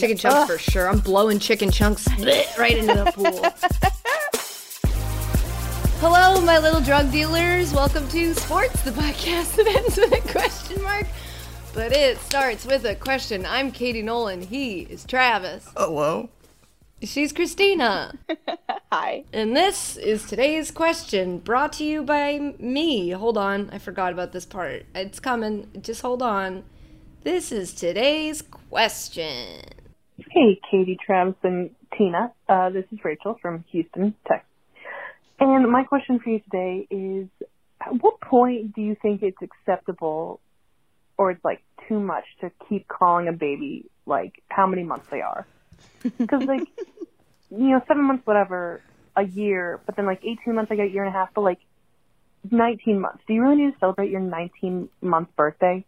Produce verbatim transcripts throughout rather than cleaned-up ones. Chicken chunks Ugh. for sure. I'm blowing chicken chunks right into the pool. Hello, my little drug dealers. Welcome to Sports, the podcast that ends with a question mark. But it starts with a question. I'm Katie Nolan. He is Travis. Hello. She's Christina. Hi. And this is today's question, brought to you by me. Hold on. I forgot about this part. It's coming. Just hold on. This is today's question. Hey, Katie, Travis, and Tina. Uh, this is Rachel from Houston Tech. And my question for you today is, at what point do you think it's acceptable or it's, like, too much to keep calling a baby, like, how many months they are? Because, like, you know, seven months, whatever, a year, but then, like, eighteen months, like, a year and a half, but, like, nineteen months. Do you really need to celebrate your nineteen-month birthday?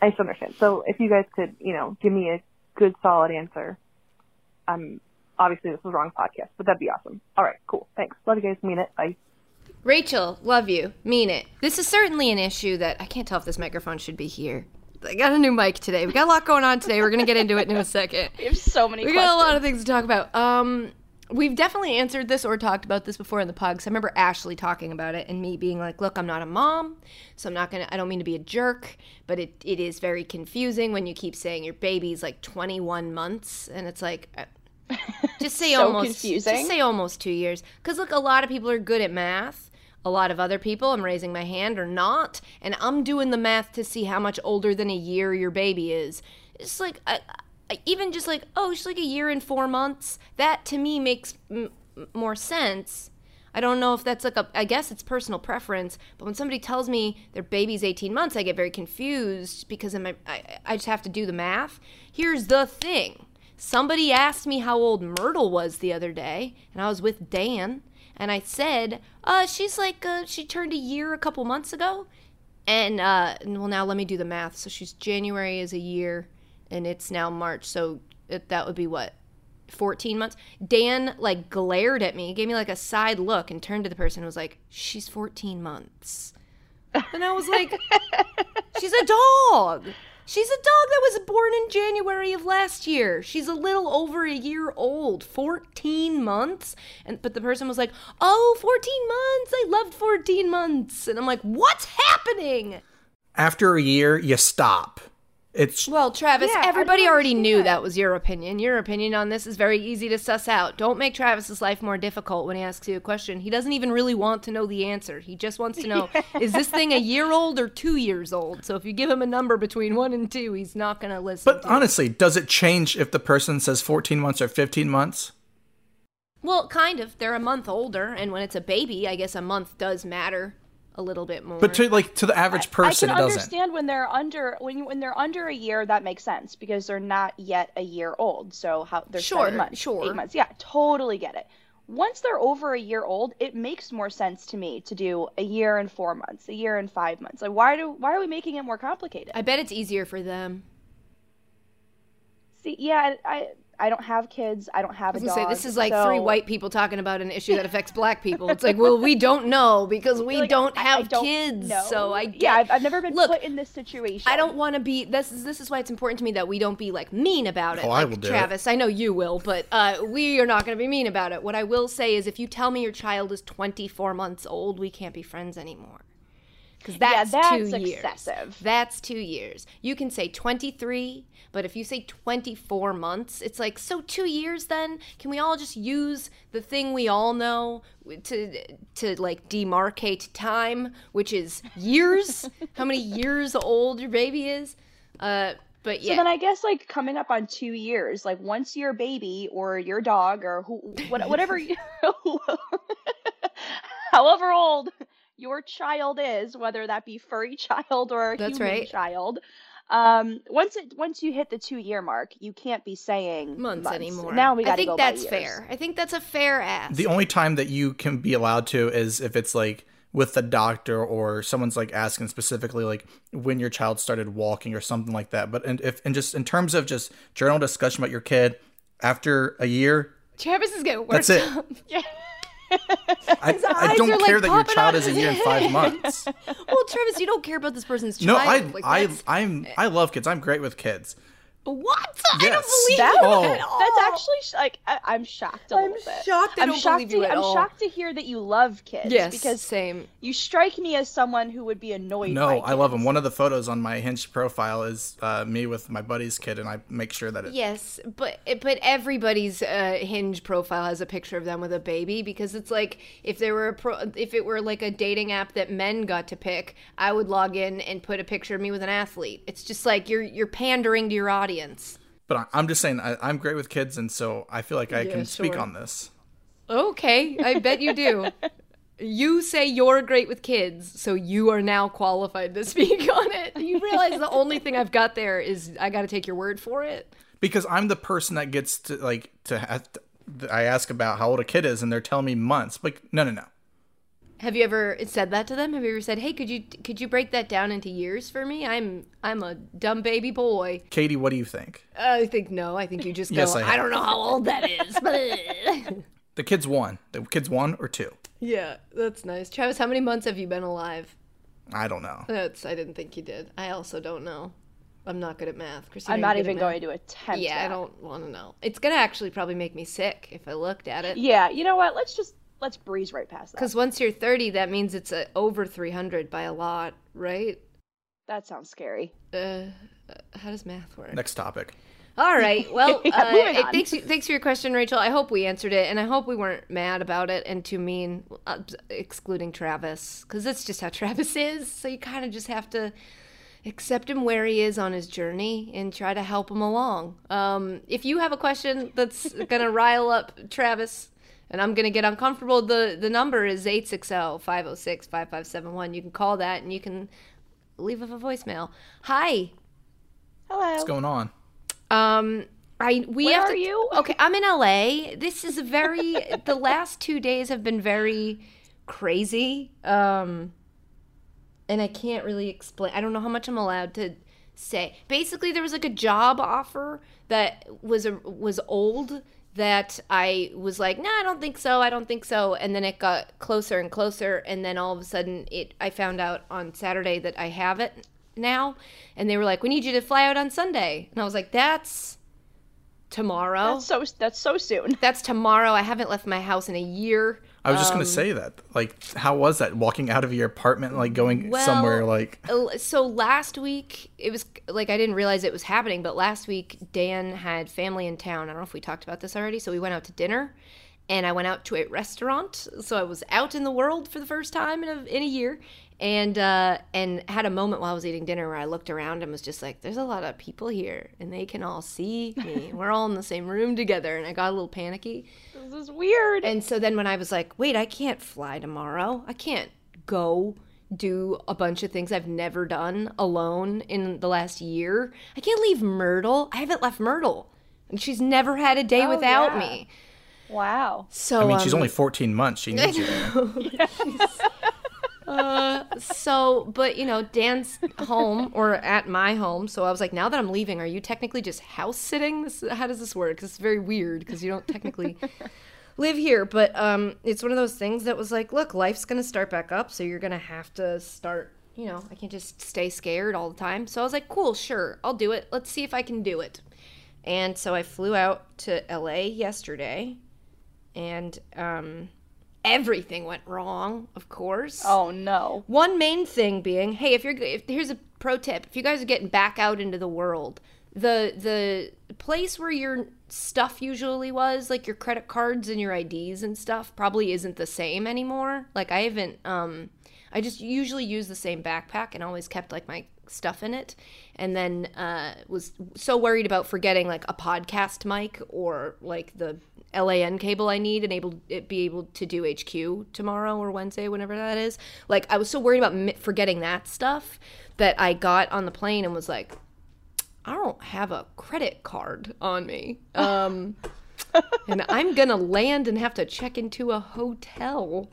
I just don't understand. So if you guys could, you know, give me a good, solid answer, um. Obviously, this is the wrong podcast, but that'd be awesome. All right, cool. Thanks. Love you guys. Mean it. Bye. Rachel, love you. Mean it. This is certainly an issue that I can't tell if this microphone should be here. I got a new mic today. We got a lot going on today. We're going to get into it in a second. We have so many we questions. We got a lot of things to talk about. Um, we've definitely answered this or talked about this before in the pod, because I remember Ashley talking about it and me being like, look, I'm not a mom, so I'm not going to – I don't mean to be a jerk, but it, it is very confusing when you keep saying your baby's like twenty-one months, and it's like – Just say so almost. Confusing. Just say almost two years, because look, a lot of people are good at math. A lot of other people, I'm raising my hand, are not, and I'm doing the math to see how much older than a year your baby is. It's like, I, I, even just like, oh, she's like a year and four months. That to me makes m- more sense. I don't know if that's like a. I guess it's personal preference, but when somebody tells me their baby's eighteen months, I get very confused because I'm, I, I just have to do the math. Here's the thing. Somebody asked me how old Myrtle was the other day, and I was with Dan, and I said, uh, she's like, uh, she turned a year a couple months ago, and, uh, and well, now let me do the math. So she's January is a year, and it's now March, so it, that would be what, fourteen months? Dan, like, glared at me, gave me, like, a side look, and turned to the person and was like, she's fourteen months. And I was like, she's a dog. She's a dog that was born in January of last year. She's a little over a year old, fourteen months. And but the person was like, oh, fourteen months. I loved fourteen months. And I'm like, what's happening? After a year, you stop. It's Well, Travis, yeah, everybody already knew that. that was your opinion. Your opinion on this is very easy to suss out. Don't make Travis's life more difficult when he asks you a question. He doesn't even really want to know the answer. He just wants to know, is this thing a year old or two years old? So if you give him a number between one and two, he's not going to listen. But to honestly, it. Does it change if the person says fourteen months or fifteen months? Well, kind of. They're a month older. And when it's a baby, I guess a month does matter. A little bit more, but to like to the average person, I, I can it doesn't. Understand when they're under when when they're under a year, that makes sense because they're not yet a year old. So how they're sure, seven months, sure. eight months, yeah, totally get it. Once they're over a year old, it makes more sense to me to do a year and four months, a year and five months. Like why do why are we making it more complicated? I bet it's easier for them. See, yeah, I I don't have kids. I don't have I was a dog. Say, this is like so... three white people talking about an issue that affects black people. It's like, well, we don't know because we like, don't have I, I don't kids. Know. So I get... yeah, I've, I've never been Look, put in this situation. I don't want to be. This is this is why it's important to me that we don't be like mean about it. Oh, like, I will do Travis, it. I know you will, but uh, we are not going to be mean about it. What I will say is, if you tell me your child is twenty-four months old, we can't be friends anymore. Because that's, yeah, that's two excessive. years. That's two years. You can say twenty-three, but if you say twenty-four months, it's like, so two years then? Can we all just use the thing we all know to, to like, demarcate time, which is years? How many years old your baby is? Uh, but yeah. So then I guess, like, coming up on two years, like, once your baby or your dog or who, whatever, you, however old... your child is, whether that be furry child or That's human right. child. Um, once it once you hit the two year mark, you can't be saying months, months. anymore. Now we got to go by years. I think that's fair. I think that's a fair ask. The only time that you can be allowed to is if it's like with the doctor or someone's like asking specifically like when your child started walking or something like that. But and if and just in terms of just general discussion about your kid after a year, Travis is getting worked up. Yeah. I, I don't care like that your child is a year and five months. Well, Travis, you don't care about this person's child. No, I, like, I, I'm, I love kids. I'm great with kids. What? Yes. I don't believe that, you at all. That's actually like I, I'm shocked a I'm little bit. Shocked I I'm don't shocked. Believe to, you at I'm all. shocked to hear that you love kids. Yes, because same. You strike me as someone who would be annoyed. No, by kids. I love them. One of the photos on my Hinge profile is uh, me with my buddy's kid, and I make sure that it. Yes, but but everybody's uh, Hinge profile has a picture of them with a baby because it's like if there were a pro, if it were like a dating app that men got to pick, I would log in and put a picture of me with an athlete. It's just like you're you're pandering to your audience. But I'm just saying, I, I'm great with kids, and so I feel like I yeah, can speak sure. on this. Okay, I bet you do. You say you're great with kids, so you are now qualified to speak on it. You realize the only thing I've got there is I got to take your word for it. Because I'm the person that gets to, like, to, have to I ask about how old a kid is, and they're telling me months. Like, no, no, no. Have you ever said that to them? Have you ever said, "Hey, could you could you break that down into years for me? I'm I'm a dumb baby boy." Katie, what do you think? Uh, I think no. I think you just go. Yes, I, I don't know how old that is. The kids won. The kids one or two. Yeah, that's nice. Travis, how many months have you been alive? I don't know. That's. I didn't think you did. I also don't know. I'm not good at math. Christina, I'm not even going to attempt. Yeah, that. I don't want to know. It's gonna actually probably make me sick if I looked at it. Yeah, you know what? Let's just. Let's breeze right past that. Because once you're thirty, that means it's a, over three hundred by a lot, right? That sounds scary. Uh, how does math work? Next topic. All right. Well, yeah, uh, thanks, thanks for your question, Rachel. I hope we answered it, and I hope we weren't mad about it and too mean, uh, excluding Travis, because that's just how Travis is. So you kind of just have to accept him where he is on his journey and try to help him along. Um, if you have a question that's going to rile up Travis, and I'm going to get uncomfortable. The the number is eight six zero, five zero six, five five seven one. You can call that, and you can leave a voicemail. Hi. Hello. What's going on? Um, I we Where have are to, you? Okay, I'm in L A. This is very – the last two days have been very crazy, um, and I can't really explain. I don't know how much I'm allowed to say. Basically, there was like a job offer that was a, was old – that I was like, no, nah, I don't think so, I don't think so. And then it got closer and closer, and then all of a sudden it. I found out on Saturday that I have it now, and they were like, we need you to fly out on Sunday. And I was like, that's tomorrow. That's so, that's so soon. That's tomorrow. I haven't left my house in a year. I was just um, going to say that. Like, how was that, walking out of your apartment, like, going well, somewhere, like... So last week, it was, like, I didn't realize it was happening, but last week, Dan had family in town. I don't know if we talked about this already, so we went out to dinner, and I went out to a restaurant, so I was out in the world for the first time in a, in a year, and, uh, and had a moment while I was eating dinner where I looked around and was just like, there's a lot of people here, and they can all see me. We're all in the same room together, and I got a little panicky. This is weird. And so then when I was like, wait, I can't fly tomorrow. I can't go do a bunch of things I've never done alone in the last year. I can't leave Myrtle. I haven't left Myrtle. And she's never had a day oh, without yeah. me. Wow. So I mean, um, she's only fourteen months. She needs you. Yeah. uh, so, but, you know, Dan's home or at my home. So I was like, now that I'm leaving, are you technically just house sitting? This, how does this work? 'Cause it's very weird because you don't technically live here. But um, it's one of those things that was like, look, life's going to start back up. So you're going to have to start, you know, I can't just stay scared all the time. So I was like, cool, sure, I'll do it. Let's see if I can do it. And so I flew out to L A yesterday. And um, everything went wrong, of course. Oh, no. One main thing being, hey, if you're if, here's a pro tip. If you guys are getting back out into the world, the the place where your stuff usually was, like your credit cards and your I Ds and stuff, probably isn't the same anymore. Like I haven't, um, I just usually use the same backpack and always kept like my stuff in it, and then uh, was so worried about forgetting like a podcast mic or like the LAN cable I need and able it be able to do H Q tomorrow or Wednesday, whenever that is. Like, I was so worried about forgetting that stuff that I got on the plane and was like, I don't have a credit card on me. Um, and I'm going to land and have to check into a hotel.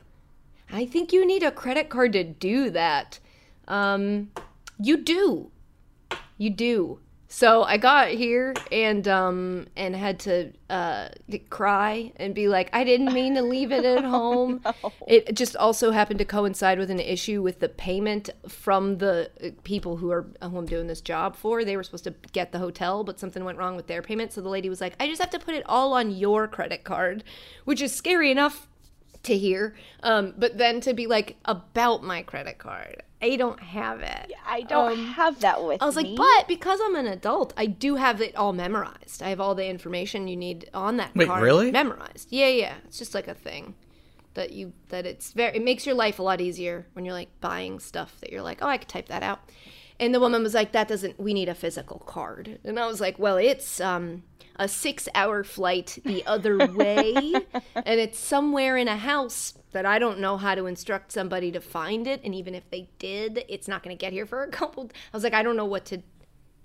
I think you need a credit card to do that. Um, you do. You do. So I got here and um and had to uh cry and be like, I didn't mean to leave it at home. Oh, no. It just also happened to coincide with an issue with the payment from the people who are who I'm doing this job for. They were supposed to get the hotel, but something went wrong with their payment. So the lady was like, I just have to put it all on your credit card, which is scary enough to hear. Um, but then to be like, about my credit card. I don't have it. I don't um, have that with me. I was like, me. But because I'm an adult, I do have it all memorized. I have all the information you need on that Wait, card really? memorized. Yeah, yeah. It's just like a thing that you that it's very it makes your life a lot easier when you're like buying stuff that you're like, oh, I could type that out. And the woman was like, that doesn't we need a physical card. And I was like, well, it's um a six-hour flight the other way, and it's somewhere in a house that I don't know how to instruct somebody to find it, and even if they did, it's not going to get here for a couple. I was like, I don't know what to.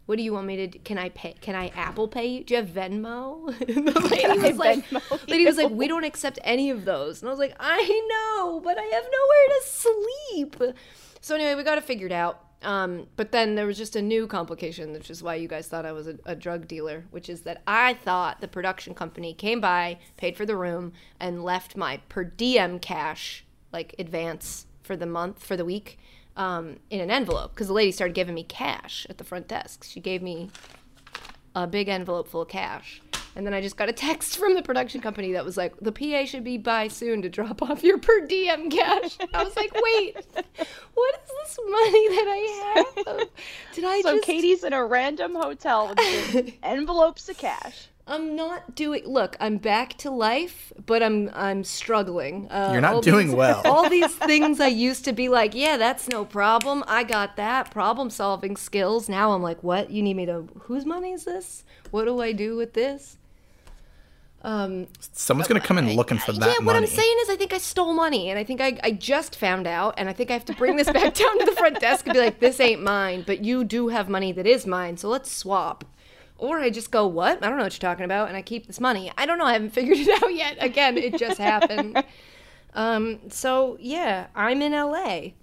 What do you want me to do? Can I pay? Can I Apple Pay you? Do you have Venmo? And the lady was like, lady was like, we don't accept any of those. And I was like, I know, but I have nowhere to sleep. So anyway, we got it figured out. Um, but then there was just a new complication, which is why you guys thought I was a, a drug dealer, which is that I thought the production company came by, paid for the room, and left my per diem cash, like advance for the month, for the week, um, in an envelope. Because the lady started giving me cash at the front desk. She gave me a big envelope full of cash. And then I just got a text from the production company that was like, the P A should be by soon to drop off your per diem cash. I was like, wait, what is this money that I have? Did I so just... Katie's in a random hotel with envelopes of cash. I'm not doing, look, I'm back to life, but I'm I'm struggling. Uh, You're not doing these, well. All these things I used to be like, yeah, that's no problem. I got that problem solving skills. Now I'm like, what? You need me to, whose money is this? What do I do with this? Um, Someone's going to come in looking for that yeah, money. Yeah, what I'm saying is I think I stole money, and I think I, I just found out, and I think I have to bring this back down to the front desk and be like, this ain't mine, but you do have money that is mine, so let's swap. Or I just go, what? I don't know what you're talking about, and I keep this money. I don't know. I haven't figured it out yet. Again, it just happened. Um, so, yeah, I'm in L A.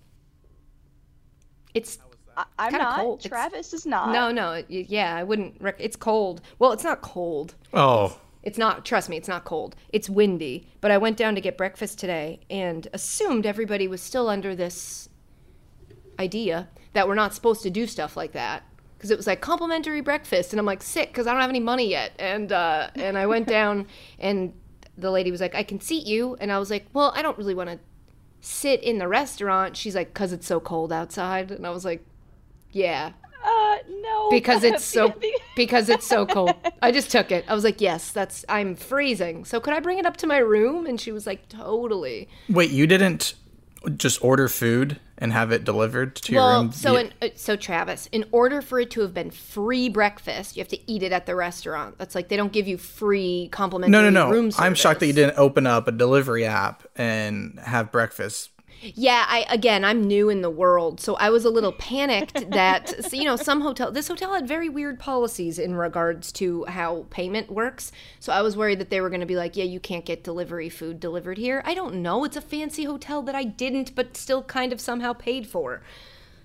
It's I- I'm not. Cold. Travis it's, is not. No, no. Yeah, I wouldn't. Rec- it's cold. Well, it's not cold. Oh, it's, It's not, trust me, it's not cold. It's windy. But I went down to get breakfast today and assumed everybody was still under this idea that we're not supposed to do stuff like that. Because it was like complimentary breakfast. And I'm like, sick, because I don't have any money yet. And uh, and I went down and the lady was like, I can seat you. And I was like, well, I don't really want to sit in the restaurant. She's like, because it's so cold outside. And I was like, yeah. Uh, no. Because it's so because it's so cold. I just took it. I was like, yes, that's I'm freezing. So could I bring it up to my room? And she was like, totally. Wait, you didn't just order food and have it delivered to well, your room? Well, so in, uh, so Travis, in order for it to have been free breakfast, you have to eat it at the restaurant. That's like they don't give you free complimentary room service. No, no, no. Room I'm shocked that you didn't open up a delivery app and have breakfast. Yeah, I again, I'm new in the world, so I was a little panicked that, so, you know, some hotel, this hotel had very weird policies in regards to how payment works, so I was worried that they were going to be like, yeah, you can't get delivery food delivered here. I don't know. It's a fancy hotel that I didn't, but still kind of somehow paid for.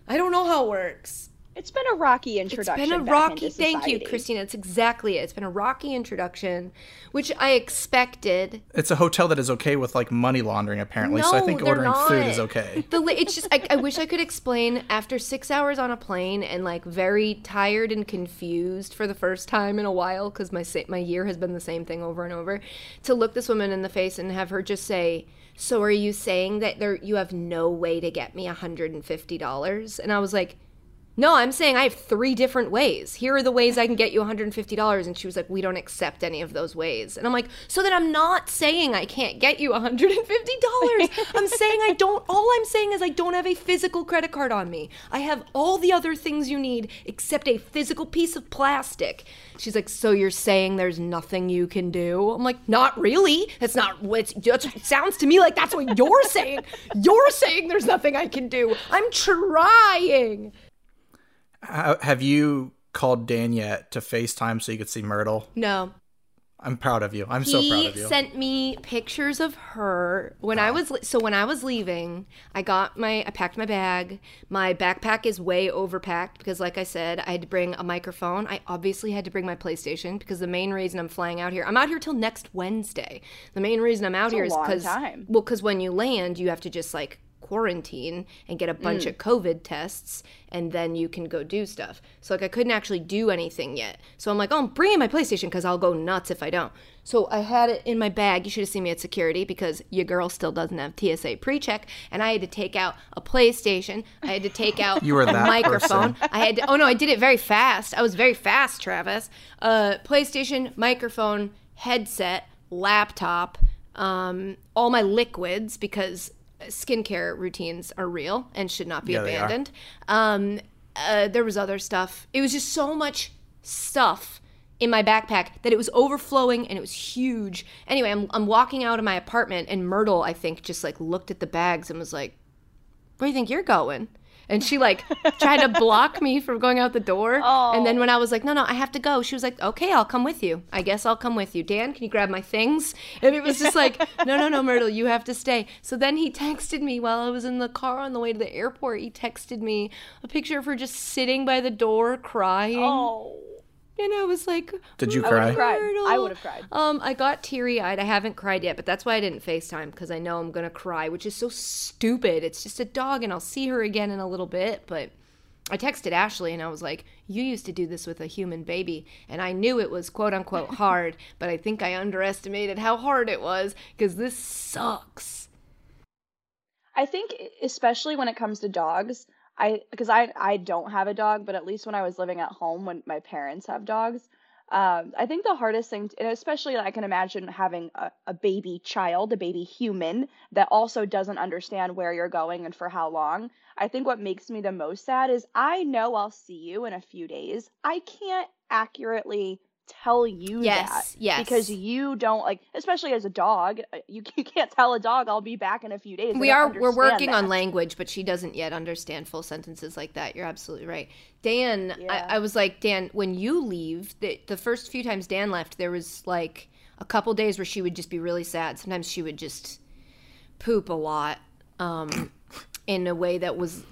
I don't know how it works. It's been a rocky introduction. It's been a rocky, thank you, Christina. That's exactly it. It's been a rocky introduction, which I expected. It's a hotel that is okay with like money laundering, apparently. No, so I think ordering not. food is okay. The, it's just, I, I wish I could explain after six hours on a plane and like very tired and confused for the first time in a while, because my, my year has been the same thing over and over, to look this woman in the face and have her just say, so are you saying that there you have no way to get me one hundred fifty dollars? And I was like, no, I'm saying I have three different ways. Here are the ways I can get you one hundred fifty dollars. And she was like, we don't accept any of those ways. And I'm like, so then I'm not saying I can't get you one hundred fifty dollars. I'm saying I don't, all I'm saying is I don't have a physical credit card on me. I have all the other things you need except a physical piece of plastic. She's like, so you're saying there's nothing you can do? I'm like, not really. That's not what it sounds to me like. That's what you're saying. You're saying there's nothing I can do. I'm trying. Have you called Dan yet to FaceTime so you could see Myrtle? No. I'm proud of you. I'm he so proud of you. He sent me pictures of her when oh. I was so when I was leaving, I got my I packed my bag. My backpack is way overpacked because, like I said, I had to bring a microphone. I obviously had to bring my PlayStation because the main reason I'm flying out here. I'm out here till next Wednesday. The main reason I'm out That's here a is because well, because when you land, you have to just like quarantine and get a bunch mm. of COVID tests, and then you can go do stuff. So like I couldn't actually do anything yet. So I'm like, oh, I'm bringing my PlayStation because I'll go nuts if I don't. So I had it in my bag. You should have seen me at security because your girl still doesn't have T S A pre-check, and I had to take out a PlayStation. I had to take out you were a that microphone. Person. I had to, oh no, I did it very fast. I was very fast, Travis. Uh, PlayStation, microphone, headset, laptop, um, all my liquids because skincare routines are real and should not be yeah, abandoned. Um, uh, there was other stuff. It was just so much stuff in my backpack that it was overflowing and it was huge. Anyway, I'm I'm walking out of my apartment and Myrtle, I think, just like looked at the bags and was like, "Where do you think you're going?" And she like tried to block me from going out the door. Oh. And then when I was like, no, no, I have to go. She was like, okay, I'll come with you. I guess I'll come with you. Dan, can you grab my things? And it was just like, no, no, no, Myrtle, you have to stay. So then he texted me while I was in the car on the way to the airport. He texted me a picture of her just sitting by the door crying. Oh. And I was like, did you cry? I would have cried. Um, I got teary-eyed. I haven't cried yet, but that's why I didn't FaceTime, because I know I'm going to cry, which is so stupid. It's just a dog, and I'll see her again in a little bit. But I texted Ashley, and I was like, you used to do this with a human baby. And I knew it was quote-unquote hard, but I think I underestimated how hard it was, because this sucks. I think especially when it comes to dogs, I because I, I don't have a dog, but at least when I was living at home when my parents have dogs, um, I think the hardest thing, and especially I can imagine having a, a baby child, a baby human that also doesn't understand where you're going and for how long. I think what makes me the most sad is I know I'll see you in a few days. I can't accurately tell you yes, that yes. because you don't like, especially as a dog, you, you can't tell a dog I'll be back in a few days. We are we're working that. on language, but she doesn't yet understand full sentences like that. You're absolutely right, Dan. Yeah. I, I was like, Dan, when you leave, the, the first few times Dan left, there was like a couple days where she would just be really sad. Sometimes she would just poop a lot. Um, in a way that was,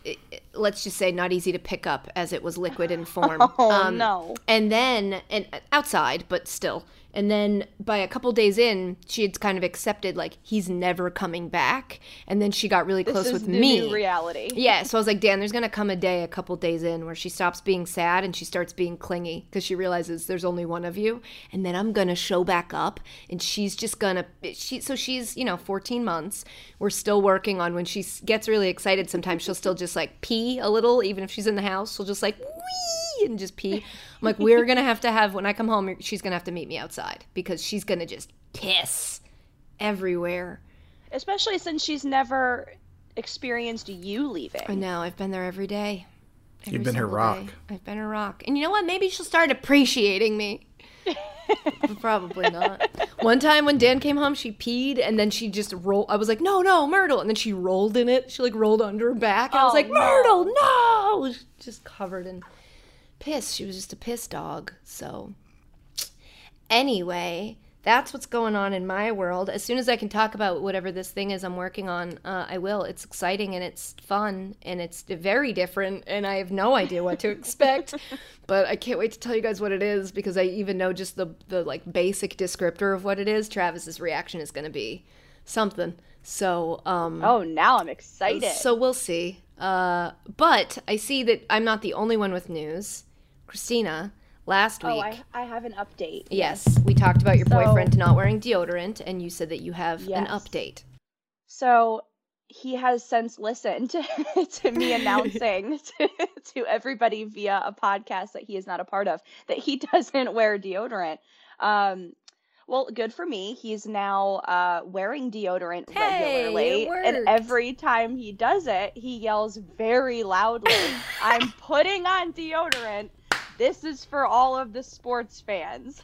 let's just say, not easy to pick up as it was liquid in form. Oh, um, no. And then, and outside, but still. And then by a couple days in, she had kind of accepted, like, he's never coming back. And then she got really this close with new me. This is reality. Yeah, so I was like, Dan, there's going to come a day a couple days in where she stops being sad and she starts being clingy because she realizes there's only one of you. And then I'm going to show back up and she's just going to – she. So she's, you know, fourteen months. We're still working on when she gets really excited sometimes, she'll still just, like, pee a little. Even if she's in the house, she'll just, like, wee. And just pee. I'm like, we're gonna have to have when I come home, she's gonna have to meet me outside because she's gonna just piss everywhere, especially since she's never experienced you leaving. I know. I've been there every day. Every You've been her rock. Day. I've been her rock. And you know what? Maybe she'll start appreciating me. Probably not. One time when Dan came home, she peed and then she just rolled. I was like, no, no, Myrtle. And then she rolled in it. She like rolled under her back. And oh, I was like, Myrtle, no. no! Just covered in piss. She was just a piss dog. So anyway, that's what's going on in my world. As soon as I can talk about whatever this thing is I'm working on, uh, I will. It's exciting and it's fun and it's very different and I have no idea what to expect, but I can't wait to tell you guys what it is because I even know just the, the like basic descriptor of what it is. Travis's reaction is going to be something. So, um, oh, now I'm excited. So we'll see. Uh, but I see that I'm not the only one with news. Christina, last week. Oh, I, I have an update. Yes, we talked about your so, boyfriend not wearing deodorant, and you said that you have yes. an update. So he has since listened to me announcing to, to everybody via a podcast that he is not a part of that he doesn't wear deodorant. Um, well, good for me. He's now uh, wearing deodorant hey, regularly, and every time he does it, he yells very loudly, "I'm putting on deodorant. This is for all of the sports fans."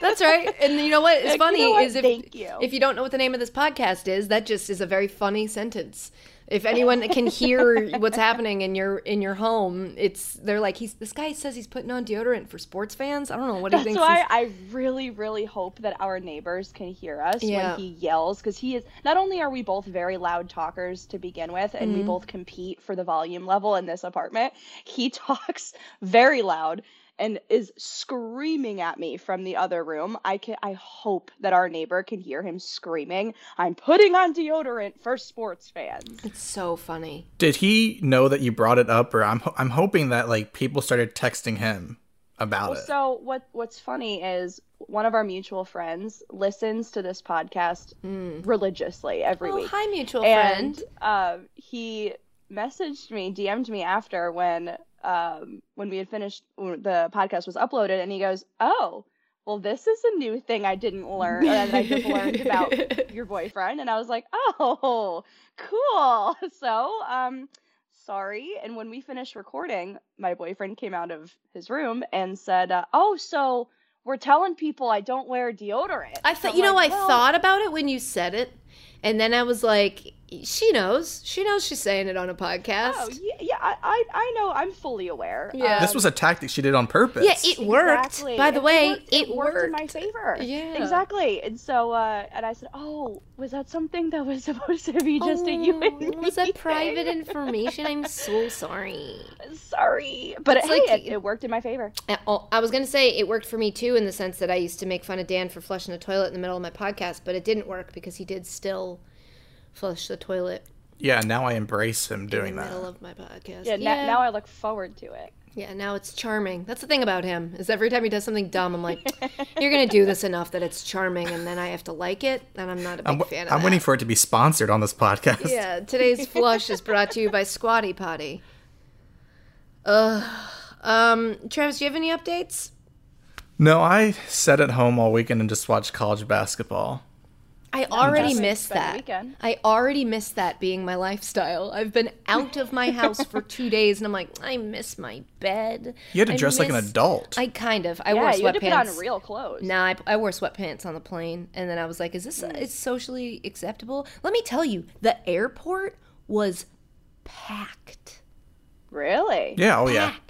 That's right. And you know what? It's like, funny you know what? is if, Thank you. if you don't know what the name of this podcast is, that just is a very funny sentence. If anyone can hear what's happening in your in your home, it's they're like, he's this guy says he's putting on deodorant for sports fans. I don't know what he That's thinks. That's why he's... I really, really hope that our neighbors can hear us yeah. when he yells, because he is not only are we both very loud talkers to begin with, and mm-hmm. we both compete for the volume level in this apartment. He talks very loud and is screaming at me from the other room. I can, I hope that our neighbor can hear him screaming, "I'm putting on deodorant for sports fans." It's so funny. Did he know that you brought it up? Or I'm I'm hoping that like people started texting him about well, it. So what what's funny is one of our mutual friends listens to this podcast mm. religiously every oh, week. Hi, mutual and, friend. And um, he messaged me, D M'd me after when. Um, when we had finished, the podcast was uploaded, and he goes, "Oh, well, this is a new thing I didn't learn, and I just learned about your boyfriend." And I was like, "Oh, cool." So, um, sorry. And when we finished recording, my boyfriend came out of his room and said, uh, "Oh, so we're telling people I don't wear deodorant." I thought, so you know, like, I well, thought about it when you said it, and then I was like, she knows. She knows she's saying it on a podcast. Oh, yeah, yeah I, I know. I'm fully aware. Yeah. Um, this was a tactic she did on purpose. Yeah, it worked. Exactly. By the it way, worked, it, it worked. worked in my favor. Yeah. Exactly. And so, uh, and I said, "Oh, was that something that was supposed to be just oh, a you and me? Was that private information? I'm so sorry. Sorry. But hey, like, it, it worked in my favor." I was going to say it worked for me, too, in the sense that I used to make fun of Dan for flushing the toilet in the middle of my podcast, but it didn't work because he did still... flush the toilet. Yeah, now I embrace him doing that. In the middle of my podcast. Yeah, yeah. Now, now I look forward to it. Yeah, now it's charming. That's the thing about him, is every time he does something dumb, I'm like, you're going to do this enough that it's charming, and then I have to like it, and I'm not a big I'm, fan of I'm that. I'm waiting for it to be sponsored on this podcast. Yeah, today's flush is brought to you by Squatty Potty. Ugh. Um, Travis, do you have any updates? No, I sat at home all weekend and just watched college basketball. I already missed that. I already missed that being my lifestyle. I've been out of my house for two days, and I'm like, I miss my bed. You had to I dress miss... like an adult. I kind of. I yeah, wore sweatpants. You had to put on real clothes. No, nah, I, I wore sweatpants on the plane, and then I was like, is this mm. is socially acceptable? Let me tell you, the airport was packed. Really? Yeah, oh yeah. Packed.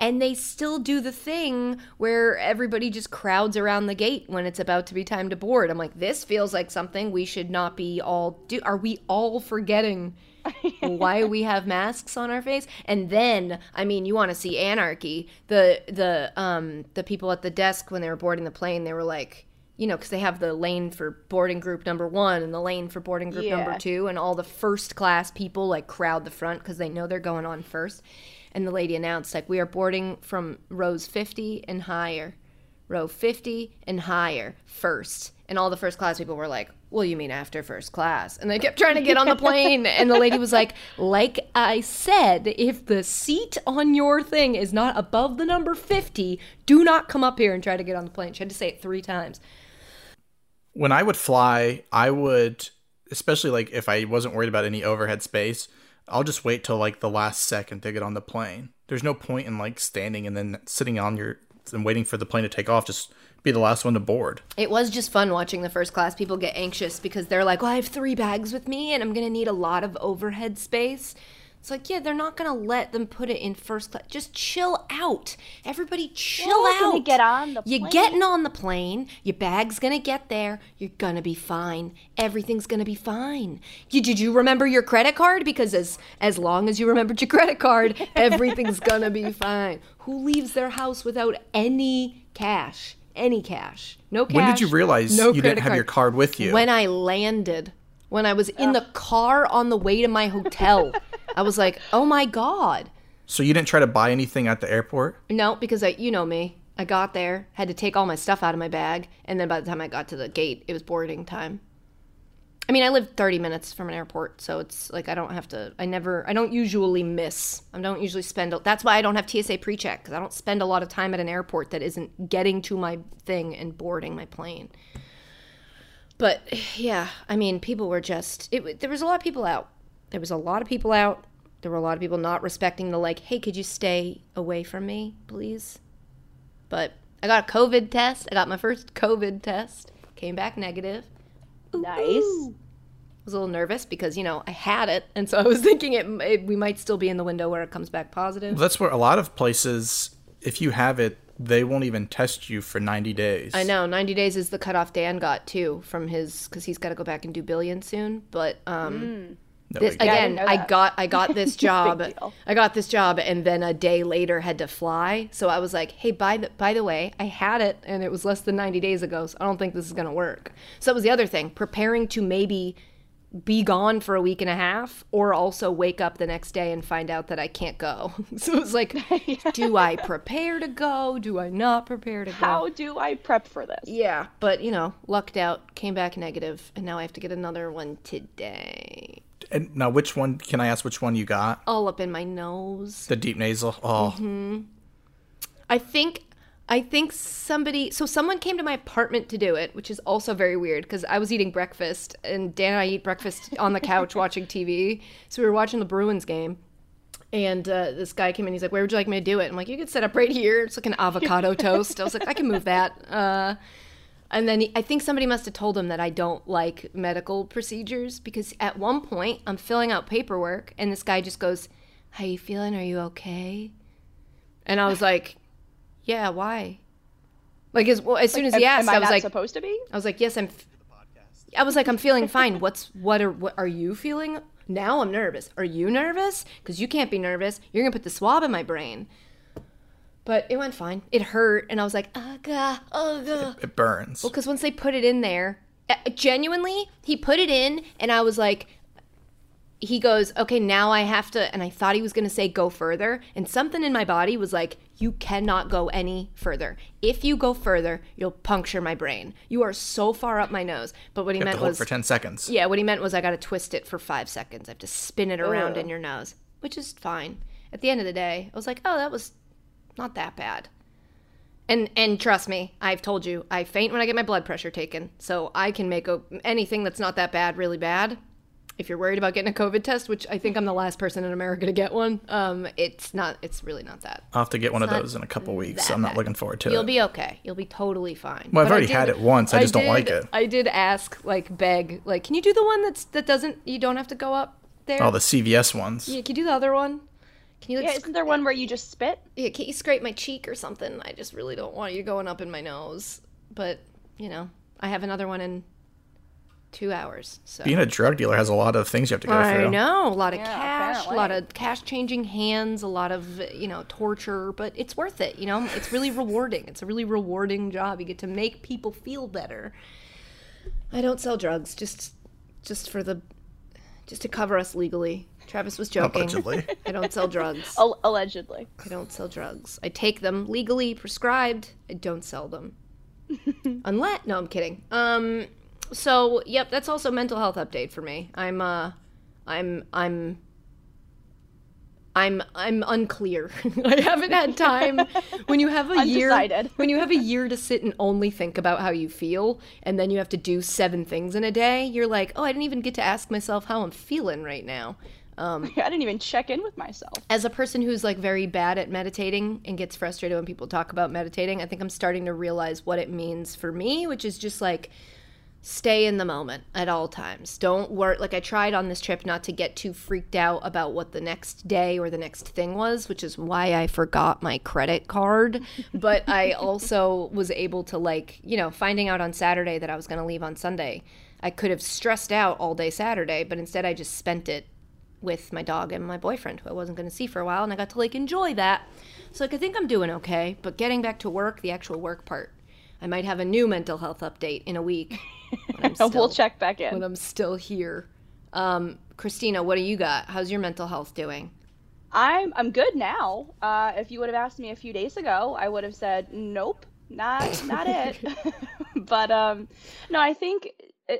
And they still do the thing where everybody just crowds around the gate when it's about to be time to board. I'm like, this feels like something we should not be all do. Are we all forgetting why we have masks on our face? And then, I mean, you want to see anarchy. The the um the people at the desk when they were boarding the plane, they were like, you know, because they have the lane for boarding group number one and the lane for boarding group yeah. number two, and all the first class people like crowd the front because they know they're going on first. And the lady announced, like, we are boarding from rows fifty and higher, row fifty and higher first. And all the first class people were like, well, you mean after first class? And they kept trying to get on the plane. And the lady was like, like I said, if the seat on your thing is not above the number fifty, do not come up here and try to get on the plane. She had to say it three times. When I would fly, I would, especially like if I wasn't worried about any overhead space, I'll just wait till like the last second to get on the plane. There's no point in like standing and then sitting on your and waiting for the plane to take off. Just be the last one to board. It was just fun watching the first class people get anxious because they're like, well, I have three bags with me and I'm going to need a lot of overhead space. It's like, yeah, they're not going to let them put it in first class. Just chill out. Everybody chill well, out. Get on the You're plane. getting on the plane. Your bag's going to get there. You're going to be fine. Everything's going to be fine. You, did you remember your credit card? Because as, as long as you remembered your credit card, everything's going to be fine. Who leaves their house without any cash? Any cash. No cash. When did you realize no you didn't have card. your card with you? When I landed. When I was in Ugh. the car on the way to my hotel. I was like, oh, my God. So you didn't try to buy anything at the airport? No, because I, you know me. I got there, had to take all my stuff out of my bag, and then by the time I got to the gate, it was boarding time. I mean, I live thirty minutes from an airport, so it's like I don't have to – I never – I don't usually miss. I don't usually spend – that's why I don't have T S A pre-check, because I don't spend a lot of time at an airport that isn't getting to my thing and boarding my plane. But, yeah, I mean, people were just – it. there was a lot of people out. There was a lot of people out. There were a lot of people not respecting the, like, hey, could you stay away from me, please? But I got a COVID test. I got my first COVID test. Came back negative. Ooh, nice. Ooh. was a little nervous because, you know, I had it. And so I was thinking it, it we might still be in the window where it comes back positive. Well, that's where a lot of places, if you have it, they won't even test you for ninety days. I know. ninety days is the cutoff Dan got, too, from his, because he's got to go back and do billion soon. But um, mm. this, no, again, yeah, I, I got I got this job. I got this job and then a day later had to fly. So I was like, hey, by the, by the way, I had it and it was less than ninety days ago. So I don't think this is going to work. So that was the other thing, preparing to maybe be gone for a week and a half or also wake up the next day and find out that I can't go. So it's like, do I prepare to go? Do I not prepare to go? How do I prep for this? Yeah, but, you know, lucked out, came back negative, and now I have to get another one today. And now which one, can I ask which one you got? All up in my nose. The deep nasal? Oh. Mm-hmm. I think... I think somebody, so someone came to my apartment to do it, which is also very weird because I was eating breakfast and Dan and I eat breakfast on the couch watching T V. So we were watching the Bruins game and uh, this guy came in. He's like, where would you like me to do it? I'm like, you could set up right here. It's like an avocado toast. I was like, I can move that. Uh, and then he, I think somebody must have told him that I don't like medical procedures because at one point I'm filling out paperwork and this guy just goes, how you feeling? Are you okay? And I was like... Yeah, why? Like as well, as soon as he asked, am I, I was like, "Supposed to be?" I was like, "Yes, I'm." F-. I was like, "I'm feeling fine." What's what are what are you feeling now? I'm nervous. Are you nervous? Because you can't be nervous. You're gonna put the swab in my brain. But it went fine. It hurt, and I was like, "Ah, god, oh god." It, it burns. Well, because once they put it in there, genuinely, he put it in, and I was like. He goes, okay, now I have to, and I thought he was going to say go further, and something in my body was like, you cannot go any further. If you go further, you'll puncture my brain. You are so far up my nose. But what he meant was... You have to hold for ten seconds. Yeah, what he meant was I got to twist it for five seconds. I have to spin it around Ew. in your nose, which is fine. At the end of the day, I was like, oh, that was not that bad. And and trust me, I've told you, I faint when I get my blood pressure taken, so I can make a, anything that's not that bad really bad. If you're worried about getting a COVID test, which I think I'm the last person in America to get one, um, it's not. It's really not that. I'll have to get it's one of those in a couple weeks, so I'm not looking forward to You'll it. You'll be okay. You'll be totally fine. Well, I've but already did, had it once. I just I did, don't like it. I did ask, like, beg, like, can you do the one that's that doesn't, you don't have to go up there? Oh, the C V S ones. Yeah, can you do the other one? Can you, like, yeah, isn't there one where you just spit? Yeah, can't you scrape my cheek or something? I just really don't want you going up in my nose. But, you know, I have another one in... two hours. So being a drug dealer has a lot of things you have to go I through. I know, a lot of yeah, cash, apparently. A lot of cash changing hands, a lot of, you know, torture, but it's worth it, you know? It's really rewarding. It's a really rewarding job. You get to make people feel better. I don't sell drugs, just just for the just to cover us legally. Travis was joking. Allegedly. I don't sell drugs. Allegedly. I don't sell drugs. I take them legally prescribed. I don't sell them. Unless No, I'm kidding. Um So, yep, that's also a mental health update for me. I'm, uh, I'm, I'm, I'm, I'm unclear. I haven't had time. When you have a year, when you have a year to sit and only think about how you feel, and then you have to do seven things in a day, you're like, oh, I didn't even get to ask myself how I'm feeling right now. Um, I didn't even check in with myself. As a person who's, like, very bad at meditating and gets frustrated when people talk about meditating, I think I'm starting to realize what it means for me, which is just, like, stay in the moment at all times. Don't worry. Like, I tried on this trip not to get too freaked out about what the next day or the next thing was, which is why I forgot my credit card. But I also was able to, like, you know, finding out on Saturday that I was going to leave on Sunday, I could have stressed out all day Saturday, but instead I just spent it with my dog and my boyfriend, who I wasn't going to see for a while, and I got to, like, enjoy that. So, like, I think I'm doing okay. But getting back to work, the actual work part, I might have a new mental health update in a week. Still, we'll check back in. When I'm still here. Um, Christina, what do you got? How's your mental health doing? I'm I'm good now. Uh, if you would have asked me a few days ago, I would have said, nope, not not it. But um, no, I think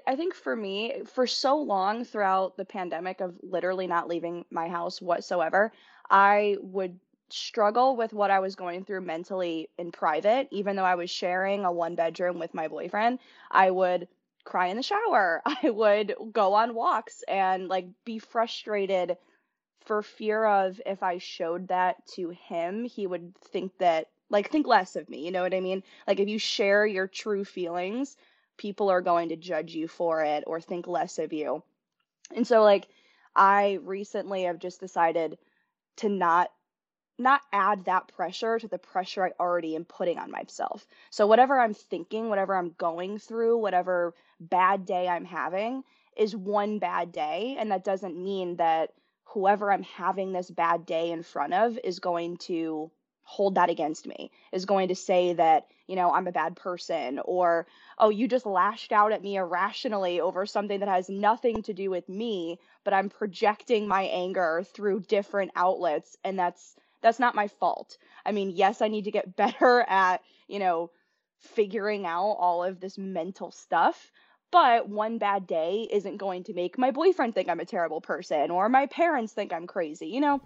I think for me, for so long throughout the pandemic of literally not leaving my house whatsoever, I would struggle with what I was going through mentally in private. Even though I was sharing a one bedroom with my boyfriend, I would cry in the shower. I would go on walks and, like, be frustrated for fear of if I showed that to him, he would think that, like, think less of me. You know what I mean? Like, if you share your true feelings, people are going to judge you for it or think less of you. And so, like, I recently have just decided to not not add that pressure to the pressure I already am putting on myself. So whatever I'm thinking, whatever I'm going through, whatever bad day I'm having is one bad day. And that doesn't mean that whoever I'm having this bad day in front of is going to hold that against me, is going to say that, you know, I'm a bad person, or, oh, you just lashed out at me irrationally over something that has nothing to do with me, but I'm projecting my anger through different outlets. And that's, that's not my fault. I mean, yes, I need to get better at, you know, figuring out all of this mental stuff, but one bad day isn't going to make my boyfriend think I'm a terrible person or my parents think I'm crazy, you know?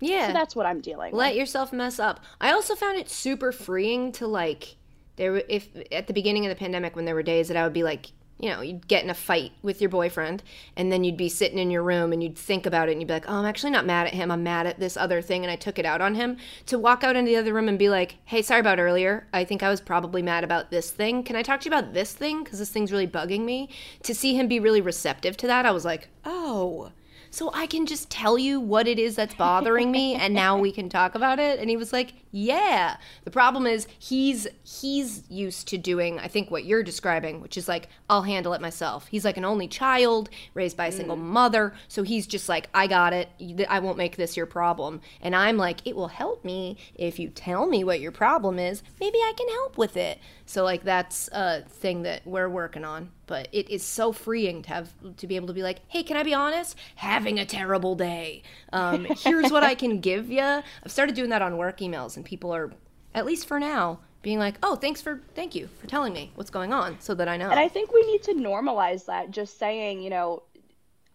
Yeah. So that's what I'm dealing with. Let yourself mess up. I also found it super freeing to, like, there if at the beginning of the pandemic, when there were days that I would be like, you know, you'd get in a fight with your boyfriend and then you'd be sitting in your room and you'd think about it and you'd be like, oh, I'm actually not mad at him. I'm mad at this other thing and I took it out on him. To walk out into the other room and be like, hey, sorry about earlier. I think I was probably mad about this thing. Can I talk to you about this thing? Because this thing's really bugging me. To see him be really receptive to that, I was like, oh, so I can just tell you what it is that's bothering me and now we can talk about it. And he was like, yeah. The problem is he's he's used to doing, I think, what you're describing, which is like, I'll handle it myself. He's like an only child raised by a single mm. mother. So he's just like, I got it. I won't make this your problem. And I'm like, it will help me if you tell me what your problem is. Maybe I can help with it. So, like, that's a thing that we're working on. But it is so freeing to have to be able to be like, hey, can I be honest? Having a terrible day. Um, here's what I can give you. I've started doing that on work emails, and people are, at least for now, being like, oh, thanks for, thank you for telling me what's going on so that I know. And I think we need to normalize that, just saying, you know,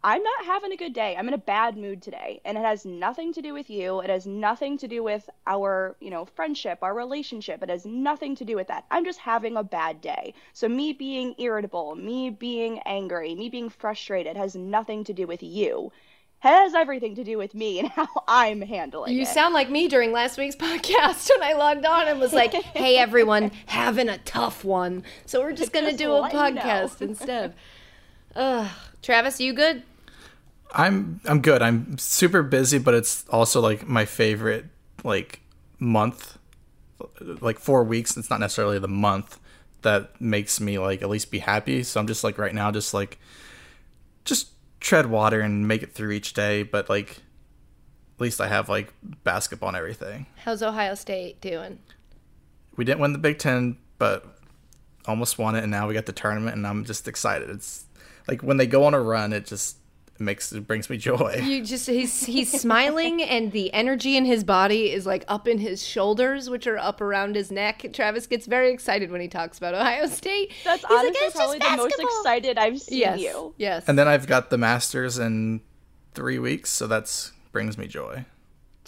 I'm not having a good day. I'm in a bad mood today. And it has nothing to do with you. It has nothing to do with our, you know, friendship, our relationship. It has nothing to do with that. I'm just having a bad day. So me being irritable, me being angry, me being frustrated has nothing to do with you. It has everything to do with me and how I'm handling you it. You sound like me during last week's podcast when I logged on and was like, hey, everyone, having a tough one. So we're just going to do a podcast instead. Ugh. Travis, you good? I'm I'm good. I'm super busy, but it's also like my favorite like month, like four weeks. It's not necessarily the month that makes me like at least be happy. So I'm just like right now, just like just tread water and make it through each day. But like at least I have like basketball and everything. How's Ohio State doing? We didn't win the Big Ten, but almost won it, and now we got the tournament, and I'm just excited. It's like when they go on a run, it just it makes it brings me joy. You just he's he's smiling, and the energy in his body is like up in his shoulders, which are up around his neck. Travis gets very excited when he talks about Ohio State. That's he's honestly like, probably the most excited I've seen yes, you. Yes. And then I've got the Masters in three weeks, so that's brings me joy.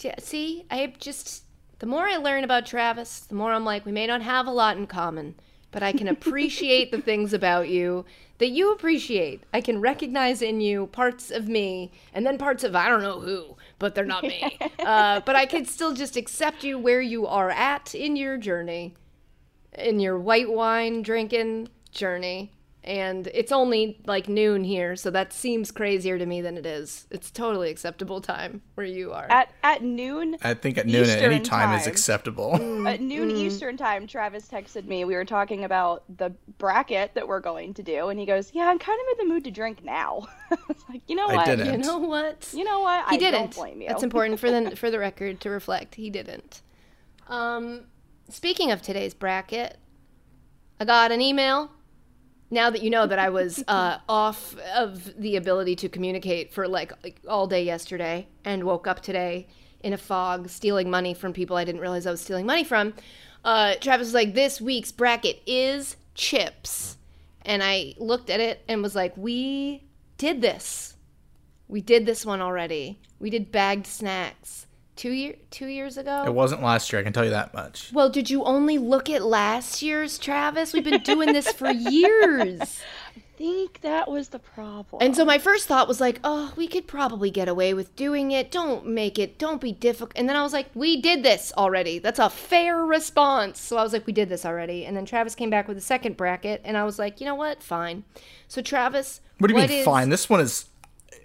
Yeah. See, I just the more I learn about Travis, the more I'm like, we may not have a lot in common, but I can appreciate the things about you that you appreciate. I can recognize in you parts of me and then parts of I don't know who, but they're not me. Uh, but I can still just accept you where you are at in your journey, in your white wine drinking journey. And it's only like noon here, so that seems crazier to me than it is. It's totally acceptable time where you are. At at noon? I think at noon Eastern at any time, time is acceptable. Mm, at noon mm. Eastern time, Travis texted me. We were talking about the bracket that we're going to do, and he goes, yeah, I'm kind of in the mood to drink now. I was like, you know what? I didn't. You know what? You know what? He I didn't. Don't blame you. That's important for the, for the record to reflect. He didn't. Um, speaking of today's bracket, I got an email. Now that you know that I was uh, off of the ability to communicate for like, like all day yesterday and woke up today in a fog stealing money from people I didn't realize I was stealing money from, uh, Travis was like, this week's bracket is chips. And I looked at it and was like, we did this. We did this one already. We did bagged snacks. Two year, two years ago? It wasn't last year, I can tell you that much. Well, did you only look at last year's, Travis? We've been doing this for years. I think that was the problem. And so my first thought was like, oh, we could probably get away with doing it. Don't make it. Don't be difficult. And then I was like, we did this already. That's a fair response. So I was like, we did this already. And then Travis came back with a second bracket, and I was like, you know what? Fine. So Travis, what do you what mean is- fine? This one is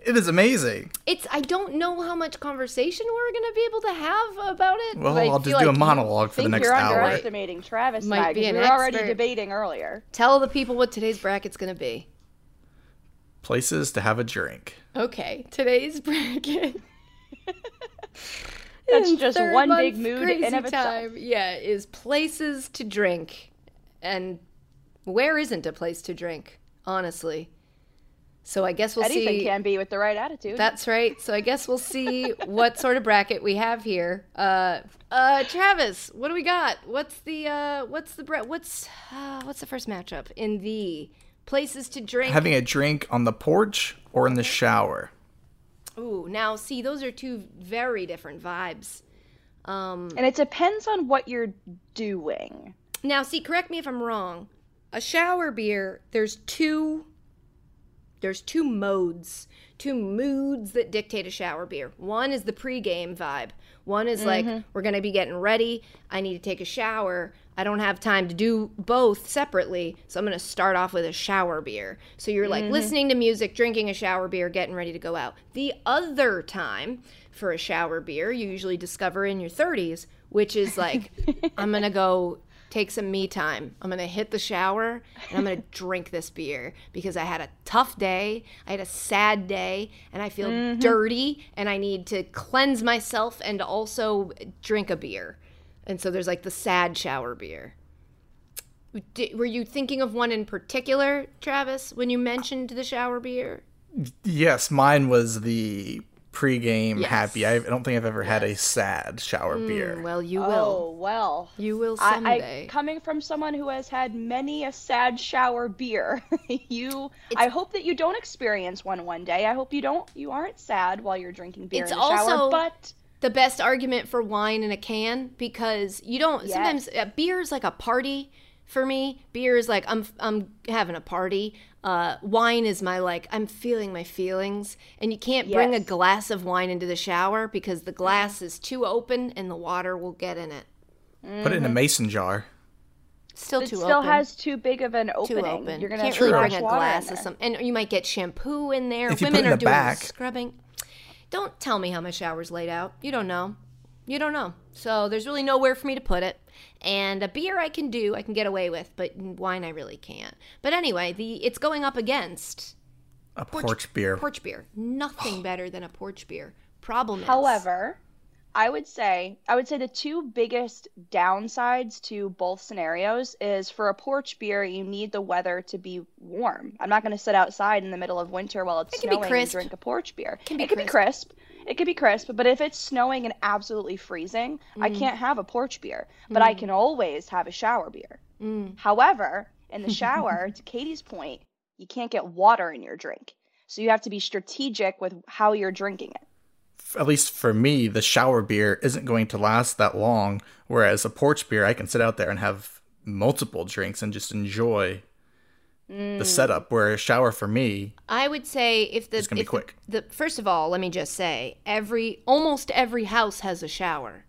It is amazing. It's. I don't know how much conversation we're going to be able to have about it. Well, I'll just do like a monologue for the next hour. I think you're underestimating Travis. Might be an expert. We were already debating earlier. Tell the people what today's bracket's going to be. Places to have a drink. Okay. Today's bracket. That's just one big mood in and of itself. Yeah, is places to drink. And where isn't a place to drink, honestly? So I guess we'll see. Anything can be with the right attitude. That's right. So I guess we'll see what sort of bracket we have here. Uh, uh, Travis, what do we got? What's the uh, what's the bra- what's uh, what's the first matchup in the places to drink? Having a drink on the porch or in the shower. Ooh, now see, those are two very different vibes. Um, and it depends on what you're doing. Now, see, correct me if I'm wrong. A shower beer, there's two. There's two modes, two moods that dictate a shower beer. One is the pregame vibe. One is mm-hmm. like, we're going to be getting ready. I need to take a shower. I don't have time to do both separately, so I'm going to start off with a shower beer. So you're like mm-hmm. listening to music, drinking a shower beer, getting ready to go out. The other time for a shower beer, you usually discover in your thirties, which is like, I'm going to go take some me time. I'm going to hit the shower, and I'm going to drink this beer because I had a tough day. I had a sad day, and I feel mm-hmm. dirty, and I need to cleanse myself and also drink a beer. And so there's like the sad shower beer. Did, were you thinking of one in particular, Travis, when you mentioned the shower beer? Yes, mine was the pre-game yes. happy. I don't think I've ever yes. had a sad shower mm, beer. Well, you will. Oh, well. You will someday. I, I, coming from someone who has had many a sad shower beer, you. It's, I hope that you don't experience one one day. I hope you don't. You aren't sad while you're drinking beer it's in the also shower. But the best argument for wine in a can, because you don't. Yes. Sometimes uh, beer is like a party for me. Beer is like I'm. I'm having a party. Uh, wine is my, like, I'm feeling my feelings. And you can't yes. bring a glass of wine into the shower because the glass is too open and the water will get in it. Mm-hmm. Put it in a mason jar. Still it too still open. It still has too big of an opening. Too open. You're going to have to bring a glass of something. And you might get shampoo in there. If Women you put it in are the doing back. Scrubbing. Don't tell me how my shower's laid out. You don't know. You don't know. So there's really nowhere for me to put it. And a beer I can do, I can get away with, but wine I really can't. But anyway, the it's going up against a porch, porch beer. Porch beer. Nothing better than a porch beer. Problem is. However, I would say I would say the two biggest downsides to both scenarios is for a porch beer, you need the weather to be warm. I'm not going to sit outside in the middle of winter while it's it snowing and drink a porch beer. It can be it crisp. Be crisp. It could be crisp, but if it's snowing and absolutely freezing, mm. I can't have a porch beer, but mm. I can always have a shower beer. Mm. However, in the shower, to Katie's point, you can't get water in your drink. So you have to be strategic with how you're drinking it. At least for me, the shower beer isn't going to last that long, whereas a porch beer, I can sit out there and have multiple drinks and just enjoy Mm. the setup, where a shower for me, I would say, if the, it's gonna if be quick. The, the first of all, let me just say, every almost every house has a shower.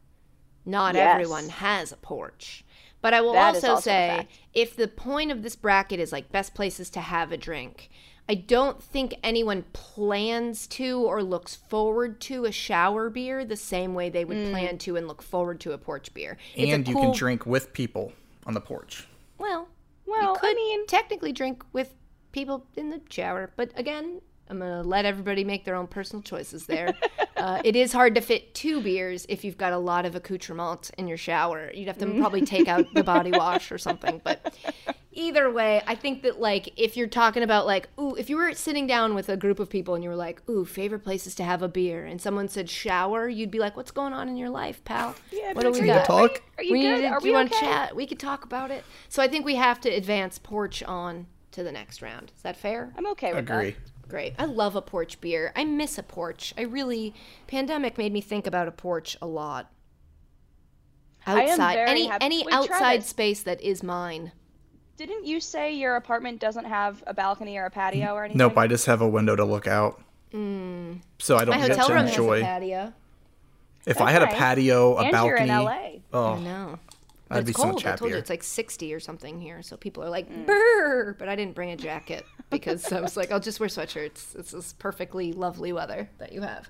Not yes. everyone has a porch. But I will that also, also say, if the point of this bracket is like best places to have a drink, I don't think anyone plans to or looks forward to a shower beer the same way they would mm. plan to and look forward to a porch beer. It's and you cool... can drink with people on the porch. Well. Well, you could I mean, technically drink with people in the shower, but again, I'm going to let everybody make their own personal choices there. uh, it is hard to fit two beers if you've got a lot of accoutrements in your shower. You'd have to probably take out the body wash or something, but either way, I think that, like, if you're talking about, like, ooh, if you were sitting down with a group of people and you were like, ooh, favorite places to have a beer, and someone said shower, you'd be like, what's going on in your life, pal? Yeah, what do we got? Talk? Are you, are you we good? Need to, are we you want to okay? chat? We could talk about it. So I think we have to advance porch on to the next round. Is that fair? I'm okay with Agree. that. Great. I love a porch beer. I miss a porch. I really, pandemic made me think about a porch a lot. Outside, any happy. any Wait, outside space that is mine. Didn't you say your apartment doesn't have a balcony or a patio or anything? Nope, I just have a window to look out. Mm. So I don't My get hotel to room enjoy. Has a patio. If okay. I had a patio, a and balcony, you're in L A. Oh, I know. But I'd it's be cold. So much happier. I told you it's like sixty or something here, so people are like, mm. brr, but I didn't bring a jacket. because I was like, I'll just wear sweatshirts. It's this perfectly lovely weather that you have.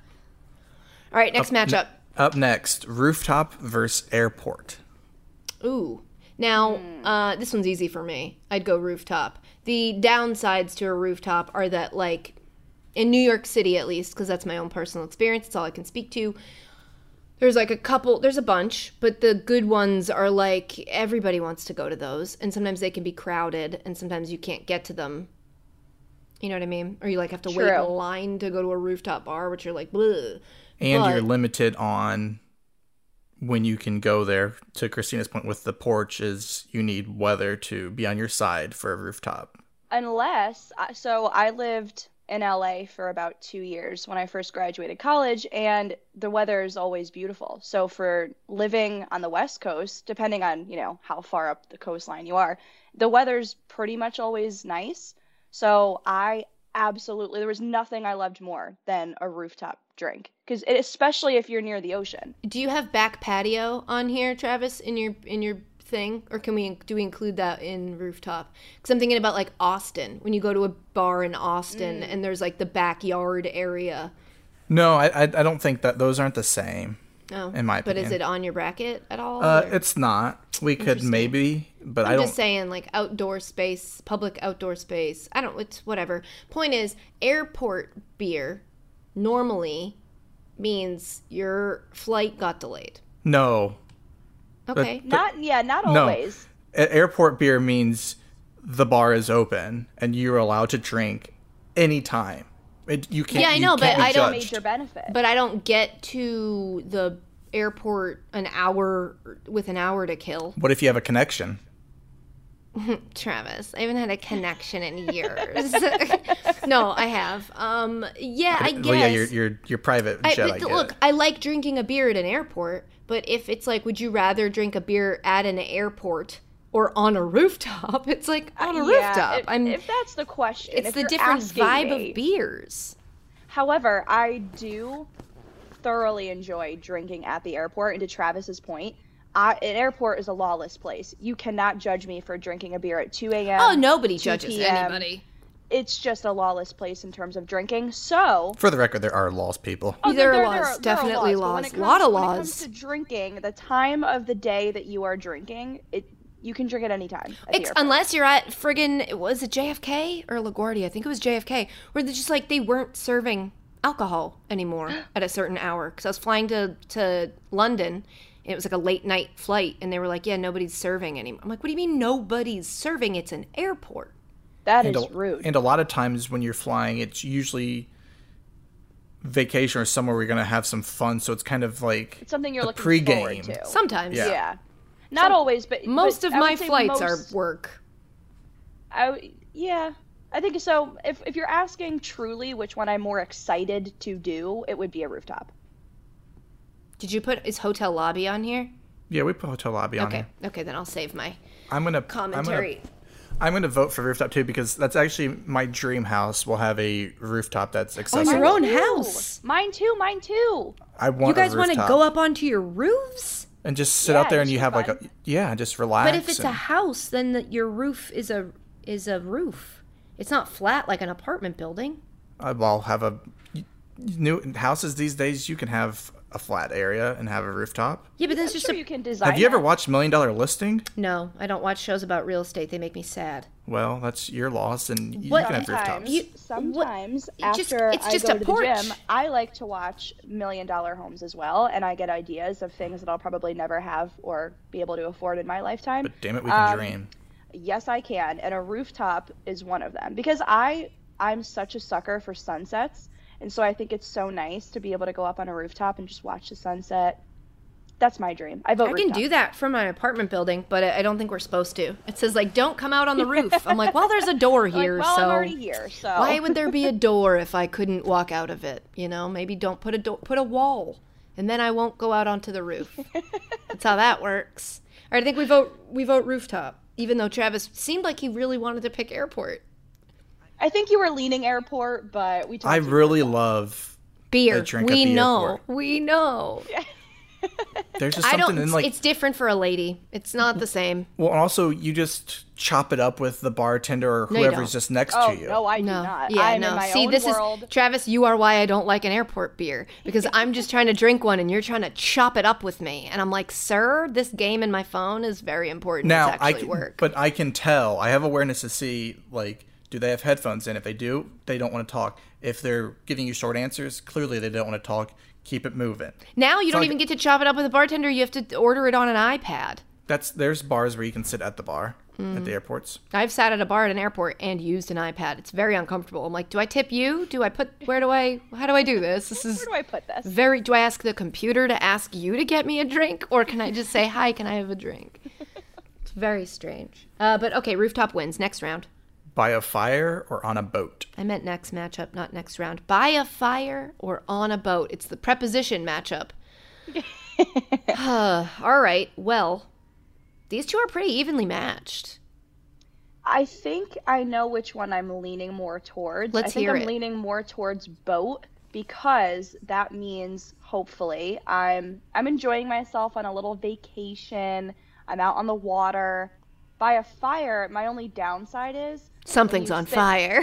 All right, next up, matchup. Up next, rooftop versus airport. Ooh. Now, uh, this one's easy for me. I'd go rooftop. The downsides to a rooftop are that, like, in New York City at least, because that's my own personal experience, it's all I can speak to, there's like a couple, there's a bunch, but the good ones are like, everybody wants to go to those, and sometimes they can be crowded, and sometimes you can't get to them. You know what I mean? Or you like have to True. wait in line to go to a rooftop bar, which you're like, bleh. And but, you're limited on... when you can go there. To Christina's point with the porch is you need weather to be on your side for a rooftop. Unless, so I lived in L A for about two years when I first graduated college, and the weather is always beautiful. So for living on the West Coast, depending on, you know, how far up the coastline you are, the weather's pretty much always nice. So I absolutely, there was nothing I loved more than a rooftop drink, because especially if you're near the ocean. Do you have back patio on here, Travis, in your in your thing, or can we do we include that in rooftop? Because I'm thinking about like Austin, when you go to a bar in Austin mm. and there's like the backyard area. No, I I, I don't think that those aren't the same. Oh, in my opinion. But is it on your bracket at all? Uh, it's not. We could maybe, but I'm I don't. I'm just saying, like outdoor space, public outdoor space. I don't. It's whatever. Point is, airport beer normally means your flight got delayed. No. Okay. But, but, not yeah, not always. No. Airport beer means the bar is open and you're allowed to drink anytime. It, you can't. Yeah, I know, you can't but be I don't judged. Major benefit. But I don't get to the airport an hour with an hour to kill. What if you have a connection? Travis, I haven't had a connection in years. No, I have. Um, yeah, I guess. Well, yeah, you're, you're, you're private jet, I, but I Look, it. I like drinking a beer at an airport, but if it's like, would you rather drink a beer at an airport or on a rooftop? It's like, on a uh, yeah, rooftop. If, I'm, if that's the question. It's the different vibe me. Of beers. However, I do thoroughly enjoy drinking at the airport, and to Travis's point, I, an airport is a lawless place. You cannot judge me for drinking a beer at two a.m. Oh, nobody judges anybody. It's just a lawless place in terms of drinking. So, for the record, there are laws, people. Oh, there, there, are laws, there are definitely there are laws. laws. A lot of laws. When it comes to drinking, the time of the day that you are drinking, it you can drink at any time. At it's unless you're at friggin' was it J F K or LaGuardia? I think it was J F K, where they just like they weren't serving alcohol anymore at a certain hour. Because I was flying to to London. It was like a late night flight, and they were like, yeah, nobody's serving anymore. I'm like, what do you mean nobody's serving? It's an airport. That and is a, rude. And a lot of times when you're flying, it's usually vacation or somewhere where you're going to have some fun. So it's kind of like it's something you're looking pre-game. Forward to. Sometimes. Yeah. yeah. Not some, always, but. Most but of my flights most, are work. I, yeah. I think so. If, if you're asking truly which one I'm more excited to do, it would be a rooftop. Did you put, is Hotel Lobby on here? Yeah, we put Hotel Lobby on okay. here. Okay, okay, then I'll save my I'm gonna, commentary. I'm going to vote for rooftop, too, because that's actually my dream house. We'll have a rooftop that's accessible. Oh, your own house. Mine, too. Mine, too. I want a rooftop. You guys want to go up onto your roofs? And just sit yeah, out there and you have fun. Like a, yeah, just relax. But if it's and... a house, then the, your roof is a is a roof. It's not flat like an apartment building. Uh, well, have a, new houses these days, you can have a flat area and have a rooftop. Yeah, but that's I'm just sure a... you can design. Have you ever watched Million Dollar Listing? No, I don't watch shows about real estate. They make me sad. Well, that's your loss, and you what? Can have rooftops. You, sometimes what? After just, it's I just go a to porch. The gym, I like to watch Million Dollar Homes as well, and I get ideas of things that I'll probably never have or be able to afford in my lifetime. But damn it, we can um, dream. Yes, I can, and a rooftop is one of them because I I'm such a sucker for sunsets. And so I think it's so nice to be able to go up on a rooftop and just watch the sunset. That's my dream. I vote I rooftop. Can do that from my apartment building, but I don't think we're supposed to. It says, like, don't come out on the roof. I'm like, well, there's a door here, like, well, so. I'm already here, so. Why would there be a door if I couldn't walk out of it? You know, maybe don't put a door, put a wall, and then I won't go out onto the roof. That's how that works. All right, I think we vote, we vote rooftop, even though Travis seemed like he really wanted to pick airport. I think you were leaning airport, but we talked I really love beer. A drink we at the know. Airport. We know. There's just something I don't, in like it's different for a lady. It's not the same. Well, also you just chop it up with the bartender or whoever's no, just next oh, to you. No, I do no. not. Yeah, I'm no. in my See, own this world. Is Travis. You are why I don't like an airport beer because I'm just trying to drink one and you're trying to chop it up with me. And I'm like, sir, this game in my phone is very important. Now it's actually I can, work. But I can tell. I have awareness to see like. Do they have headphones in? If they do, they don't want to talk. If they're giving you short answers, clearly they don't want to talk. Keep it moving. Now you it's don't like, even get to chop it up with a bartender. You have to order it on an iPad. That's There's bars where you can sit at the bar mm. at the airports. I've sat at a bar at an airport and used an iPad. It's very uncomfortable. I'm like, do I tip you? Do I put, where do I, how do I do this? This is where do I put this? Very, do I ask the computer to ask you to get me a drink? Or can I just say, hi, can I have a drink? It's very strange. Uh, but okay, rooftop wins. Next round. By a fire or on a boat? I meant next matchup, not next round. By a fire or on a boat? It's the preposition matchup. uh, all right. Well, these two are pretty evenly matched. I think I know which one I'm leaning more towards. Let's hear it. I think I'm leaning more towards boat because that means hopefully I'm I'm enjoying myself on a little vacation. I'm out on the water. By a fire, my only downside is... Something's on sit, fire.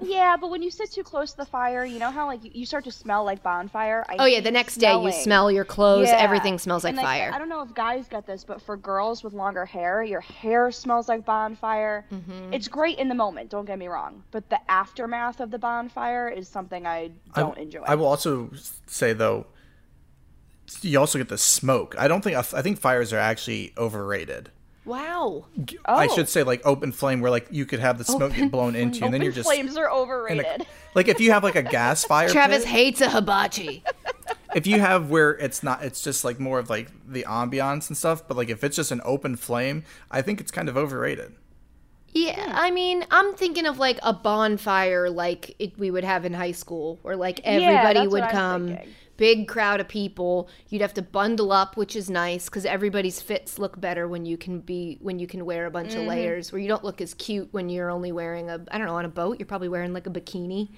Yeah, but when you sit too close to the fire, you know how like you, you start to smell like bonfire? I oh, yeah, the next smelling. day you smell your clothes. Yeah. Everything smells and like fire. I don't know if guys get this, but for girls with longer hair, your hair smells like bonfire. Mm-hmm. It's great in the moment, don't get me wrong. But the aftermath of the bonfire is something I don't I, enjoy. I will also say, though, you also get the smoke. I don't think... I think fires are actually overrated. Wow. I oh. should say like open flame where like you could have the smoke open get blown into you and then you're just... Open flames are overrated. A, like if you have like a gas fire Travis pit, hates a hibachi. If you have where it's not, it's just like more of like the ambiance and stuff, but like if it's just an open flame, I think it's kind of overrated. Yeah, I mean, I'm thinking of like a bonfire like it, we would have in high school where like everybody yeah, would come. Thinking. Big crowd of people. You'd have to bundle up, which is nice because everybody's fits look better when you can be when you can wear a bunch mm-hmm. of layers. Where you don't look as cute when you're only wearing a I don't know on a boat you're probably wearing like a bikini.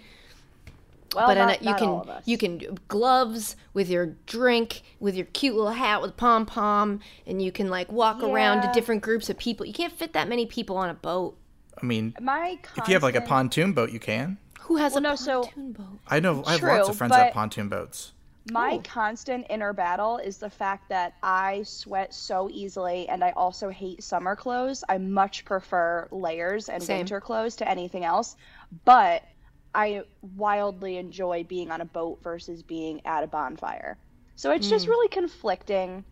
Well, but not, a, you not can all of us. You can do gloves with your drink with your cute little hat with pom pom, and you can like walk yeah. around to different groups of people. You can't fit that many people on a boat. I mean, My constant... if you have like a pontoon boat, you can. Who has well, a no, pontoon so... boat? I know. I True, have lots of friends but... that have pontoon boats. My Ooh. constant inner battle is the fact that I sweat so easily and I also hate summer clothes. I much prefer layers and Same. winter clothes to anything else. But I wildly enjoy being on a boat versus being at a bonfire. So it's mm. just really conflicting.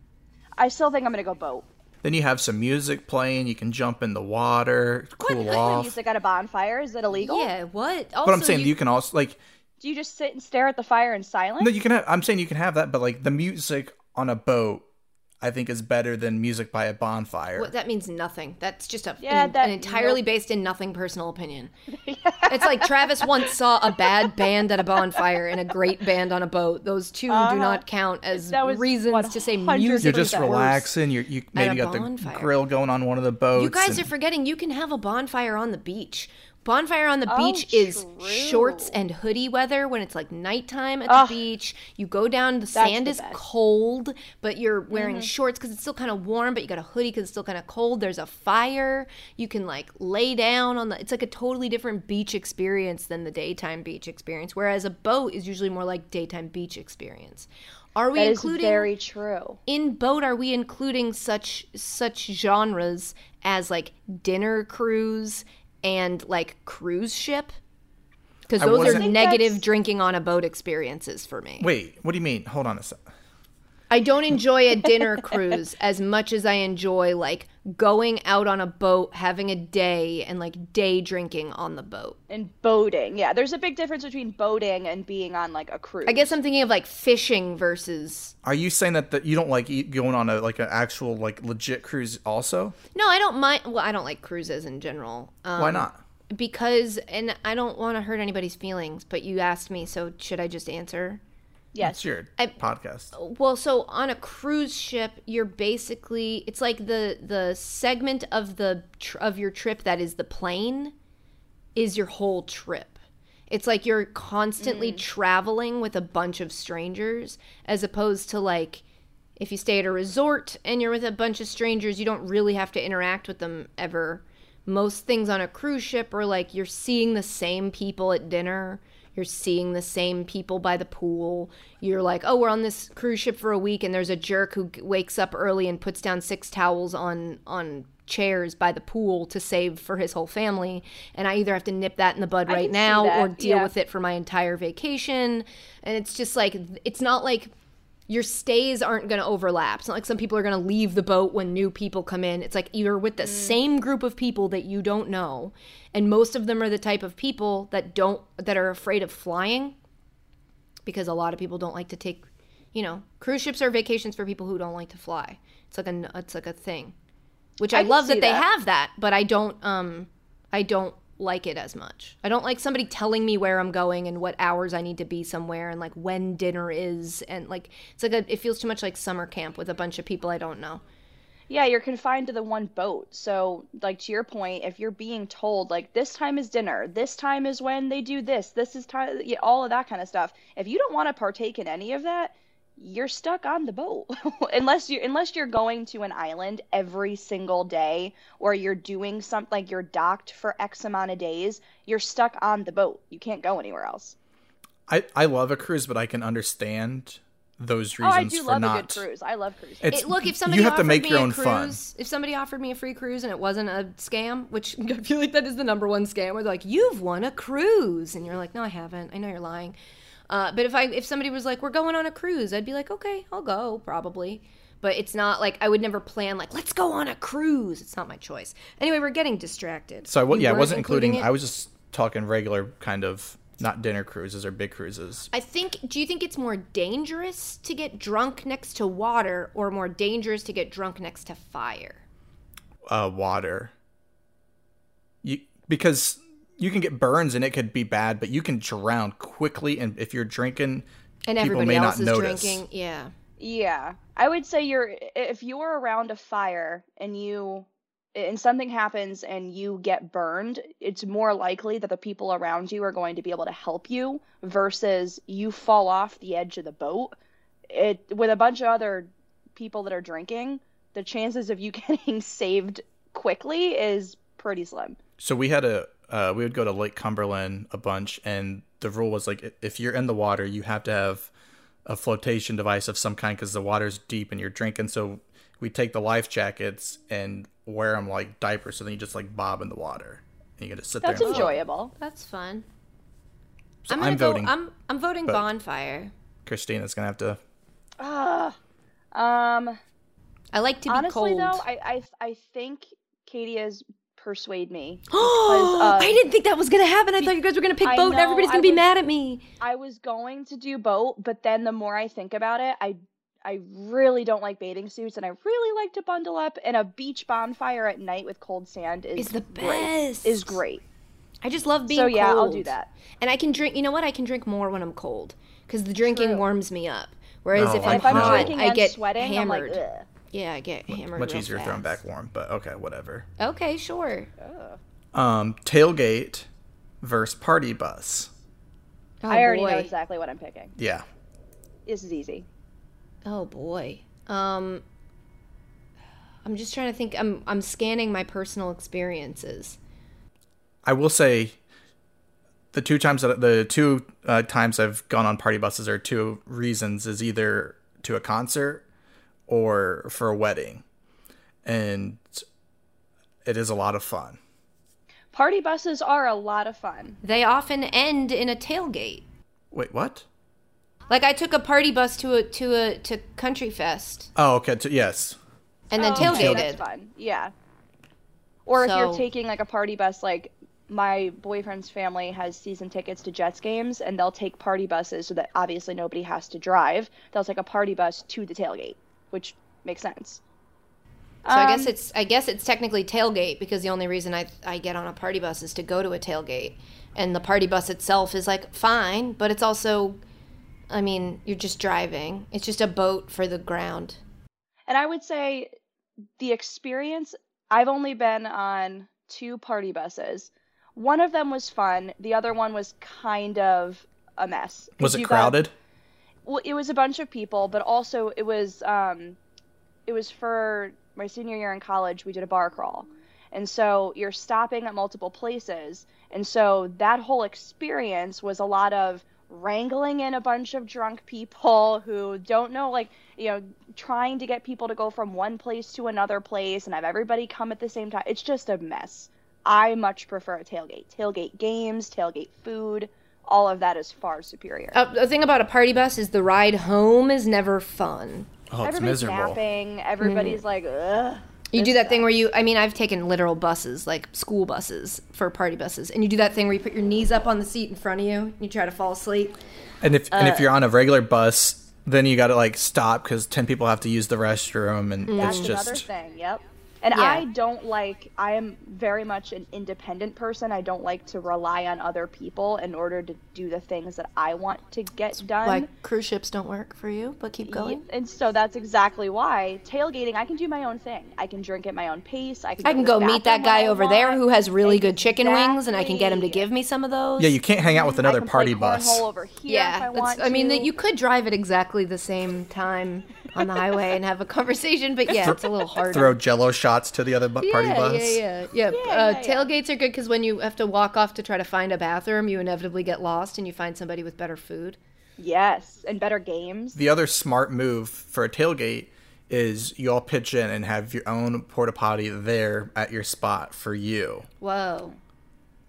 I still think I'm going to go boat. Then you have some music playing. You can jump in the water, cool what? off. What music at a bonfire? Is it illegal? Yeah, what? Also, but I'm saying you, you can also... like. Do you just sit and stare at the fire in silence? No, you can have, I'm saying you can have that, but like the music on a boat, I think is better than music by a bonfire. Well, that means nothing. That's just a, yeah, an, that, an entirely nope. based in nothing personal opinion. Yeah. It's like Travis once saw a bad band at a bonfire and a great band on a boat. Those two uh, do not count as reasons to say music. You're just relaxing. You're, you maybe got bonfire. the grill going on one of the boats. You guys and... are forgetting you can have a bonfire on the beach. Bonfire on the beach oh, is true. shorts and hoodie weather when it's like nighttime at Ugh, the beach. You go down, the sand the is best. cold, but you're wearing mm-hmm. shorts because it's still kind of warm, but you got a hoodie because it's still kind of cold. There's a fire. You can like lay down on the, it's like a totally different beach experience than the daytime beach experience, whereas a boat is usually more like daytime beach experience. Are we that including, is very true. In boat, are we including such such genres as like dinner cruise and like cruise ship, because those are negative drinking on a boat experiences for me. Wait, what do you mean? Hold on a sec. I don't enjoy a dinner cruise as much as I enjoy like going out on a boat, having a day, and like day drinking on the boat. And boating, yeah. There's a big difference between boating and being on like a cruise. I guess I'm thinking of like fishing versus. Are you saying that the, you don't like going on a like an actual like legit cruise also? No, I don't mind. Well, I don't like cruises in general. Um, Why not? Because, and I don't want to hurt anybody's feelings, but you asked me, so should I just answer? Yes. It's your I, podcast. Well, so on a cruise ship, you're basically it's like the the segment of the tr- of your trip that is the plane is your whole trip. It's like you're constantly mm. traveling with a bunch of strangers as opposed to like If you stay at a resort and you're with a bunch of strangers, you don't really have to interact with them ever. Most things on a cruise ship are like you're seeing the same people at dinner. You're seeing the same people by the pool. You're like, oh, we're on this cruise ship for a week, and there's a jerk who wakes up early and puts down six towels on, on chairs by the pool to save for his whole family. And I either have to nip that in the bud right now or deal yeah. with it for my entire vacation. And it's just like, it's not like your stays aren't going to overlap. It's not like some people are going to leave the boat when new people come in. It's like you're with the mm. same group of people that you don't know, and most of them are the type of people that don't that are afraid of flying, because a lot of people don't like to take, you know, cruise ships are vacations for people who don't like to fly. It's like a it's like a thing, which I, I love that, that they have that, but I don't um I don't like it as much. I don't like somebody telling me where I'm going and what hours I need to be somewhere and like when dinner is, and like it's like a, it feels too much like summer camp with a bunch of people I don't know. Yeah, you're confined to the one boat. So like to your point, if you're being told like this time is dinner, this time is when they do this, this is time, all of that kind of stuff, if you don't want to partake in any of that, you're stuck on the boat unless you unless you're going to an island every single day, or you're doing something like you're docked for X amount of days. You're stuck on the boat. You can't go anywhere else. I, I love a cruise, but I can understand those reasons. Oh, I do for love not, a good cruise. I love cruises. It, look, if somebody you have to make your own cruise, fun. If somebody offered me a free cruise and it wasn't a scam, which I feel like that is the number one scam, where they're like, "You've won a cruise," and you're like, "No, I haven't. I know you're lying." Uh, but if I if somebody was like, we're going on a cruise, I'd be like, okay, I'll go, probably. But it's not like I would never plan like, let's go on a cruise. It's not my choice. Anyway, we're getting distracted. So, I, yeah, I wasn't including, including I was just talking regular kind of not dinner cruises or big cruises. I think, do you think it's more dangerous to get drunk next to water or more dangerous to get drunk next to fire? Uh, water. You, because... you can get burns and it could be bad, but you can drown quickly. And if you're drinking, and people may not notice. Drinking, yeah, yeah. I would say you're if you're around a fire and you and something happens and you get burned, it's more likely that the people around you are going to be able to help you versus you fall off the edge of the boat. It with a bunch of other people that are drinking, the chances of you getting saved quickly is pretty slim. So we had a. Uh, we would go to Lake Cumberland a bunch, and the rule was like if you're in the water, you have to have a flotation device of some kind because the water's deep and you're drinking. So we take the life jackets and wear them like diapers, so then you just like bob in the water and you got to sit That's there. That's enjoyable. Float. That's fun. So I'm, I'm go, voting. I'm I'm voting bonfire. Christina's gonna have to. Uh, um, I like to be honestly, cold. Honestly, though, I I I think Katie is. Persuade me. Oh, I didn't think that was going to happen. I be, thought you guys were going to pick I boat know, and everybody's going to be mad at me. I was going to do boat, but then the more I think about it, I I really don't like bathing suits, and I really like to bundle up, and a beach bonfire at night with cold sand is, is the best. Great, is great. I just love being so, cold. So yeah, I'll do that. And I can drink, you know what? I can drink more when I'm cold because the drinking True. warms me up. Whereas no, if I'm hot, drinking I get sweating, hammered. I'm like, ugh. Yeah, I get hammered. Much easier throwing back warm, but okay, whatever. Okay, sure. Oh. Um, tailgate versus party bus. Oh, I already boy. know exactly what I'm picking. Yeah. This is easy. Oh boy. Um, I'm just trying to think. I'm I'm scanning my personal experiences. I will say, the two times that the two uh, times I've gone on party buses are two reasons: is either to a concert. Or for a wedding, and it is a lot of fun. Party buses are a lot of fun. They often end in a tailgate. Wait, what? Like I took a party bus to a to a to Country Fest. Oh, okay. To, yes. And then oh, tailgated. Okay, that's fun. Yeah. Or so, if you're taking like a party bus, like my boyfriend's family has season tickets to Jets games, and they'll take party buses so that obviously nobody has to drive. They'll take a party bus to the tailgate. Which makes sense. So um, I guess it's I guess it's technically tailgate because the only reason I I get on a party bus is to go to a tailgate, and the party bus itself is like fine, but it's also, I mean, you're just driving. It's just a boat for the ground. And I would say the experience. I've only been on two party buses. One of them was fun. The other one was kind of a mess. Was it crowded? Got, Well, it was a bunch of people, but also it was um, it was for my senior year in college. We did a bar crawl. And so you're stopping at multiple places. And so that whole experience was a lot of wrangling in a bunch of drunk people who don't know, like, you know, trying to get people to go from one place to another place and have everybody come at the same time. It's just a mess. I much prefer a tailgate. Tailgate games, tailgate food, all of that is far superior. Uh, the thing about a party bus is the ride home is never fun. Oh, it's everybody's miserable. Napping, everybody's mm. like, ugh. You do that thing where you, I mean, I've taken literal buses, like school buses for party buses, and you do that thing where you put your knees up on the seat in front of you, and you try to fall asleep. And if uh, and if you're on a regular bus, then you got to, like, stop because ten people have to use the restroom, and that's it's just... That's another thing, yep. And yeah. I don't like, I am very much an independent person. I don't like to rely on other people in order to do the things that I want to get done. Like cruise ships don't work for you, but keep going. And so that's exactly why tailgating, I can do my own thing. I can drink at my own pace. I can, I can go meet that guy over there who has really exactly. good chicken wings, and I can get him to give me some of those. Yeah, you can't hang out with another party bus. I can play cornhole over here yeah, if I want to. I mean, you could drive at exactly the same time on the highway and have a conversation, but yeah, it's a little harder. Throw jello shots to the other party yeah, bus. Yeah, yeah, yeah. yeah uh, tailgates are good because when you have to walk off to try to find a bathroom, you inevitably get lost and you find somebody with better food. Yes, and better games. The other smart move for a tailgate is you all pitch in and have your own porta potty there at your spot for you. Whoa.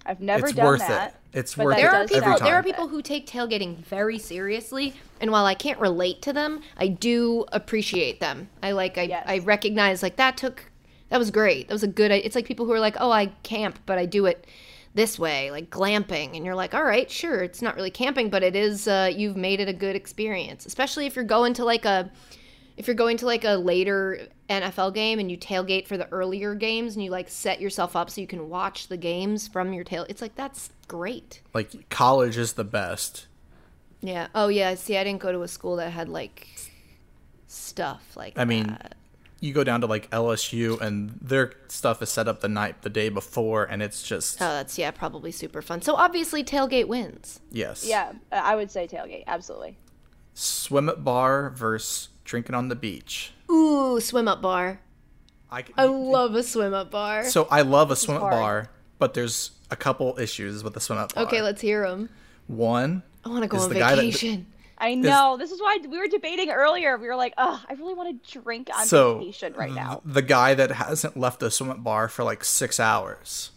I've never it's done worth that. It. It's worth there it. Are people, every time. There are people who take tailgating very seriously, and while I can't relate to them, I do appreciate them. I like I, yes. I recognize like that took That was great. That was a good... It's like people who are like, oh, I camp, but I do it this way, like glamping. And you're like, all right, sure, it's not really camping, but it is, uh, you've made it a good experience. Especially if you're going to like a... If you're going to like a later N F L game and you tailgate for the earlier games and you like set yourself up so you can watch the games from your tail... It's like, that's great. Like, college is the best. Yeah. Oh, yeah. See, I didn't go to a school that had like stuff like that. I mean... That. You go down to like L S U and their stuff is set up the night, the day before, and it's just... Oh, that's, yeah, probably super fun. So obviously tailgate wins. Yes. Yeah, I would say tailgate, absolutely. Swim at bar versus drinking on the beach. Ooh, swim at bar. I, I love a swim at bar. So I love a swim at bar, but there's a couple issues with the swim at bar. Okay, let's hear them. One... I want to go on vacation. I know. This, this is why we were debating earlier. We were like, "Ugh, I really want to drink on so, vacation right now." The guy that hasn't left the swim bar for like six hours.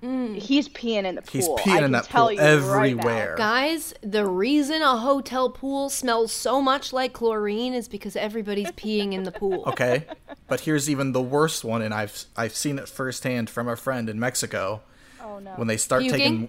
Mm. He's peeing in the pool. He's peeing I in that pool everywhere. Right, guys, the reason a hotel pool smells so much like chlorine is because everybody's peeing in the pool. Okay, but here's even the worst one, and I've I've seen it firsthand from a friend in Mexico. Oh no! When they start Puking? taking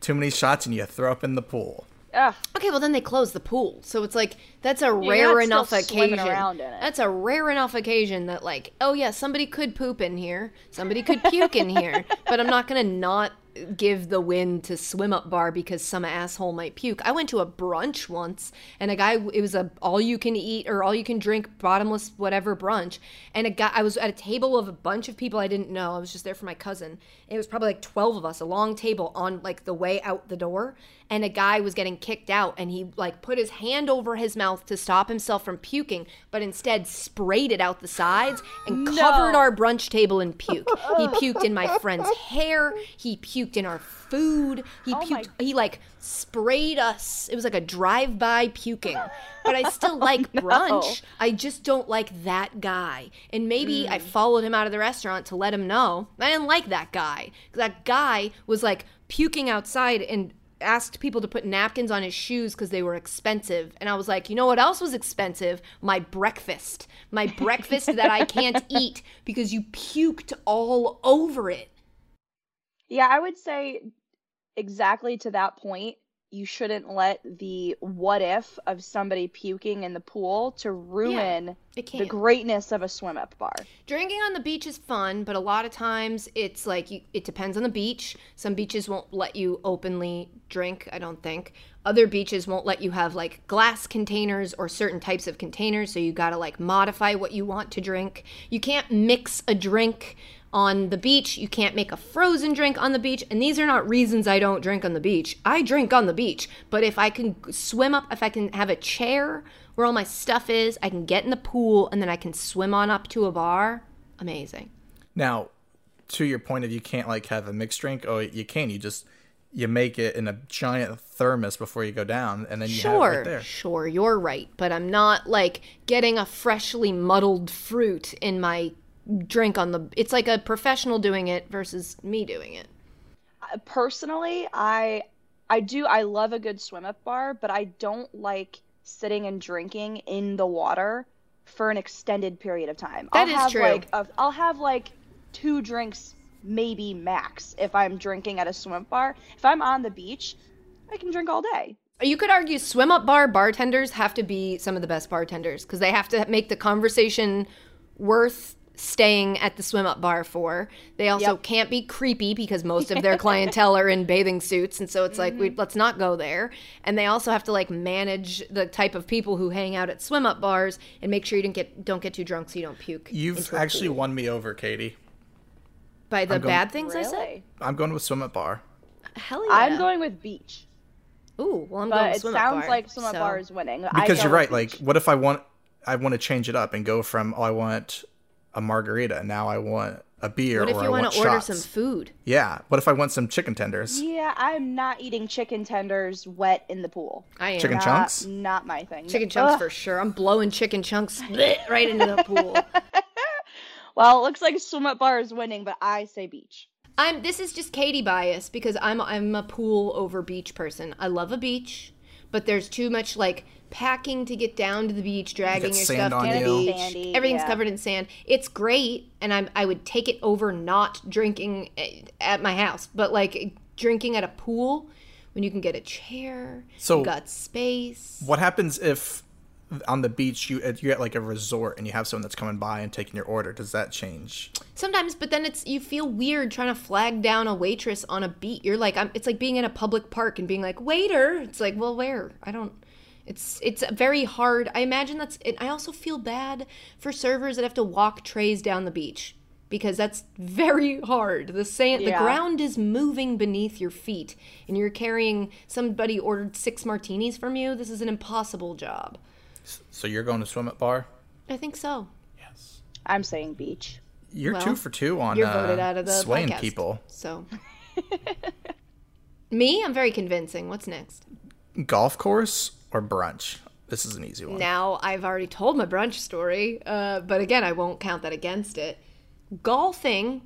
too many shots and you throw up in the pool. Ugh. Okay, well then they close the pool, so it's like that's a You're rare enough occasion. That's a rare enough occasion that like, oh yeah, somebody could poop in here, somebody could puke in here, but I'm not gonna not give the win to swim up bar because some asshole might puke. I went to a brunch once, and a guy, it was a all you can eat or all you can drink bottomless whatever brunch, and a guy, I was at a table of a bunch of people I didn't know. I was just there for my cousin. It was probably like twelve of us, a long table on like the way out the door, and a guy was getting kicked out, and he like put his hand over his mouth to stop himself from puking, but instead sprayed it out the sides and no. covered our brunch table in puke. He puked in my friend's hair. He puked in our food. He oh puked. He like sprayed us. It was like a drive-by puking. But I still like no. brunch. I just don't like that guy. And maybe mm. I followed him out of the restaurant to let him know I didn't like that guy. That guy was like puking outside and asked people to put napkins on his shoes because they were expensive. And I was like, you know what else was expensive? My breakfast. My breakfast that I can't eat because you puked all over it. Yeah, I would say exactly to that point, you shouldn't let the what if of somebody puking in the pool to ruin yeah, the greatness of a swim up bar. Drinking on the beach is fun, but a lot of times it's like you, it depends on the beach. Some beaches won't let you openly drink, I don't think. Other beaches won't let you have like glass containers or certain types of containers, so you got to like modify what you want to drink. You can't mix a drink on the beach. You can't make a frozen drink on the beach. And these are not reasons I don't drink on the beach. I drink on the beach. But if I can swim up, if I can have a chair where all my stuff is, I can get in the pool, and then I can swim on up to a bar. Amazing. Now, to your point of you can't, like, have a mixed drink. Oh, you can. You just, you make it in a giant thermos before you go down, and then you sure, have it right there. Sure, you're right. But I'm not, like, getting a freshly muddled fruit in my drink on the, it's like a professional doing it versus me doing it. Personally, I I do I love a good swim up bar, but I don't like sitting and drinking in the water for an extended period of time. That I'll is have true. Like a, I'll have like two drinks maybe max if I'm drinking at a swim up bar. If I'm on the beach, I can drink all day. You could argue swim up bar bartenders have to be some of the best bartenders because they have to make the conversation worth staying at the swim up bar for. They also yep. can't be creepy because most of their clientele are in bathing suits, and so it's mm-hmm. like we, let's not go there. And they also have to like manage the type of people who hang out at swim up bars and make sure you don't get don't get too drunk so you don't puke. You've actually won me over, Katie. By the going, bad things really? I say. I'm going with swim up bar. Hell yeah. I'm going with beach. Ooh, well I'm but going with swim up bar. It sounds like swim up so. bar is winning. Because you're right. Like, what if I want I want to change it up and go from oh I want a margarita. Now I want a beer. What if you want to order some food? Yeah. What if I want some chicken tenders? Yeah, I'm not eating chicken tenders wet in the pool. I am. Chicken not, chunks? Not my thing. Chicken chunks Ugh. for sure. I'm blowing chicken chunks right into the pool. Well, it looks like swim up bar is winning, but I say beach. I'm. This is just Katie bias because I'm I'm a pool over beach person. I love a beach, but there's too much like packing to get down to the beach, dragging you your stuff to the you. beach. Sandy, Everything's yeah. covered in sand. It's great, and I I would take it over not drinking at my house, but like drinking at a pool when you can get a chair, so you got space. What happens if on the beach you you're at like a resort and you have someone that's coming by and taking your order? Does that change? Sometimes, but then it's you feel weird trying to flag down a waitress on a beach. You're like, I'm, it's like being in a public park and being like, waiter. It's like, well, where? I don't. It's it's very hard. I imagine that's – I also feel bad for servers that have to walk trays down the beach because that's very hard. The sand, yeah. the ground is moving beneath your feet, and you're carrying – somebody ordered six martinis from you. This is an impossible job. So you're going to swim at bar? I think so. Yes. I'm saying beach. You're well, two for two on you're voted uh, out of the swaying podcast, people. So me? I'm very convincing. What's next? Golf course? Or brunch. This is an easy one. Now, I've already told my brunch story, uh, but again, I won't count that against it. Golfing,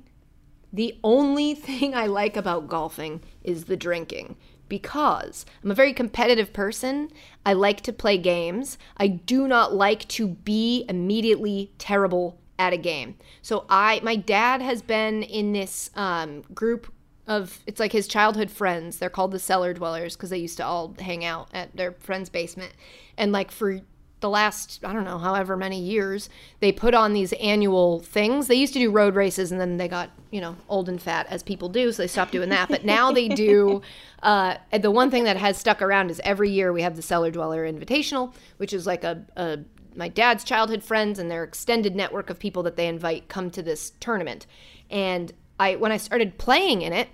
the only thing I like about golfing is the drinking because I'm a very competitive person. I like to play games. I do not like to be immediately terrible at a game. So I, my dad has been in this um, group of, it's like his childhood friends. They're called the Cellar Dwellers because they used to all hang out at their friend's basement. And like for the last, I don't know, however many years, they put on these annual things. They used to do road races and then they got, you know, old and fat as people do. So they stopped doing that. But now they do, uh, the one thing that has stuck around is every year we have the Cellar Dweller Invitational, which is like a, a my dad's childhood friends and their extended network of people that they invite come to this tournament. And I when I started playing in it,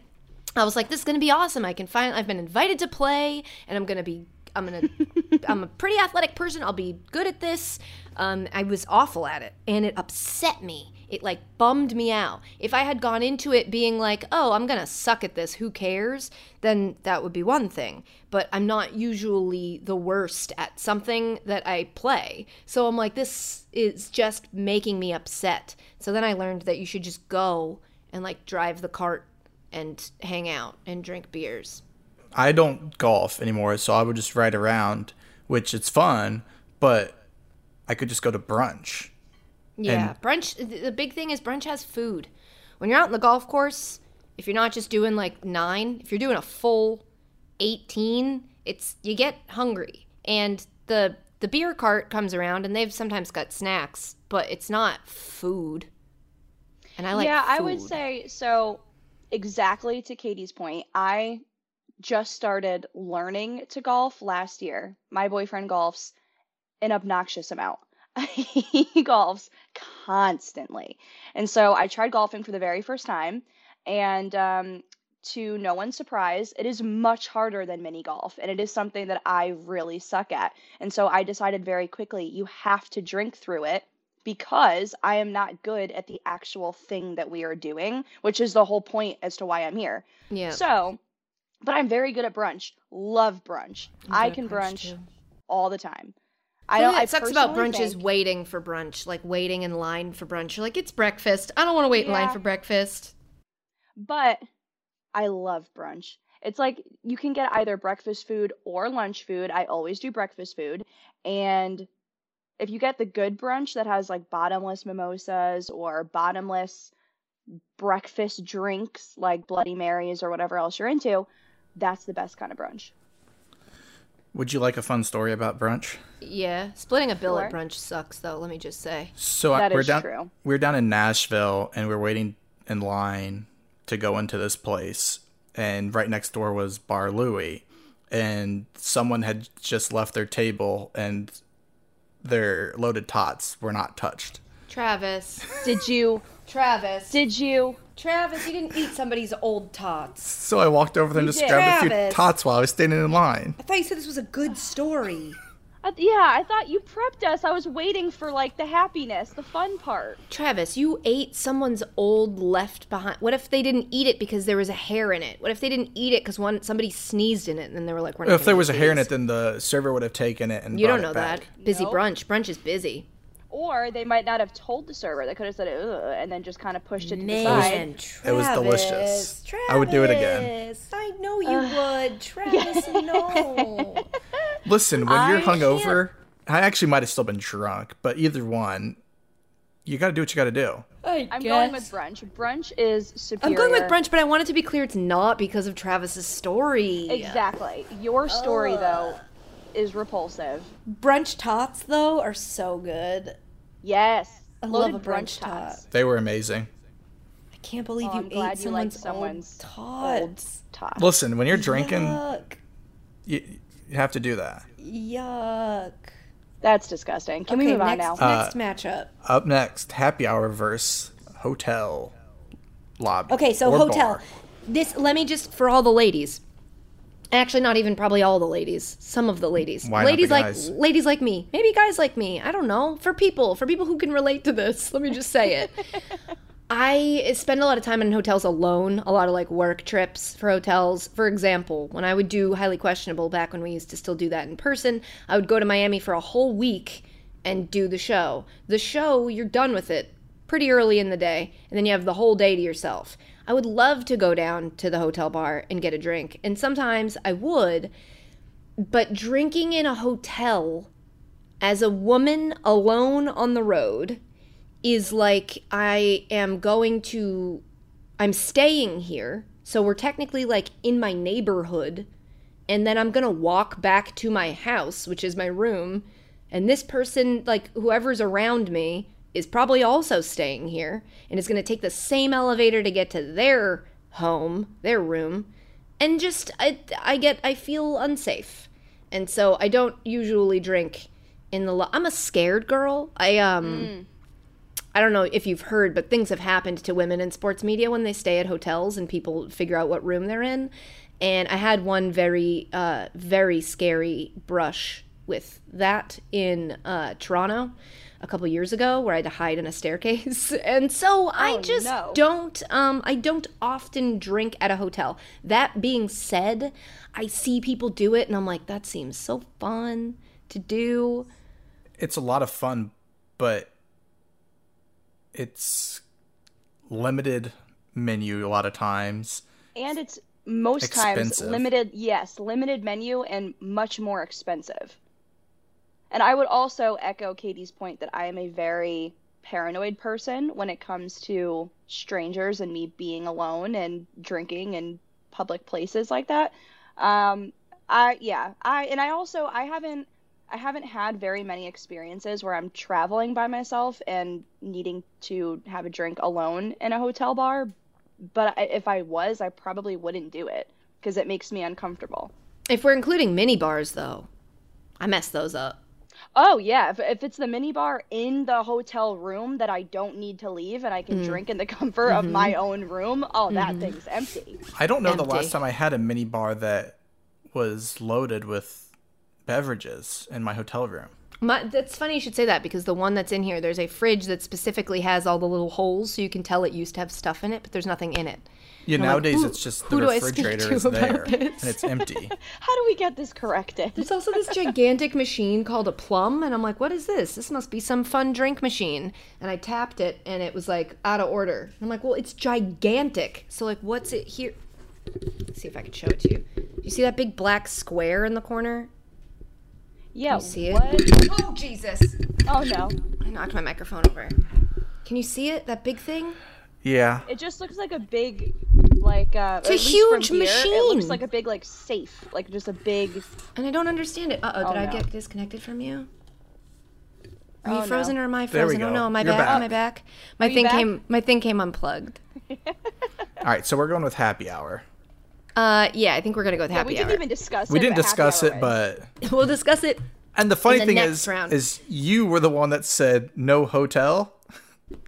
I was like, this is going to be awesome. I can find, I've been invited to play and I'm going to be, I'm going to, I'm a pretty athletic person. I'll be good at this. Um, I was awful at it and it upset me. It like bummed me out. If I had gone into it being like, oh, I'm going to suck at this, who cares? Then that would be one thing. But I'm not usually the worst at something that I play. So I'm like, this is just making me upset. So then I learned that you should just go and like drive the cart and hang out and drink beers. I don't golf anymore, so I would just ride around, which it's fun, but I could just go to brunch. Yeah, and brunch, the big thing is brunch has food. When you're out in the golf course, if you're not just doing like nine, if you're doing a full eighteen, it's you get hungry. And the the beer cart comes around, and they've sometimes got snacks, but it's not food. And I like yeah, food. I would say so. Exactly to Katie's point, I just started learning to golf last year. My boyfriend golfs an obnoxious amount. he golfs constantly. And so I tried golfing for the very first time, and um, to no one's surprise, it is much harder than mini golf, and it is something that I really suck at. And so I decided very quickly, you have to drink through it, because I am not good at the actual thing that we are doing, which is the whole point as to why I'm here. Yeah. So, but I'm very good at brunch. Love brunch. I can brunch, brunch all the time. I don't. It sucks about brunch is waiting for brunch, like waiting in line for brunch. You're like, it's breakfast. I don't want to wait yeah. in line for breakfast. But I love brunch. It's like you can get either breakfast food or lunch food. I always do breakfast food, and if you get the good brunch that has like bottomless mimosas or bottomless breakfast drinks like Bloody Marys or whatever else you're into, that's the best kind of brunch. Would you like a fun story about brunch? Yeah. Splitting a bill sure. at brunch sucks, though, let me just say. So that I, we're is down, true. We're down in Nashville, and we're waiting in line to go into this place. And right next door was Bar Louie. And someone had just left their table, and their loaded tots were not touched. Travis. Did you? Travis. Did you? Travis, you didn't eat somebody's old tots. So I walked over there and you just grabbed Travis. a few tots while I was standing in line. I thought you said this was a good story. I th- yeah, I thought you prepped us. I was waiting for, like, the happiness, the fun part. Travis, you ate someone's old left behind. What if they didn't eat it because there was a hair in it? What if they didn't eat it because one somebody sneezed in it and then they were like, we're not going to eat it? If there was a hair in it, then the server would have taken it and brought it back. You don't know that. Busy nope. brunch. Brunch is busy. Or they might not have told the server. They could have said, ugh, and then just kind of pushed it to Man, the side. Travis, it was delicious. Travis, I would do it again. I know you uh, would. Travis, yeah. no. Listen, when I you're hungover, I actually might have still been drunk, but either one, you got to do what you got to do. I I'm guess. going with brunch. Brunch is superior. I'm going with brunch, but I want it to be clear it's not because of Travis's story. Exactly. Your story, uh. though, is repulsive. Brunch tots, though, are so good. Yes. I Loaded love a brunch, brunch tots. Tot. They were amazing. I can't believe oh, you I'm ate someone's, you someone's old, old tots. Listen, when you're drinking, you, you have to do that. Yuck. That's disgusting. Can okay, we move next, on now? Uh, next matchup. Up next, happy hour versus hotel lobby. Okay, so hotel. Bar. This, let me just, for all the ladies. Actually, not even probably all the ladies. Some of the ladies. Why ladies not the guys? like ladies like me. Maybe guys like me. I don't know. For people, for people who can relate to this, let me just say it. I spend a lot of time in hotels alone. A lot of like work trips for hotels. For example, when I would do Highly Questionable back when we used to still do that in person, I would go to Miami for a whole week and do the show. The show, you're done with it pretty early in the day, and then you have the whole day to yourself. I would love to go down to the hotel bar and get a drink, and sometimes I would, but drinking in a hotel as a woman alone on the road is like I am going to, I'm staying here, so we're technically like in my neighborhood, and then I'm going to walk back to my house, which is my room, and this person, like whoever's around me, is probably also staying here and is going to take the same elevator to get to their home, their room, and just I, I get I feel unsafe, and so I don't usually drink in the. Lo- I'm a scared girl. I um, mm. I don't know if you've heard, but things have happened to women in sports media when they stay at hotels and people figure out what room they're in, and I had one very uh very scary brush with that in uh, Toronto. A couple years ago where I had to hide in a staircase. And so I oh, just no. don't, um, I don't often drink at a hotel. That being said, I see people do it and I'm like, that seems so fun to do. It's a lot of fun, but it's limited menu a lot of times. And it's most expensive. times limited, yes, limited menu and much more expensive. And I would also echo Katie's point that I am a very paranoid person when it comes to strangers and me being alone and drinking in public places like that. Um, I yeah, I and I also I haven't I haven't had very many experiences where I'm traveling by myself and needing to have a drink alone in a hotel bar. But if I was, I probably wouldn't do it because it makes me uncomfortable. If we're including mini bars, though, I mess those up. Oh, yeah. If, if it's the minibar in the hotel room that I don't need to leave and I can mm. drink in the comfort mm-hmm. of my own room, oh, mm-hmm. that thing's empty. I don't know empty. the last time I had a minibar that was loaded with beverages in my hotel room. My, that's funny you should say that, because the one that's in here, there's a fridge that specifically has all the little holes so you can tell it used to have stuff in it, but there's nothing in it. Yeah, and nowadays like, it's just the refrigerator is there this? and it's empty. How do we get this corrected? There's also this gigantic machine called a plum, and I'm like, what is this? This must be some fun drink machine. And I tapped it, and it was like out of order. I'm like, well, it's gigantic. So like, what's it here? Let's see if I can show it to you. You see that big black square in the corner? Yeah. You see what? It? Oh, Jesus. Oh, no. I knocked my microphone over. Can you see it? That big thing? Yeah. It just looks like a big, like, uh, it's a huge here, machine. It looks like a big, like, safe. Like, just a big. And I don't understand it. Uh-oh, oh, did no. I get disconnected from you? Are oh, you frozen no. or am I frozen? Oh, no, am I back? back? Am I back? My Are thing back? came My thing came unplugged. All right, so we're going with happy hour. Uh, yeah, I think we're going to go with yeah, happy we hour. We didn't even discuss it. We didn't discuss it, but. We'll discuss it. And the funny the thing is, round. is you were the one that said no hotel.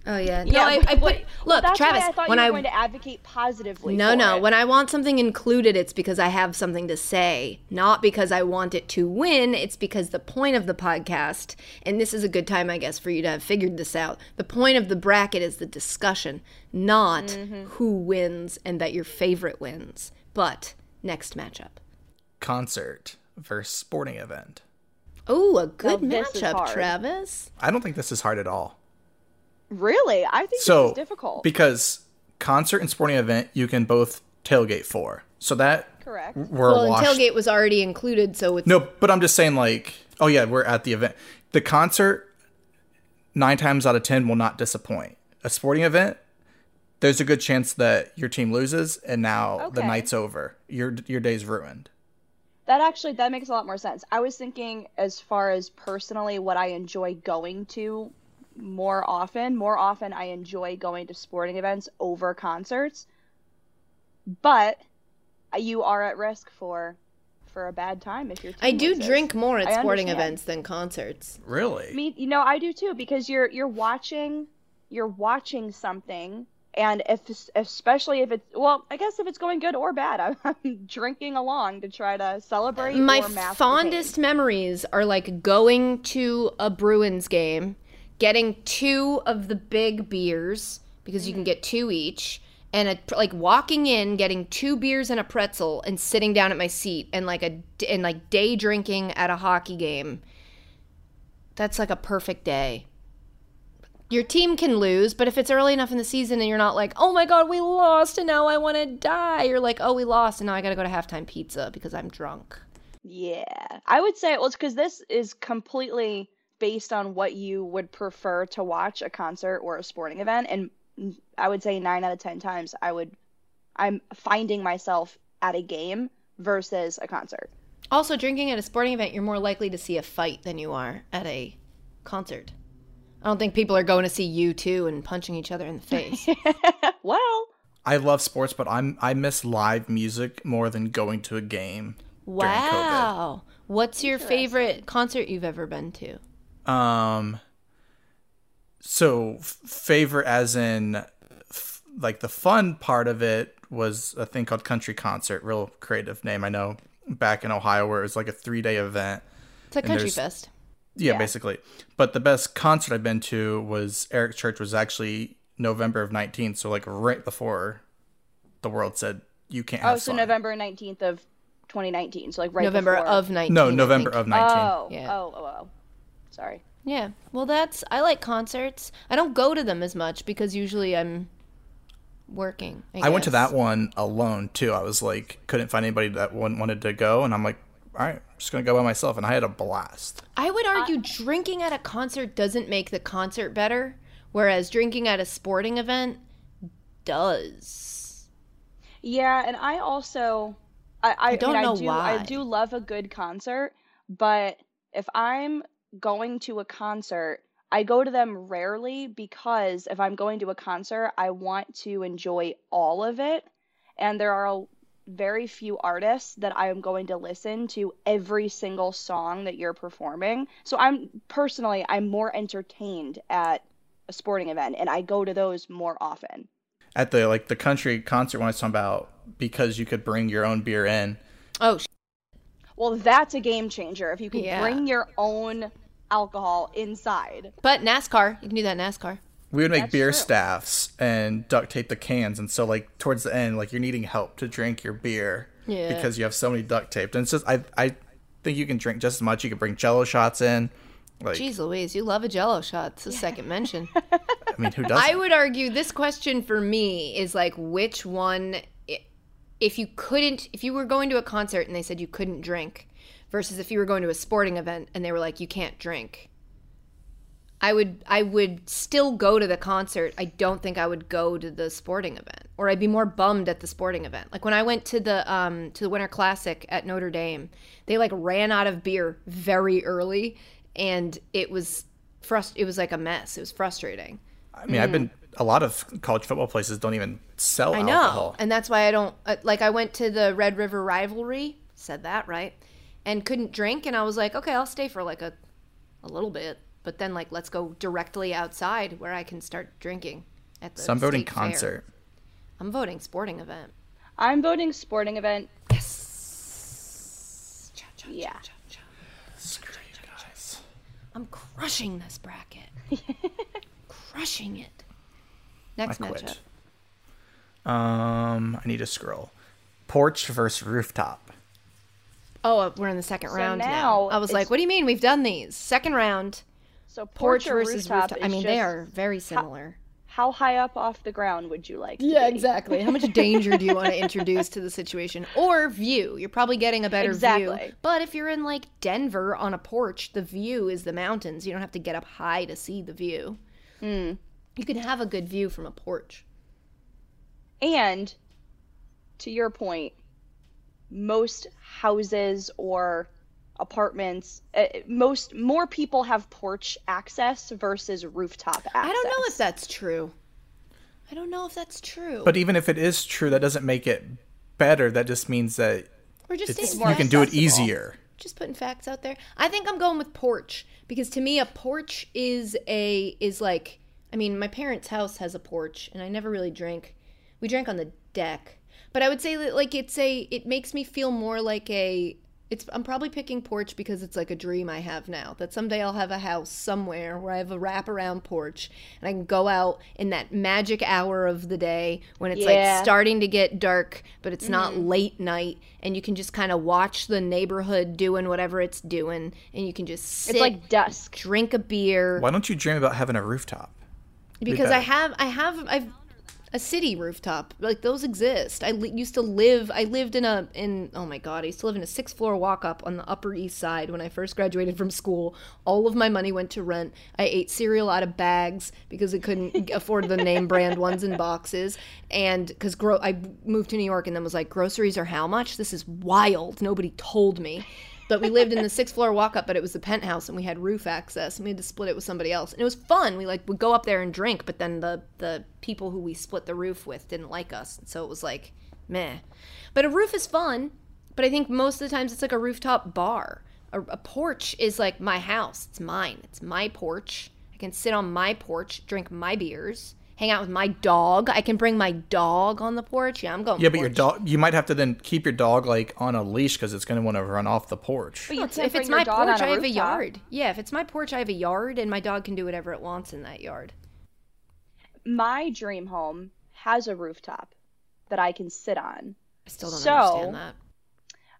Oh, yeah. No, yeah, I, I put, what, look, that's Travis, why I thought when you were I, going to advocate positively No, for no. It. When I want something included, it's because I have something to say, not because I want it to win. It's because the point of the podcast, and this is a good time, I guess, for you to have figured this out. The point of the bracket is the discussion, not mm-hmm. who wins and that your favorite wins. But next matchup. Concert versus sporting event. Oh, a good well, matchup, Travis. I don't think this is hard at all. Really? I think so, this is difficult. Because concert and sporting event, you can both tailgate for. So that... Correct. We're well, and tailgate was already included, so it's... No, but I'm just saying, like, oh, yeah, we're at the event. The concert, nine times out of ten, will not disappoint. A sporting event, there's a good chance that your team loses, and now okay. the night's over. Your your day's ruined. That actually, that makes a lot more sense. I was thinking, as far as personally, what I enjoy going to... More often, more often I enjoy going to sporting events over concerts, but you are at risk for for a bad time if you're. I do loses. drink more at I sporting understand. events than concerts. Really? Me, you know, I do too, because you're you're watching you're watching something, and if especially if it's well, I guess if it's going good or bad, I'm, I'm drinking along to try to celebrate. My or mask fondest the pain. memories are like going to a Bruins game. Getting two of the big beers, because you can get two each, and a, like walking in, getting two beers and a pretzel, and sitting down at my seat, and like a and like day drinking at a hockey game. That's like a perfect day. Your team can lose, but if it's early enough in the season and you're not like, oh my god, we lost and now I want to die, you're like, oh, we lost and now I got to go to halftime pizza because I'm drunk. Yeah, I would say well, it's because this is completely. Based on what you would prefer to watch, a concert or a sporting event, and I would say nine out of ten times I would, I'm finding myself at a game versus a concert. Also, drinking at a sporting event, you're more likely to see a fight than you are at a concert. I don't think people are going to see U two and punching each other in the face. Well, I love sports, but I'm I miss live music more than going to a game. Wow, what's your favorite concert you've ever been to? Um, so favorite as in f- like the fun part of it was a thing called Country Concert, real creative name. I know back in Ohio where it was like a three day event. It's like Country Fest. Yeah, yeah, basically. But the best concert I've been to was Eric Church was actually November of nineteen. So like right before the world said you can't have Oh, so fun. November nineteenth of twenty nineteen. So like right November before. of 19. No, November of 19. Oh, yeah. oh, oh, oh. Sorry. Yeah. Well, that's, I like concerts. I don't go to them as much because usually I'm working. I, I went to that one alone too. I was like, couldn't find anybody that wanted to go. And I'm like, all right, I'm just going to go by myself. And I had a blast. I would argue I- drinking at a concert doesn't make the concert better, whereas drinking at a sporting event does. Yeah. And I also, I, I, I don't I mean, know I do, why. I do love a good concert, but if I'm going to a concert, I go to them rarely because if I'm going to a concert, I want to enjoy all of it. And there are very few artists that I am going to listen to every single song that you're performing. So I'm personally, I'm more entertained at a sporting event, and I go to those more often. At the, like, the country concert one I was talking about, because you could bring your own beer in. Oh, sh- Well, that's a game changer. If you can yeah. bring your own alcohol inside. But NASCAR, you can do that in NASCAR. We would make That's beer true. staffs and duct tape the cans. And so, like, towards the end, like, you're needing help to drink your beer yeah. because you have so many duct taped. And it's just, I I think you can drink just as much. You can bring Jell-O shots in. Like, jeez Louise, you love a Jell-O shot. It's a yeah. second mention. I mean, who doesn't? I would argue this question for me is, like, which one, if you couldn't, if you were going to a concert and they said you couldn't drink versus if you were going to a sporting event and they were like, you can't drink. I would I would still go to the concert. I don't think I would go to the sporting event, or I'd be more bummed at the sporting event. Like when I went to the um, to the Winter Classic at Notre Dame, they like ran out of beer very early, and it was frust- it was like a mess. It was frustrating. I mean, mm. I've been a lot of college football places don't even sell I know, alcohol. And that's why I don't like I went to the Red River Rivalry, said that, right? And couldn't drink, and I was like, okay, I'll stay for like a a little bit. But then, like, let's go directly outside where I can start drinking at the so I'm voting concert. Fair. I'm voting sporting event. I'm voting sporting event. Yes. Cha, cha, yeah. Cha, cha, cha. Screw cha, cha, you guys. I'm crushing this bracket. Crushing it. Next I quit. matchup. Um, I need to scroll. Porch versus rooftop. Oh, we're in the second so round now. now. I was like, what do you mean? We've done these. Second round. So porch, porch versus rooftop. rooftop. I mean, they are very similar. How, how high up off the ground would you like to Yeah, be? exactly. How much danger do you want to introduce to the situation? Or view. You're probably getting a better exactly. view. But if you're in, like, Denver on a porch, the view is the mountains. You don't have to get up high to see the view. Mm. You can have a good view from a porch. And, to your point, most houses or apartments, uh, most more people have porch access versus rooftop access. I don't know if that's true. I don't know if that's true. But even if it is true, that doesn't make it better. That just means that We're just it's, more you can accessible. do it easier. Just putting facts out there. I think I'm going with porch because to me, a porch is a is like. I mean, my parents' house has a porch, and I never really drank. We drank on the deck, but I would say that like it's a. It makes me feel more like a. It's, I'm probably picking porch because it's like a dream I have now that someday I'll have a house somewhere where I have a wraparound porch and I can go out in that magic hour of the day when it's yeah. like starting to get dark, but it's mm-hmm. not late night, and you can just kind of watch the neighborhood doing whatever it's doing, and you can just sit. It's like dusk. Drink a beer. Why don't you dream about having a rooftop? Because Be I have, I have, I've. A city rooftop, like those exist. I li- used to live, I lived in a, in oh my god, I used to live in a six-floor walk-up on the Upper East Side when I first graduated from school. All of my money went to rent. I ate cereal out of bags because I couldn't afford the name brand ones in boxes. And because gro- I moved to New York and then was like, groceries are how much? This is wild. Nobody told me. But we lived in the six-floor walk-up, but it was the penthouse, and we had roof access, and we had to split it with somebody else. And it was fun. We, like, would go up there and drink, but then the, the people who we split the roof with didn't like us. So it was like, meh. But a roof is fun, but I think most of the times it's like a rooftop bar. A, a porch is like my house. It's mine. It's my porch. I can sit on my porch, drink my beers, hang out with my dog. I can bring my dog on the porch. Yeah, I'm going. Yeah, but porch. your dog. You might have to then keep your dog like on a leash because it's going to want to run off the porch. But you no, if it's my porch, I have a yard. Yeah, if it's my porch, I have a yard, and my dog can do whatever it wants in that yard. My dream home has a rooftop that I can sit on. I still don't so, understand that.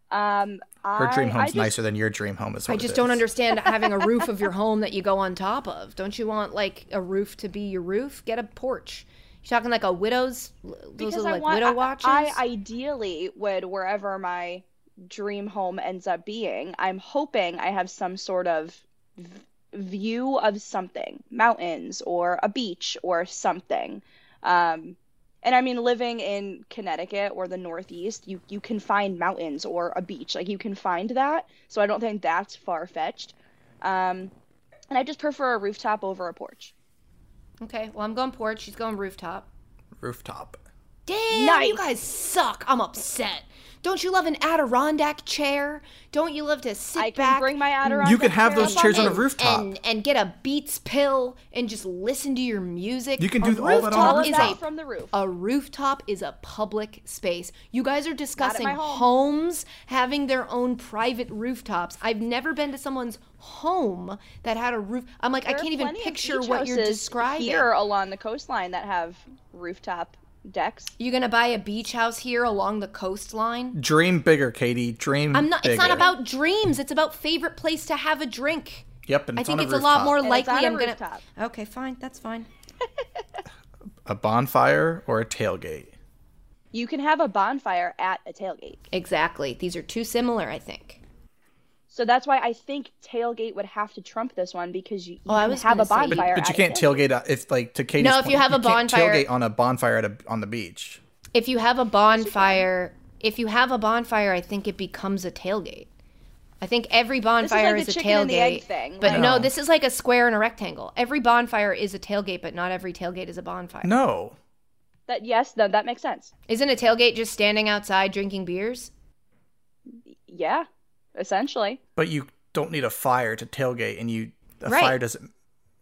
Um, Her I, dream home's just, nicer than your dream home is. I just don't is. understand having a roof of your home that you go on top of. Don't you want like a roof to be your roof? Get a porch. You're talking like a widow's. Those because are, like, I want widow watches. I, I ideally would wherever my dream home ends up being. I'm hoping I have some sort of v- view of something, mountains or a beach or something. Um, And I mean, living in Connecticut or the Northeast, you, you can find mountains or a beach. Like, you can find that. So I don't think that's far-fetched. Um, and I just prefer a rooftop over a porch. Okay. Well, I'm going porch. She's going rooftop. Rooftop. Damn, nice. You guys suck. I'm upset. Don't you love an Adirondack chair? Don't you love to sit I back? I can bring my Adirondack You could have chair those chairs on, and, on a rooftop. And, and get a Beats pill and just listen to your music. You can do all that on a rooftop. Is a, from the roof. A rooftop is a public space. You guys are discussing home. homes having their own private rooftops. I've never been to someone's home that had a roof. I'm like, there I can't even picture what you're describing. Here along the coastline that have rooftop decks. You gonna buy a beach house here along the coastline? Dream bigger, Katie. Dream I'm not bigger. It's not about dreams. It's about favorite place to have a drink. Yep, and I think it's a, a lot more likely I'm gonna rooftop. Okay, fine. That's fine. A bonfire or a tailgate? You can have a bonfire at a tailgate. Exactly. These are too similar, I think. So that's why I think tailgate would have to trump this one, because you, you oh, I was have a bonfire. But, but you can't tailgate if, like, to Katie's No, if point, you have a you bonfire, can't tailgate on a bonfire at a, on the beach. If you have a bonfire, if you have a bonfire, I think it becomes a tailgate. I think every bonfire this is, like is a tailgate. And the egg thing. But no. no, this is like a square and a rectangle. Every bonfire is a tailgate, but not every tailgate is a bonfire. No. That yes, no, that makes sense. Isn't a tailgate just standing outside drinking beers? Yeah. Essentially, but you don't need a fire to tailgate, and you a right. fire doesn't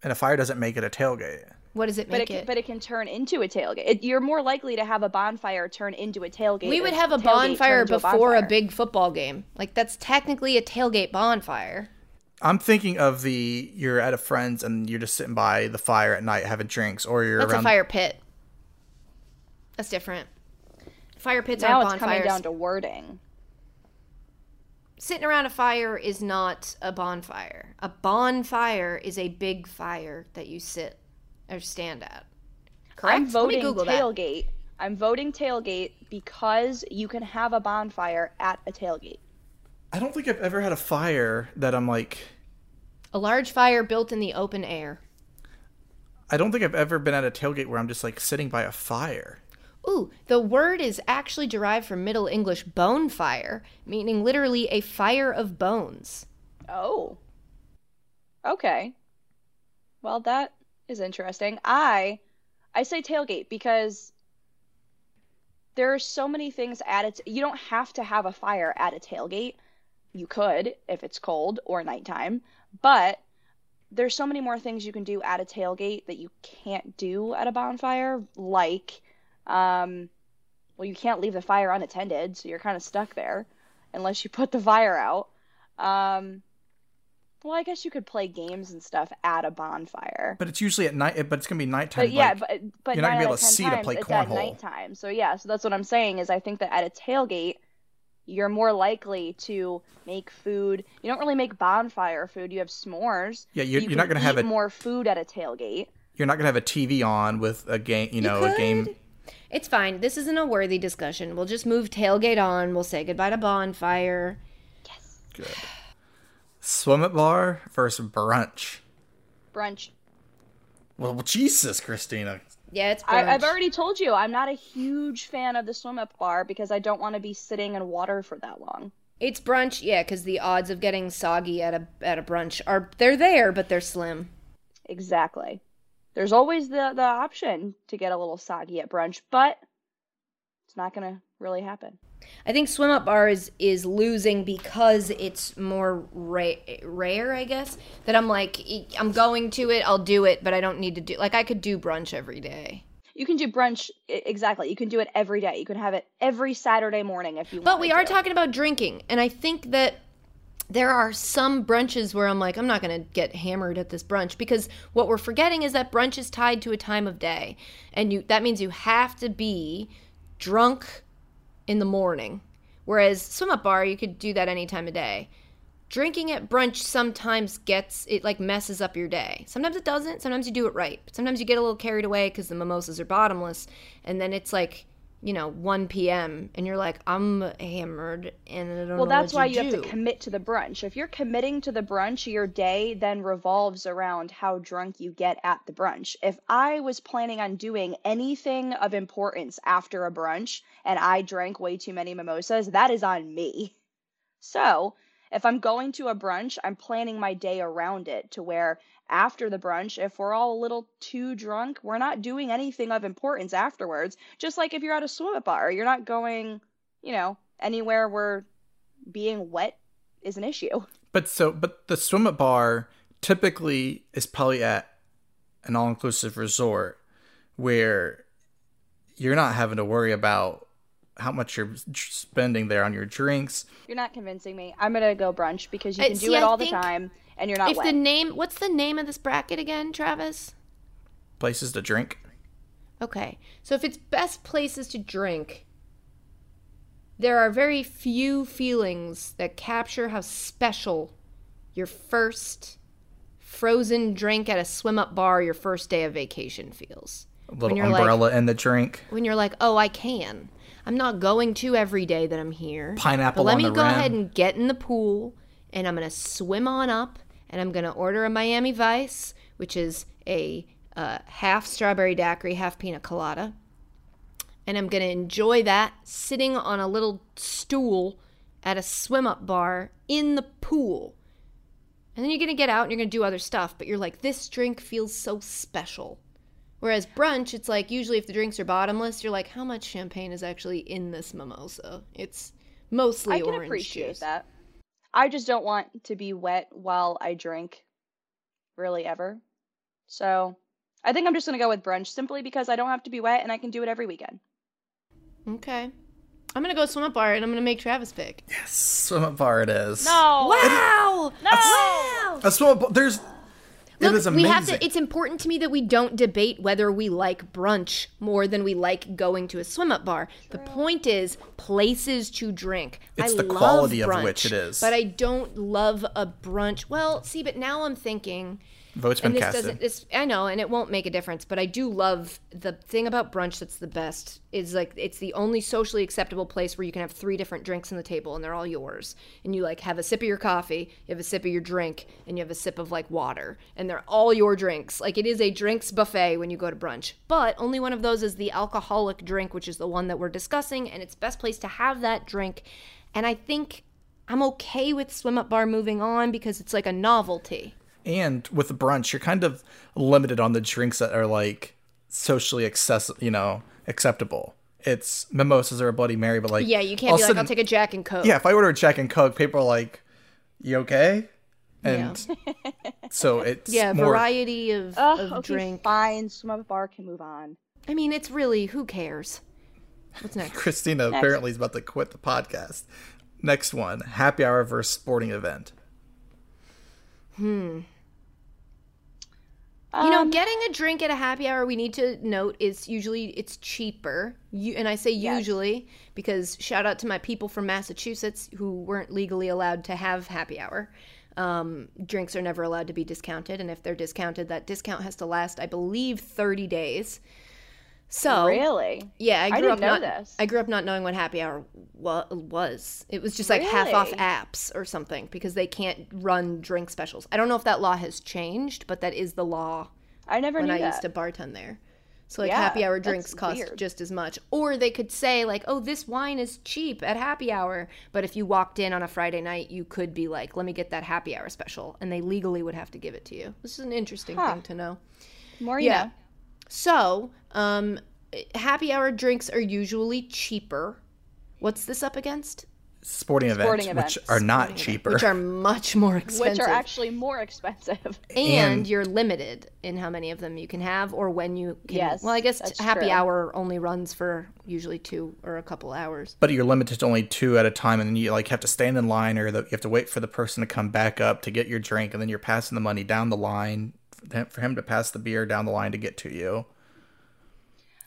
and a fire doesn't make it a tailgate. What does it make but it, it? Can, but it can turn into a tailgate. It, you're more likely to have a bonfire turn into a tailgate. We would have a bonfire before a, bonfire. a big football game. Like that's technically a tailgate bonfire. I'm thinking of the you're at a friend's and you're just sitting by the fire at night having drinks, or you're that's around a fire pit. That's different. Fire pits now aren't bonfires. Now it's coming down to wording. Sitting around a fire is not a bonfire. A bonfire is a big fire that you sit or stand at. Correct? I'm voting tailgate. That. I'm voting tailgate because you can have a bonfire at a tailgate. I don't think I've ever had a fire that I'm like... A large fire built in the open air. I don't think I've ever been at a tailgate where I'm just like sitting by a fire. Ooh, the word is actually derived from Middle English bonfire, meaning literally a fire of bones. Oh. Okay. Well, that is interesting. I I say tailgate because there are so many things at it. You don't have to have a fire at a tailgate. You could if it's cold or nighttime, but there's so many more things you can do at a tailgate that you can't do at a bonfire, like Um, well, you can't leave the fire unattended, so you're kind of stuck there unless you put the fire out. Um, well, I guess you could play games and stuff at a bonfire. But it's usually at night, but it's going to be nighttime. But yeah, like, but, but you're not going to be able to see to play cornhole. It's at nighttime. So yeah, so that's what I'm saying is I think that at a tailgate, you're more likely to make food. You don't really make bonfire food. You have s'mores. Yeah, you're, you you're not going to have a, more food at a tailgate. You're not going to have a T V on with a game, you know, you a game... It's fine. This isn't a worthy discussion. We'll just move tailgate on. We'll say goodbye to bonfire. Yes. Good. Swim at bar versus brunch. Brunch. Well, Jesus, Christina. Yeah, it's brunch. I, I've already told you I'm not a huge fan of the swim up bar because I don't want to be sitting in water for that long. It's brunch, yeah, because the odds of getting soggy at a at a brunch are they're there, but they're slim. Exactly. There's always the, the option to get a little soggy at brunch, but it's not going to really happen. I think swim up bar is, is losing because it's more ra- rare, I guess, that I'm like, I'm going to it, I'll do it, but I don't need to do, like I could do brunch every day. You can do brunch, exactly. You can do it every day. You can have it every Saturday morning if you want. But we are talking about drinking, and I think that there are some brunches where I'm like, I'm not going to get hammered at this brunch, because what we're forgetting is that brunch is tied to a time of day. And you that means you have to be drunk in the morning. Whereas swim up bar, you could do that any time of day. Drinking at brunch sometimes gets, it like messes up your day. Sometimes it doesn't. Sometimes you do it right. But sometimes you get a little carried away because the mimosas are bottomless. And then it's like, you know, one p.m. and you're like, I'm hammered and I don't know what to do. Well, that's why you have to commit to the brunch. If you're committing to the brunch, your day then revolves around how drunk you get at the brunch. If I was planning on doing anything of importance after a brunch and I drank way too many mimosas, that is on me. So if I'm going to a brunch, I'm planning my day around it to where after the brunch, if we're all a little too drunk, we're not doing anything of importance afterwards. Just like if you're at a swim-up bar, you're not going, you know, anywhere where being wet is an issue. But so, but the swim at bar typically is probably at an all-inclusive resort where you're not having to worry about how much you're spending there on your drinks. You're not convincing me. I'm going to go brunch because you can do it all the time and you're not wet. If the name, what's the name of this bracket again, Travis? Places to drink. Okay. So if it's best places to drink, there are very few feelings that capture how special your first frozen drink at a swim-up bar your first day of vacation feels. A little umbrella in the drink. When you're like, oh, I can. I'm not going to every day that I'm here. Pineapple on the rim. But let me go ahead and get in the pool, and I'm going to swim on up, and I'm going to order a Miami Vice, which is a uh, half strawberry daiquiri, half pina colada. And I'm going to enjoy that sitting on a little stool at a swim-up bar in the pool. And then you're going to get out and you're going to do other stuff. But you're like, this drink feels so special. Whereas brunch, it's like usually if the drinks are bottomless, you're like, how much champagne is actually in this mimosa? It's mostly orange juice. I can appreciate that. I just don't want to be wet while I drink, really, ever. So I think I'm just going to go with brunch simply because I don't have to be wet and I can do it every weekend. Okay. I'm going to go swim up bar and I'm going to make Travis pick. Yes, swim up bar it is. No. Wow. It, no. A, wow. A swim up bar. There's, Look, it is amazing. We have to, it's important to me that we don't debate whether we like brunch more than we like going to a swim up bar. True. The point is places to drink. It's I the love quality brunch, of which it is. But I don't love a brunch. Well, see, but now I'm thinking. Vote's been casted. This, I know, and it won't make a difference, but I do love the thing about brunch that's the best is like it's the only socially acceptable place where you can have three different drinks on the table and they're all yours. And you like have a sip of your coffee, you have a sip of your drink, and you have a sip of like water. And they're all your drinks. Like it is a drinks buffet when you go to brunch. But only one of those is the alcoholic drink, which is the one that we're discussing, and it's best place to have that drink. And I think I'm okay with swim up bar moving on because it's like a novelty. And with the brunch, you're kind of limited on the drinks that are like socially access, you know, acceptable. It's mimosas or a Bloody Mary, but like yeah, you can't be like, sudden, I'll take a Jack and Coke. Yeah, if I order a Jack and Coke, people are like, you okay? And yeah. So it's yeah, more... variety of, oh, of okay, drink. Fine, swim up bar can move on. I mean, it's really who cares? What's next? Christina next. Apparently is about to quit the podcast. Next one: happy hour versus sporting event. Hmm. You know, getting a drink at a happy hour, we need to note, is usually it's cheaper. You, and I say yes. Usually because shout out to my people from Massachusetts who weren't legally allowed to have happy hour. Um, drinks are never allowed to be discounted. And if they're discounted, that discount has to last, I believe, thirty days. So really? Yeah. I, grew I didn't up know not, this. I grew up not knowing what happy hour wa- was. It was just like really? half off apps or something because they can't run drink specials. I don't know if that law has changed, but that is the law I never when knew I that. used to bartend there. So like yeah, happy hour drinks cost weird. just as much. Or they could say like, oh, this wine is cheap at happy hour. But if you walked in on a Friday night, you could be like, let me get that happy hour special. And they legally would have to give it to you. This is an interesting huh. thing to know. More you yeah. know. So, um, happy hour drinks are usually cheaper. What's this up against? Sporting, Sporting events, events, which are not Sporting cheaper. Events, which are much more expensive. Which are actually more expensive. And, and you're limited in how many of them you can have or when you can. Yes, well, I guess happy true. hour only runs for usually two or a couple hours. But you're limited to only two at a time, and then you like have to stand in line or the, you have to wait for the person to come back up to get your drink, and then you're passing the money down the line. For him to pass the beer down the line to get to you.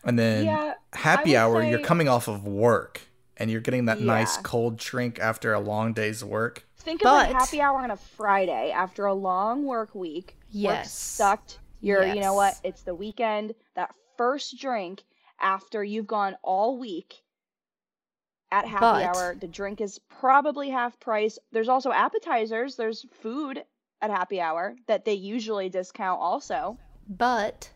And then yeah, happy hour, say, you're coming off of work and you're getting that yeah. nice cold drink after a long day's work. Think of a happy hour on a Friday after a long work week. Yes. Work sucked. You're, yes. You know what? It's the weekend. That first drink after you've gone all week at happy but, hour. The drink is probably half price. There's also appetizers. There's food at happy hour that they usually discount also. But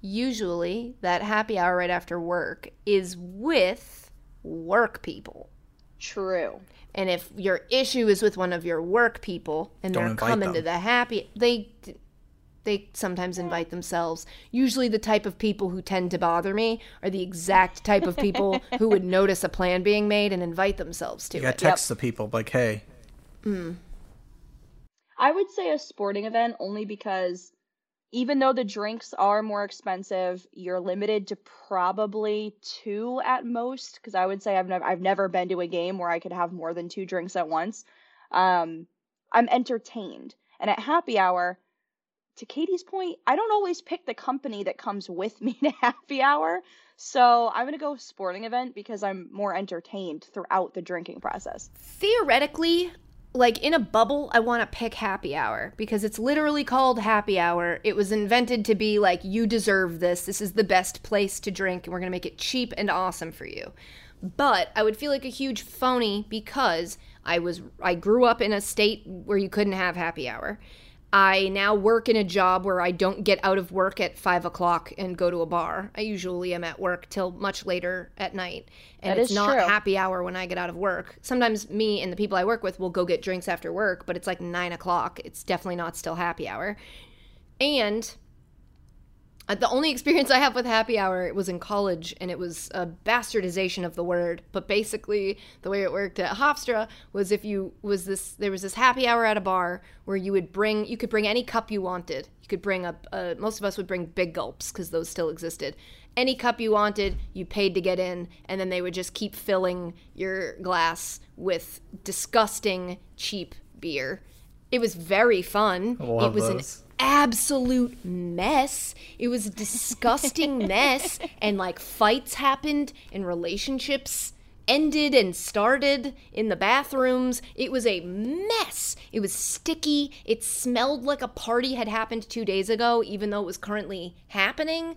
usually that happy hour right after work is with work people. True. And if your issue is with one of your work people and Don't they're coming them. to the happy, they They sometimes invite themselves. Usually the type of people who tend to bother me are the exact type of people who would notice a plan being made and invite themselves to it. Yeah, text yep. the people like, hey. Mm. I would say a sporting event only because even though the drinks are more expensive, you're limited to probably two at most. Because I would say I've never I've never been to a game where I could have more than two drinks at once. Um, I'm entertained. And at happy hour, to Katie's point, I don't always pick the company that comes with me to happy hour. So I'm going to go sporting event because I'm more entertained throughout the drinking process. Theoretically, like in a bubble, I want to pick happy hour because it's literally called happy hour. It was invented to be like, you deserve this. This is the best place to drink and we're going to make it cheap and awesome for you. But I would feel like a huge phony because I was I grew up in a state where you couldn't have happy hour. I now work in a job where I don't get out of work at five o'clock and go to a bar. I usually am at work till much later at night. And it's not true. Happy hour when I get out of work. Sometimes me and the people I work with will go get drinks after work, but it's like nine o'clock. It's definitely not still happy hour. And the only experience I have with happy hour was in college, and it was a bastardization of the word. But basically, the way it worked at Hofstra was if you was this there was this happy hour at a bar where you would bring you could bring any cup you wanted. You could bring a uh, most of us would bring big gulps because those still existed. Any cup you wanted, you paid to get in, and then they would just keep filling your glass with disgusting cheap beer. It was very fun. I love it was those. An absolute mess. It was a disgusting mess, and like fights happened and relationships ended and started in the bathrooms. It was a mess. It was sticky. It smelled like a party had happened two days ago, even though it was currently happening.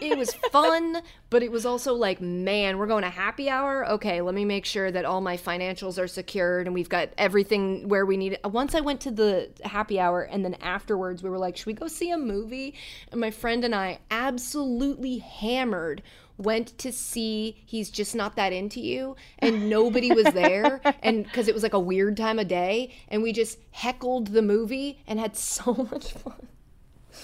It was fun, but it was also like, man, we're going to happy hour. Okay, let me make sure that all my financials are secured and we've got everything where we need it. Once I went to the happy hour, and then afterwards we were like, should we go see a movie? And my friend and I, absolutely hammered, went to see He's Just Not That Into You, and nobody was there, and because it was like a weird time of day, and we just heckled the movie and had so much fun.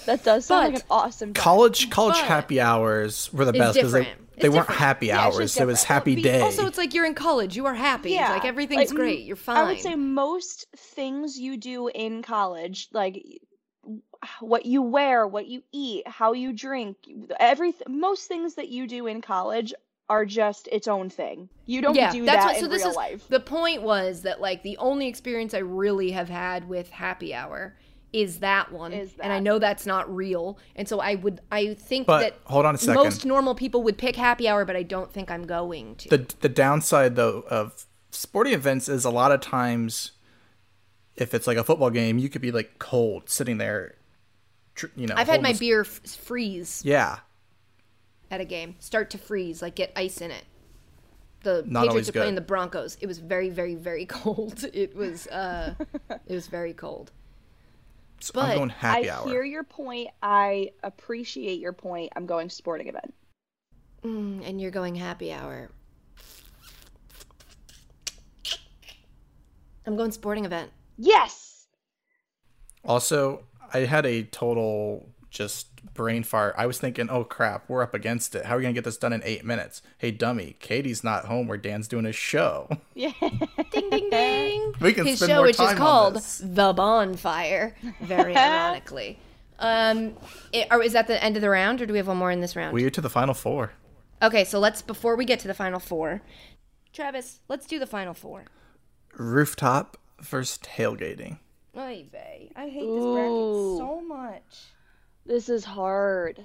That does sound but, like an awesome time. College college but happy hours were the best because they, they weren't different. happy yeah, hours. It was happy well, day. Also, it's like you're in college. You are happy. Yeah. It's like everything's like, great. You're fine. I would say most things you do in college, like what you wear, what you eat, how you drink, everything, most things that you do in college are just its own thing. You don't yeah, do that's that what, so in this real is, life. The point was that like the only experience I really have had with happy hour is that one. Is that. And I know that's not real. And so I would, I think but, that hold on a second. Most normal people would pick happy hour, but I don't think I'm going to. The the downside though of sporting events is a lot of times if it's like a football game, you could be like cold sitting there, you know. I've had my beer f- freeze. Yeah. At a game, start to freeze, like get ice in it. The Not Patriots are good. Playing the Broncos. It was very, very, very cold. It was, uh, it was very cold. So but I'm going happy hour. I hear your point. I appreciate your point. I'm going sporting event. Mm, and you're going happy hour. I'm going sporting event. Yes. Also, I had a total just brain fart. I was thinking, oh, crap, we're up against it. How are we going to get this done in eight minutes? Hey, dummy, Katie's not home where Dan's doing his show. Yeah. Ding, ding, ding. We can his spend show, more time which is called The Bonfire, very ironically. um, it, are, is that the end of the round, or do we have one more in this round? We're to the final four. Okay, so let's, before we get to the final four, Travis, let's do the final four. Rooftop versus tailgating. Oy vey. I hate this bracket so much. This is hard.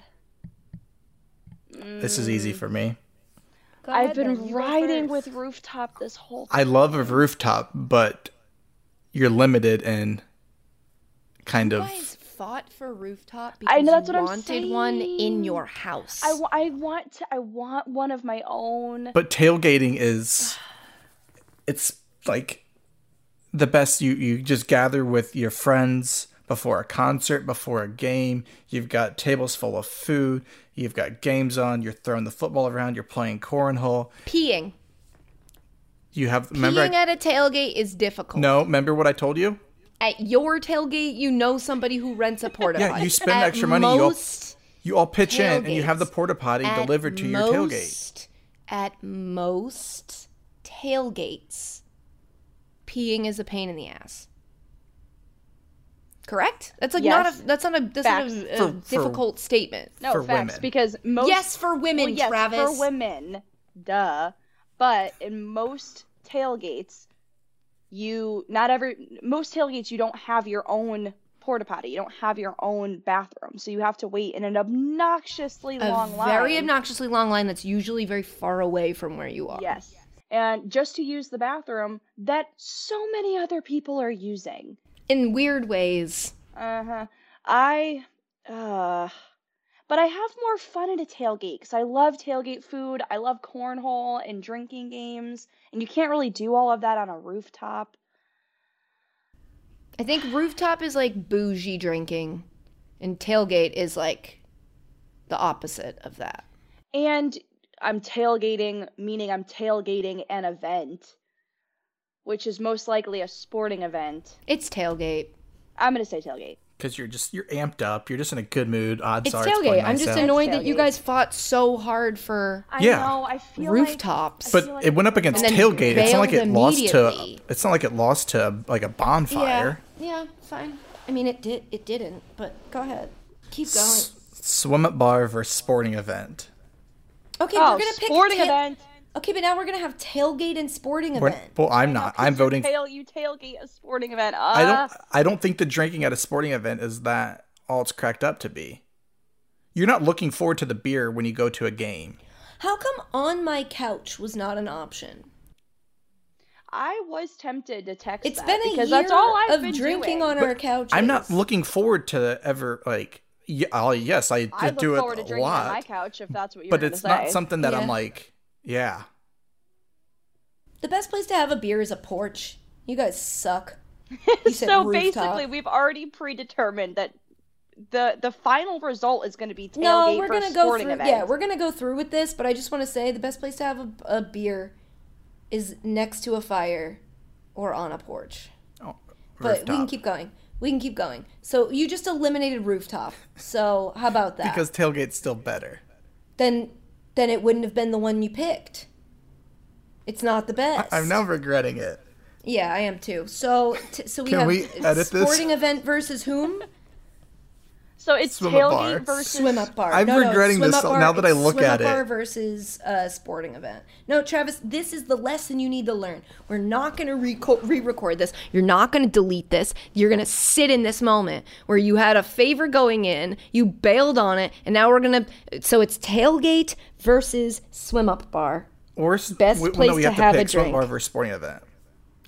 Mm. This is easy for me. Go I've ahead, been riding with rooftop this whole time. I love a rooftop, but you're limited in kind you of. You guys fought for rooftop because I know, that's you what wanted I'm one in your house. I, w- I want to, I want one of my own. But tailgating is, it's like. The best you, you just gather with your friends before a concert, before a game. You've got tables full of food. You've got games on. You're throwing the football around. You're playing cornhole. Peeing. You have remember Peeing I, at a tailgate is difficult. No, remember what I told you? At your tailgate, you know somebody who rents a porta potty. Yeah, you spend at extra money. You all, you all pitch tailgates, in, and you have the porta potty delivered to most, your tailgate. At most tailgates, peeing is a pain in the ass. Correct? That's like yes. not a. That's not a. That's not a, a for, difficult for, statement. No, for facts, women. Because most. Yes, for women, well, yes, Travis. Yes, for women. Duh. But in most tailgates, you not every most tailgates you don't have your own porta potty. You don't have your own bathroom, so you have to wait in an obnoxiously a long line. A very obnoxiously long line that's usually very far away from where you are. Yes. yes. And just to use the bathroom that so many other people are using. In weird ways. Uh-huh. I, uh, but I have more fun at a tailgate because I love tailgate food. I love cornhole and drinking games. And you can't really do all of that on a rooftop. I think rooftop is like bougie drinking. And tailgate is like the opposite of that. And I'm tailgating, meaning I'm tailgating an event. Which is most likely a sporting event. It's tailgate. I'm going to say tailgate. Because you're just, you're amped up. You're just in a good mood. Odds it's are tailgate. It's tailgate. I'm just out. annoyed that you guys fought so hard for I yeah. know, I feel rooftops. Like, I feel but like it went up against tailgate. It's not like it lost to, it's not like it lost to like a bonfire. Yeah, yeah fine. I mean, it, did, it didn't, but go ahead. Keep going. S- swim at bar versus sporting event. Okay, oh, we're going to pick sporting ta- event. Okay, but now we're going to have tailgate and sporting event. We're, well, I'm not. I'm voting. You, tail, you tailgate a sporting event. Uh. I don't I don't think the drinking at a sporting event is that all it's cracked up to be. You're not looking forward to the beer when you go to a game. How come on my couch was not an option? I was tempted to text it's that been a because year that's all I've of been drinking doing. On but our couch. I'm not looking forward to ever, like, yeah, oh, yes, I, I do it a lot. I look forward to drinking on my couch if that's what you're going to say. But it's not something that yeah. I'm like... Yeah. The best place to have a beer is a porch. You guys suck. You so basically, we've already predetermined that the the final result is going to be tailgate no, we're for gonna sporting go through, event. Yeah, we're going to go through with this, but I just want to say the best place to have a, a beer is next to a fire or on a porch. Oh, but rooftop. We can keep going. We can keep going. So you just eliminated rooftop. So how about that? Because tailgate's still better. Then... then it wouldn't have been the one you picked. It's not the best. I'm now regretting it. Yeah, I am too. So t- so we Can have we edit sporting this? Event versus whom? So it's swim tailgate versus... swim up bar. I'm no, regretting no, this bar, now that I look at it. Swim up bar versus uh, sporting event. No, Travis, this is the lesson you need to learn. We're not going to re-record this. You're not going to delete this. You're going to sit in this moment where you had a favor going in, you bailed on it, and now we're going to... So it's tailgate versus swim up bar. Or Best we, place no, we have to, to have pick a drink. Swim up bar versus sporting event.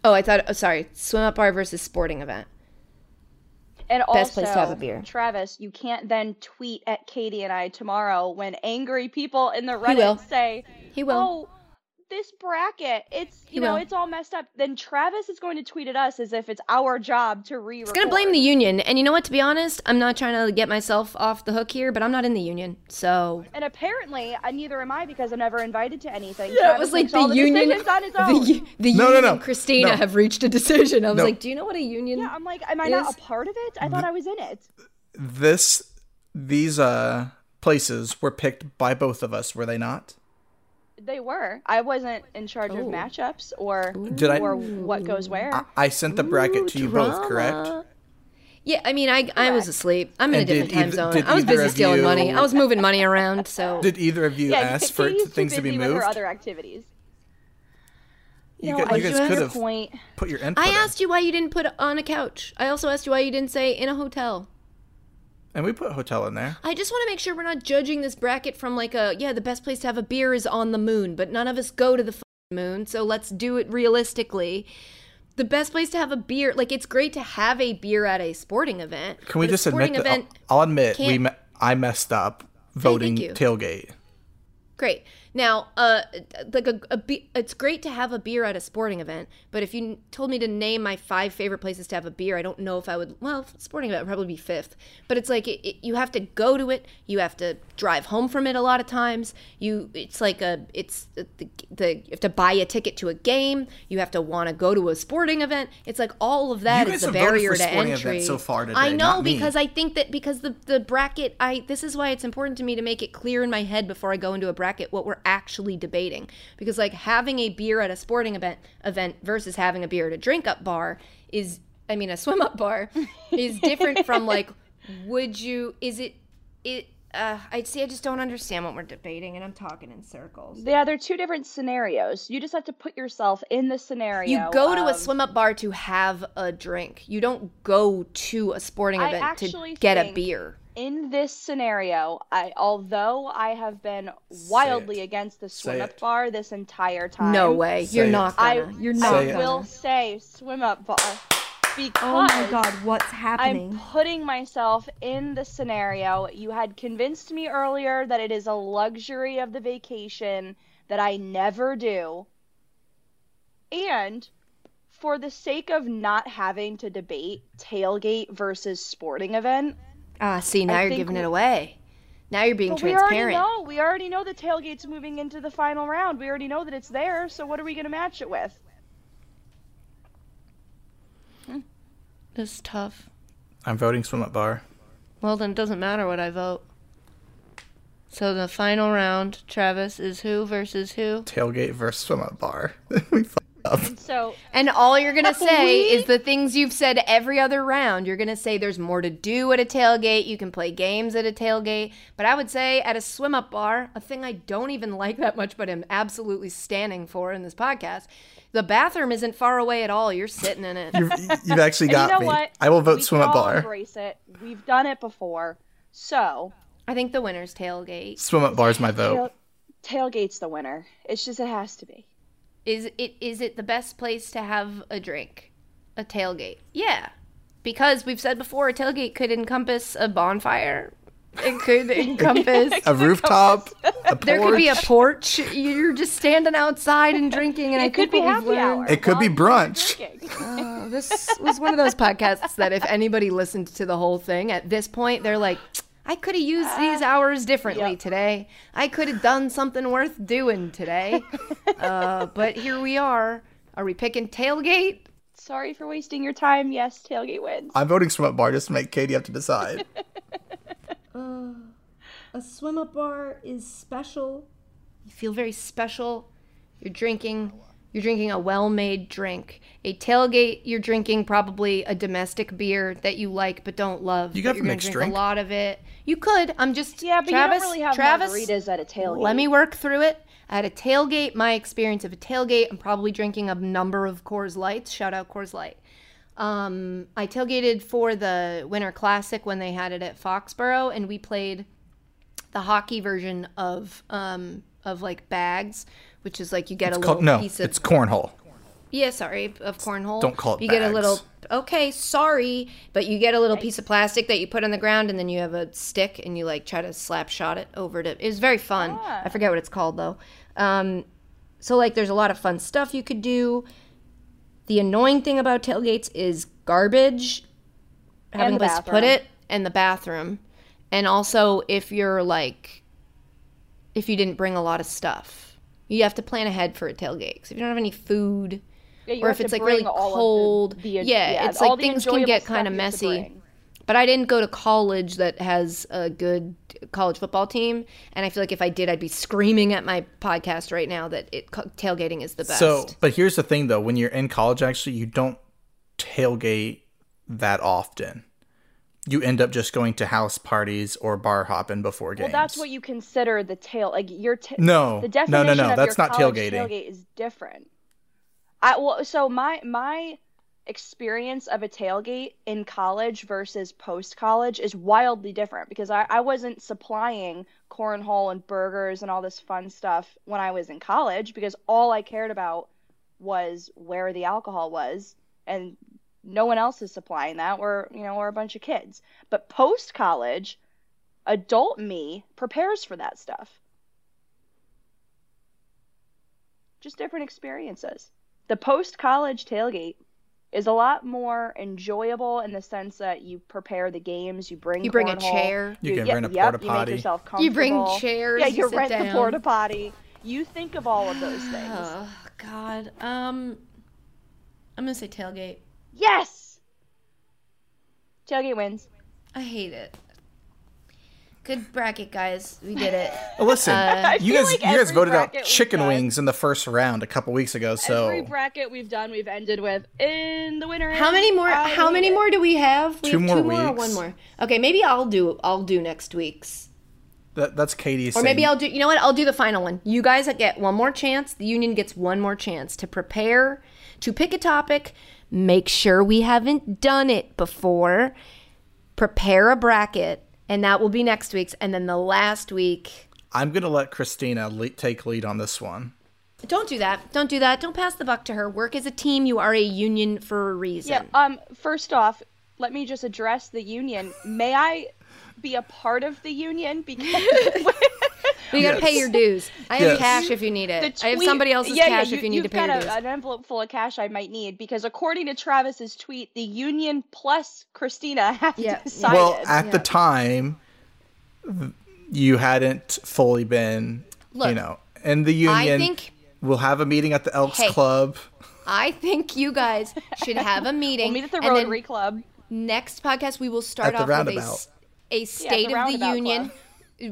Oh, I thought... Oh, sorry. Swim up bar versus sporting event. And Best also, place to have a beer. Travis, you can't then tweet at Katie and I tomorrow when angry people in the Reddit he say, he will. "Oh, this bracket, it's you he know, will. It's all messed up." Then Travis is going to tweet at us as if it's our job to re-record. He's going to blame the union. And you know what? To be honest, I'm not trying to get myself off the hook here, but I'm not in the union, so. And apparently, I neither am I because I'm never invited to anything. Yeah, Travis it was like the union. The, the, the no, union no, no. and Christina no. have reached a decision. I was no. like, "Do you know what a union?" Yeah, I'm like, "Am I is? Not a part of it? I thought I was in it." This, these uh, places were picked by both of us, were they not? They were. I wasn't in charge Ooh. Of matchups or Did I, or what goes where. I, I sent the bracket Ooh, to you drama. Both, correct? Yeah, I mean, I correct. I was asleep. I'm in and a different time either, zone. I was busy stealing you, money. I was moving money around. So did either of you yeah, ask for things to be moved? With her other activities. You, no, got, you guys could have point. Put your input. I asked in. You why you didn't put on a couch. I also asked you why you didn't say in a hotel. And we put hotel in there. I just want to make sure we're not judging this bracket from like a, yeah, the best place to have a beer is on the moon, but none of us go to the fucking moon, so let's do it realistically. The best place to have a beer, like it's great to have a beer at a sporting event. Can we just admit that? I'll, I'll admit we me- I messed up voting tailgate. Great. Now, uh, like a, a be- it's great to have a beer at a sporting event, but if you told me to name my five favorite places to have a beer, I don't know if I would. Well, sporting event would probably be fifth, but it's like it, it, you have to go to it, you have to drive home from it a lot of times. You, it's like a, it's the, the you have to buy a ticket to a game, you have to want to go to a sporting event. It's like all of that is the barrier to entry. So far today, I know because me. I think that because the the bracket, I this is why it's important to me to make it clear in my head before I go into a bracket what we're actually debating, because like having a beer at a sporting event event versus having a beer at a drink up bar is I mean a swim up bar is different from like would you is it it uh I'd say I just don't understand what we're debating, and I'm talking in circles. Yeah, they're two different scenarios. You just have to put yourself in the scenario. You go to um, a swim up bar to have a drink. You don't go to a sporting I event to get a beer. In this scenario, I, although I have been wildly against the swim-up bar this entire time. No way. Say you're it. Not gonna. I, you're not I gonna. will say swim-up bar because oh my God, what's happening? I'm putting myself in the scenario. You had convinced me earlier that it is a luxury of the vacation that I never do. And for the sake of not having to debate tailgate versus sporting event, Ah, uh, see, now I you're giving we, it away. Now you're being transparent. We already know. We already know the tailgate's moving into the final round. We already know that it's there, so what are we going to match it with? This is tough. I'm voting swim up bar. Well, then it doesn't matter what I vote. So the final round, Travis, is who versus who? Tailgate versus swim up bar. We fucked up. And so, and all you're going to say we? is the things you've said every other round. You're going to say there's more to do at a tailgate. You can play games at a tailgate. But I would say at a swim-up bar, a thing I don't even like that much but am absolutely standing for in this podcast, the bathroom isn't far away at all. You're sitting in it. you've, you've actually got you know me. What? I will vote swim-up bar. We can all embrace it. We've done it before. So I think the winner's tailgate. Swim-up bar's my vote. Tail- tailgate's the winner. It's just it has to be. Is it is it the best place to have a drink? A tailgate? Yeah. Because we've said before, a tailgate could encompass a bonfire. It could encompass... a rooftop, a porch. There could be a porch. You're just standing outside and drinking, and it I could be happy hour. It could be brunch. Uh, this was one of those podcasts that if anybody listened to the whole thing, at this point, they're like... I could have used these hours differently yep. today. I could have done something worth doing today. uh, but here we are. Are we picking tailgate? Sorry for wasting your time. Yes, tailgate wins. I'm voting swim-up bar just to make Katie have to decide. uh, a swim-up bar is special. You feel very special. You're drinking... You're drinking a well-made drink. A tailgate, you're drinking probably a domestic beer that you like but don't love. You got to mix drink. A lot of it. You could. I'm just yeah, but Travis, you don't really have Travis, margaritas at a tailgate. Let me work through it. At a tailgate, my experience of a tailgate, I'm probably drinking a number of Coors Lights. Shout out Coors Light. Um, I tailgated for the Winter Classic when they had it at Foxborough, and we played the hockey version of um, of like bags. Which is like you get it's a little called, no, piece of... No, it's cornhole. Yeah, sorry, of cornhole. Don't call it You bags. Get a little... Okay, sorry. But you get a little nice. piece of plastic that you put on the ground, and then you have a stick, and you like try to slap shot it over to... It was very fun. Yeah. I forget what it's called, though. Um, so, like, there's a lot of fun stuff you could do. The annoying thing about tailgates is garbage. And having a place to put it. And the bathroom. And also, if you're, like... If you didn't bring a lot of stuff. You have to plan ahead for a tailgate. Because if you don't have any food, yeah, or if it's like really cold, the, yeah, yeah, it's like things can get kind of messy. But I didn't go to college that has a good college football team. And I feel like if I did, I'd be screaming at my podcast right now that it, tailgating is the best. So, but here's the thing, though. When you're in college, actually, you don't tailgate that often. You end up just going to house parties or bar hopping before games. Well, that's what you consider the tail. Like your ta- no, the definition no, no, no. Of that's your not tailgating. Tailgate is different. I well, so my my experience of a tailgate in college versus post college is wildly different because I, I wasn't supplying cornhole and burgers and all this fun stuff when I was in college because all I cared about was where the alcohol was and. No one else is supplying that. We're, you know, we're a bunch of kids. But post-college, adult me prepares for that stuff. just different experiences. The post-college tailgate is a lot more enjoyable in the sense that you prepare the games, you bring you bring a chair, you, you can yeah, rent a porta potty, yep, you make yourself comfortable, you bring chairs, yeah, you, you sit rent down. The porta potty. You think of all of those things. Oh God, um, I'm gonna say tailgate. Yes, tailgate wins. I hate it. Good bracket, guys. We did it. Well, listen, uh, you guys, like you guys voted out chicken wings in the first round a couple weeks ago. So every bracket we've done, we've ended with in the winner. How many more? I how many it. more do we have? We two have more two weeks. More or one more. Okay, maybe I'll do. I'll do next week's. That, that's Katie's. Or saying. Maybe I'll do. You know what? I'll do the final one. You guys get one more chance. The union gets one more chance to prepare, to pick a topic, make sure we haven't done it before, prepare a bracket. And that will be next week's. And then the last week. I'm going to let Christina le- take lead on this one. Don't do that. Don't do that. Don't pass the buck to her. Work as a team. You are a union for a reason. Yeah. Um. First off, let me just address the union. May I be a part of the union? Because you got to pay your dues. I have yes. cash if you need it. Tweet, I have somebody else's yeah, cash yeah, you, if you need to pay your dues. You've got an envelope full of cash I might need because according to Travis's tweet, the union plus Christina have yeah. decided. Well, at yeah. the time, you hadn't fully been, Look, you know, and the union think, will have a meeting at the Elks hey, Club. I think you guys should have a meeting. We'll meet at the Rotary Club. Next podcast, we will start off with a, a State yeah, of the Union Club.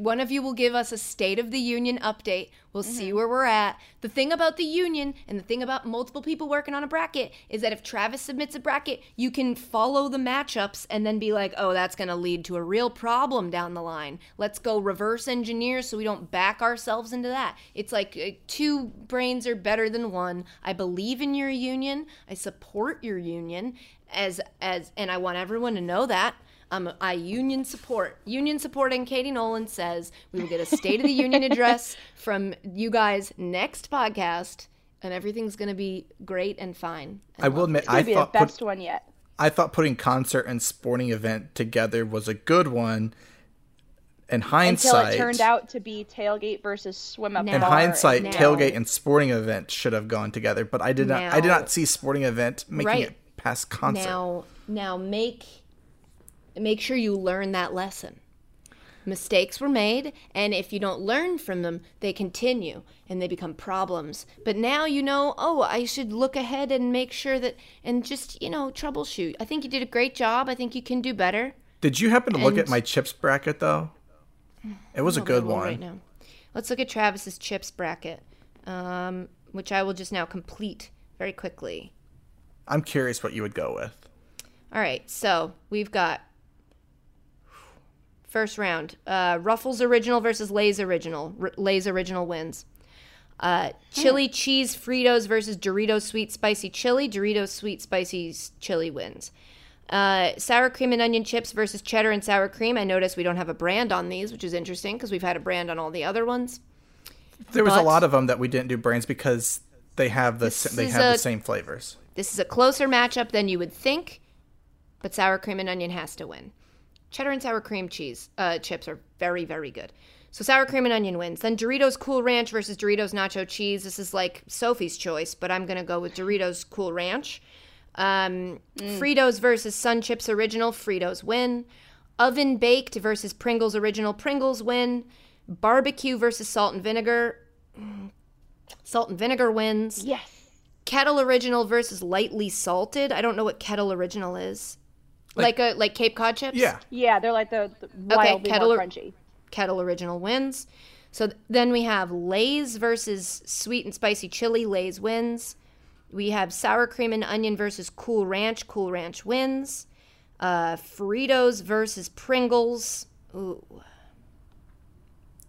One of you will give us a State of the Union update. We'll mm-hmm. see where we're at. The thing about the union and the thing about multiple people working on a bracket is that if Travis submits a bracket, you can follow the matchups and then be like, oh, that's going to lead to a real problem down the line. Let's go reverse engineer so we don't back ourselves into that. It's like two brains are better than one. I believe in your union. I support your union, as as, and I want everyone to know that. Um, I union support. Union supporting Katie Nolan says we will get a State of the Union address from you guys next podcast, and everything's going to be great and fine. And I will admit, I thought the best put, one yet. I thought putting concert and sporting event together was a good one. In hindsight, until it turned out to be tailgate versus swim up. Now, in hindsight, now. tailgate and sporting event should have gone together, but I did now. not. I did not see sporting event making right. it past concert. Now, now make. Make sure you learn that lesson. Mistakes were made, and if you don't learn from them, they continue, and they become problems. But now you know, oh, I should look ahead and make sure that, and just, you know, troubleshoot. I think you did a great job. I think you can do better. Did you happen to and... look at my chips bracket, though? It was a good one. Right now. Let's look at Travis's chips bracket, um, which I will just now complete very quickly. I'm curious what you would go with. All right, so we've got... First round, uh, Ruffles Original versus Lay's Original. R- Lay's Original wins. Uh, chili Cheese Fritos versus Doritos Sweet Spicy Chili. Doritos Sweet Spicy Chili wins. Uh, sour Cream and Onion Chips versus Cheddar and Sour Cream. I noticed we don't have a brand on these, which is interesting because we've had a brand on all the other ones. There was but a lot of them that we didn't do brands because they have the sa- they have a, the same flavors. This is a closer matchup than you would think, but Sour Cream and Onion has to win. Cheddar and sour cream cheese uh, chips are very, very good. So sour cream and onion wins. Then Doritos Cool Ranch versus Doritos Nacho Cheese. This is like Sophie's choice, but I'm going to go with Doritos Cool Ranch. Um, mm. Fritos versus Sun Chips Original. Fritos win. Oven Baked versus Pringles Original. Pringles win. Barbecue versus Salt and Vinegar. Salt and Vinegar wins. Yes. Kettle Original versus Lightly Salted. I don't know what Kettle Original is. Like, like a like Cape Cod chips? Yeah. Yeah, they're like the, the wildly okay, more crunchy. Kettle Original wins. So th- then we have Lay's versus Sweet and Spicy Chili. Lay's wins. We have Sour Cream and Onion versus Cool Ranch. Cool Ranch wins. Uh, Fritos versus Pringles. Ooh.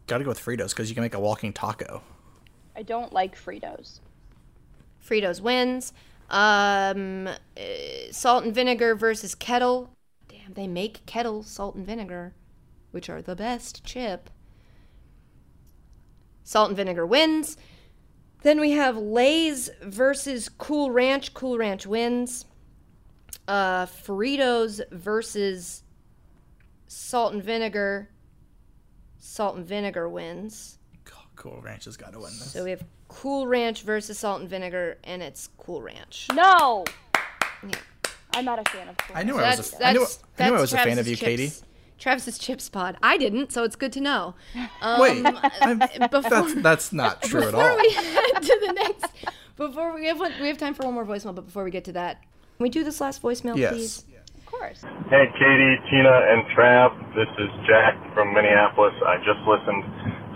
Gotta go with Fritos because you can make a walking taco. I don't like Fritos. Fritos wins. Um, uh, salt and vinegar versus kettle. Damn, they make kettle salt and vinegar, which are the best chip. Salt and vinegar wins. Then we have Lay's versus Cool Ranch. Cool Ranch wins. Uh, Fritos versus salt and vinegar. Salt and vinegar wins. Cool Ranch has got to win this. So we have Cool Ranch versus Salt and Vinegar, and it's Cool Ranch. No! Yeah. I'm not a fan of Cool Ranch. I knew so I was, a, I knew, I knew I was a fan of you, chips. Katie. Travis's Chips Pod. I didn't, so it's good to know. Um, Wait, before, that's, that's not true at all. Before we head to the next, before we have one, we have time for one more voicemail, but before we get to that, can we do this last voicemail, yes. please? Yes. Of course. Hey, Katie, Tina, and Trav. This is Jack from Minneapolis. I just listened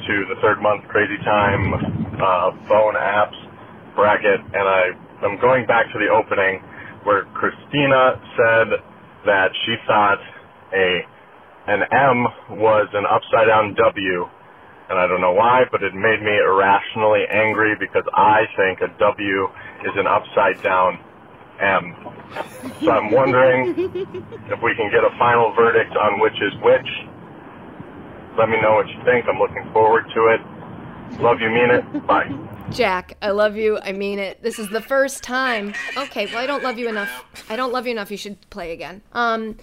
to the Third Month Crazy Time uh, phone apps bracket, and I, I'm going back to the opening where Christina said that she thought a an M was an upside down W, and I don't know why, but it made me irrationally angry because I think a W is an upside down M. So I'm wondering if we can get a final verdict on which is which. Let me know what you think. I'm looking forward to it. Love you, mean it. Bye. Jack, I love you. I mean it. This is the first time. Okay, well, I don't love you enough. I don't love you enough. You should play again. Um...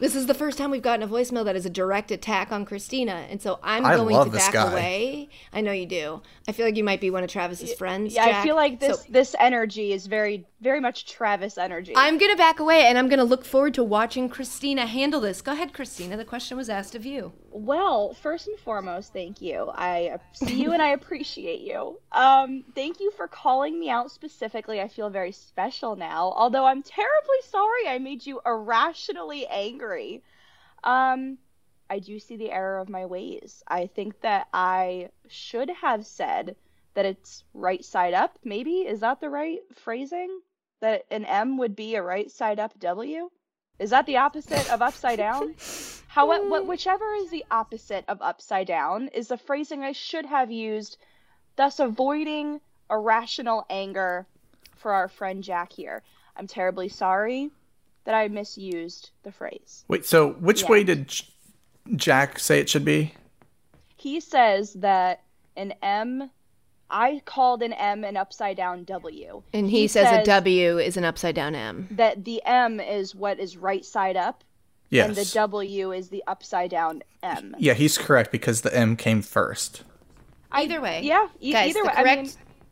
This is the first time we've gotten a voicemail that is a direct attack on Christina, and so I'm I going to back guy. away. I know you do. I feel like you might be one of Travis's friends. Yeah, Jack. I feel like this so, this energy is very, very much Travis energy. I'm going to back away, and I'm going to look forward to watching Christina handle this. Go ahead, Christina. The question was asked of you. Well, first and foremost, thank you. I see you, and I appreciate you. Um, thank you for calling me out specifically. I feel very special now, although I'm terribly sorry I made you irrationally angry. Um, I do see the error of my ways. I think that I should have said that it's right side up, maybe? Is that the right phrasing? That an M would be a right side up W? Is that the opposite of upside down? How, what, whichever is the opposite of upside down is the phrasing I should have used, thus avoiding irrational anger for our friend Jack here. I'm terribly sorry that I misused the phrase. Wait, so which yeah. way did J- Jack say it should be? He says that an M, I called an M an upside down W. And he, he says, says a W is an upside down M. That the M is what is right side up. Yes. And the W is the upside down M. Yeah, he's correct because the M came first. Either way. Yeah, e- guys, either way. Correct, I mean,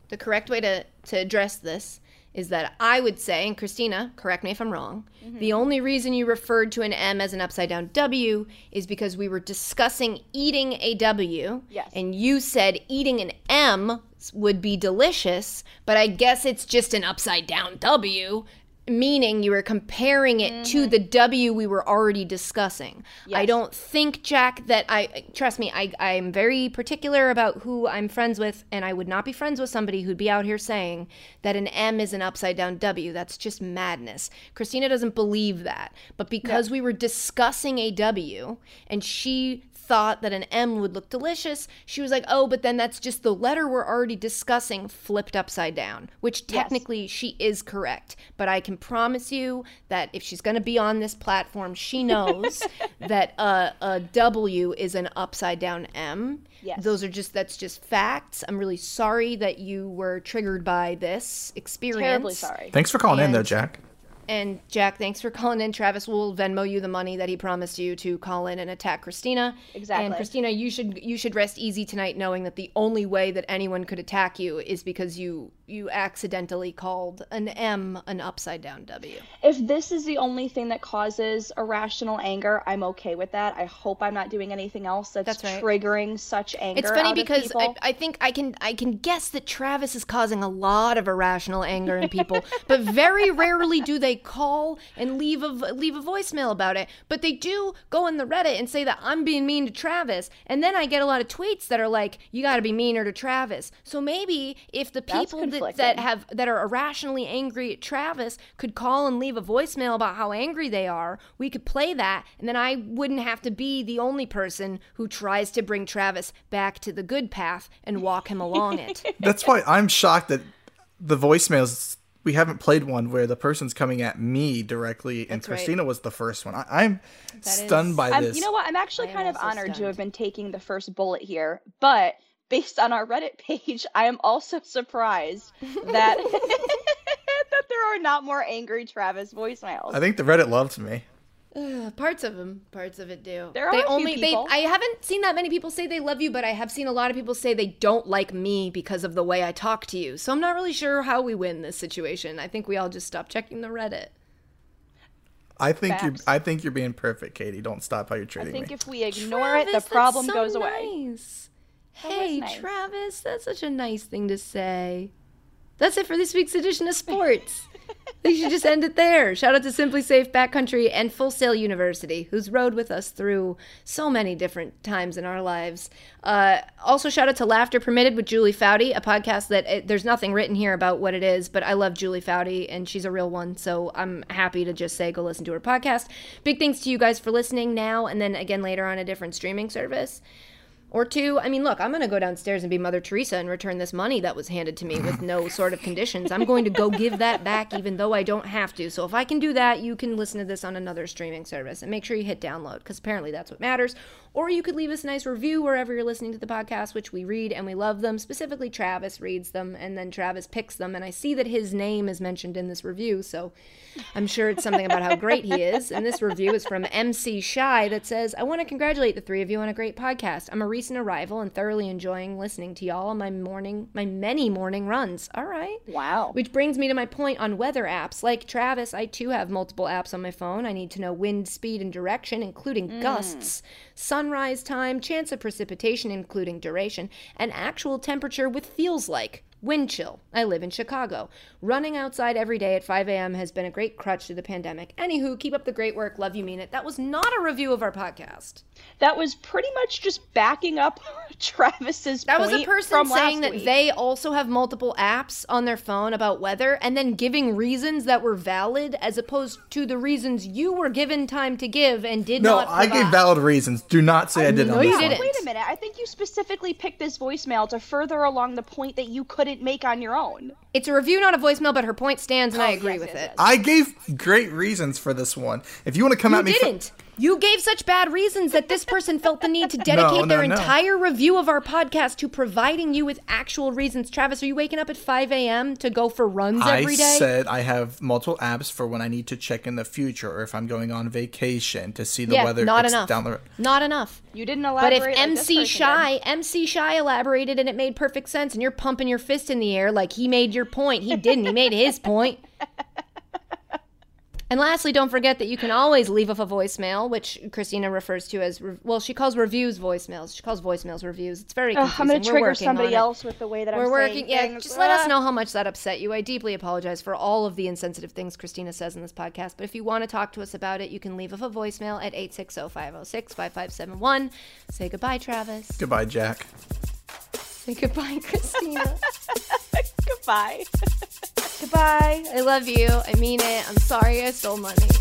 the correct way to, to address this is that I would say, and Christina, correct me if I'm wrong, mm-hmm. the only reason you referred to an M as an upside down W is because we were discussing eating a W, yes. and you said eating an M would be delicious, but I guess it's just an upside down W, meaning you were comparing it mm-hmm. to the W we were already discussing. Yes. I don't think, Jack, that I, trust me, I, I'm very particular about who I'm friends with, and I would not be friends with somebody who'd be out here saying that an M is an upside down W. That's just madness. Christina doesn't believe that. But because no. we were discussing a W, and she thought that an M would look delicious, she was like, oh, but then that's just the letter we're already discussing flipped upside down, which technically yes. she is correct. But I can promise you that if she's going to be on this platform, she knows that uh, a W is an upside down M. Yes. Those are just, that's just facts. I'm really sorry that you were triggered by this experience. Terribly sorry. Thanks for calling and, in though, Jack. And Jack, thanks for calling in. Travis will Venmo you the money that he promised you to call in and attack Christina. Exactly. And Christina, you should you should rest easy tonight knowing that the only way that anyone could attack you is because you you accidentally called an M an upside down W. If this is the only thing that causes irrational anger, I'm okay with that. I hope I'm not doing anything else that's, that's right. triggering such anger. It's funny out because I, I think I can I can guess that Travis is causing a lot of irrational anger in people, but very rarely do they They call and leave a leave a voicemail about it, but they do go in the Reddit and say that I'm being mean to Travis, and then I get a lot of tweets that are like, "You got to be meaner to Travis." So maybe if the people that, that have that are irrationally angry at Travis could call and leave a voicemail about how angry they are, we could play that, and then I wouldn't have to be the only person who tries to bring Travis back to the good path and walk him along it. That's why I'm shocked that the voicemails. We haven't played one where the person's coming at me directly, and that's Christina right. was the first one. I, I'm that stunned is, by I'm, this. You know what? I'm actually I kind of honored stunned. to have been taking the first bullet here, but based on our Reddit page, I am also surprised that that there are not more angry Travis voicemails. I think the Reddit loved me. Ugh, parts of them, parts of it do. There are they a only, few people. They, I haven't seen that many people say they love you, but I have seen a lot of people say they don't like me because of the way I talk to you. So I'm not really sure how we win this situation. I think we all just stop checking the Reddit. I think Facts. you're. I think you're being perfect, Katie. Don't stop how you're treating me. I think me. if we ignore Travis, it, the problem so goes away. Nice. Hey, nice. Travis, that's such a nice thing to say. That's it for this week's edition of sports. They should just end it there. Shout out to SimpliSafe, Backcountry, and Full Sail University, who's rode with us through so many different times in our lives. Uh, also, shout out to Laughter Permitted with Julie Foudy, a podcast that it, there's nothing written here about what it is, but I love Julie Foudy, and she's a real one, so I'm happy to just say go listen to her podcast. Big thanks to you guys for listening now, and then again later on a different streaming service. Or two, I mean, look, I'm going to go downstairs and be Mother Teresa and return this money that was handed to me with no sort of conditions. I'm going to go give that back even though I don't have to. So if I can do that, you can listen to this on another streaming service. And make sure you hit download because apparently that's what matters. Or you could leave us a nice review wherever you're listening to the podcast, which we read and we love them. Specifically, Travis reads them and then Travis picks them. And I see that his name is mentioned in this review. So I'm sure it's something about how great he is. And this review is from M C Shy that says, I want to congratulate the three of you on a great podcast. I'm a re- Recent arrival and thoroughly enjoying listening to y'all on my morning, my many morning runs. All right. Wow. Which brings me to my point on weather apps. Like Travis, I too have multiple apps on my phone. I need to know wind speed and direction, including mm. gusts, sunrise time, chance of precipitation, including duration, and actual temperature with feels like. Wind chill. I live in Chicago. Running outside every day at five a.m. has been a great crutch through the pandemic. Anywho, keep up the great work. Love you, mean it. That was not a review of our podcast. That was pretty much just backing up Travis's that point. That was a person saying that week. They also have multiple apps on their phone about weather and then giving reasons that were valid as opposed to the reasons you were given time to give and did no, not No, I provide. gave valid reasons. Do not say I, I did no, on you this didn't. Wait a minute. I think you specifically picked this voicemail to further along the point that you couldn't make on your own. It's a review, not a voicemail, but her point stands, and oh, I agree yes, with yes, it. Yes. I gave great reasons for this one. If you want to come you at me, you didn't. For- you gave such bad reasons that this person felt the need to dedicate no, no, their no. entire review of our podcast to providing you with actual reasons. Travis, are you waking up at five a.m. to go for runs I every day? I said I have multiple apps for when I need to check in the future or if I'm going on vacation to see the yeah, weather. Not enough. Down the road. Not enough. You didn't elaborate. But if like M C Shy, did. M C Shy elaborated and it made perfect sense, and you're pumping your fist in the air like he made your point. He didn't. He made his point. And lastly, don't forget that you can always leave off a voicemail, which Christina refers to as, re- well, she calls reviews voicemails. She calls voicemails reviews. It's very confusing. Ugh, I'm going to trigger somebody else with the way that We're I'm working, saying yeah, things. Just let us know how much that upset you. I deeply apologize for all of the insensitive things Christina says in this podcast. But if you want to talk to us about it, you can leave off a voicemail at eight six zero, five zero six, five five seven one. Say goodbye, Travis. Goodbye, Jack. Say goodbye, Christina. Goodbye. Goodbye. I love you. I mean it. I'm sorry I stole money.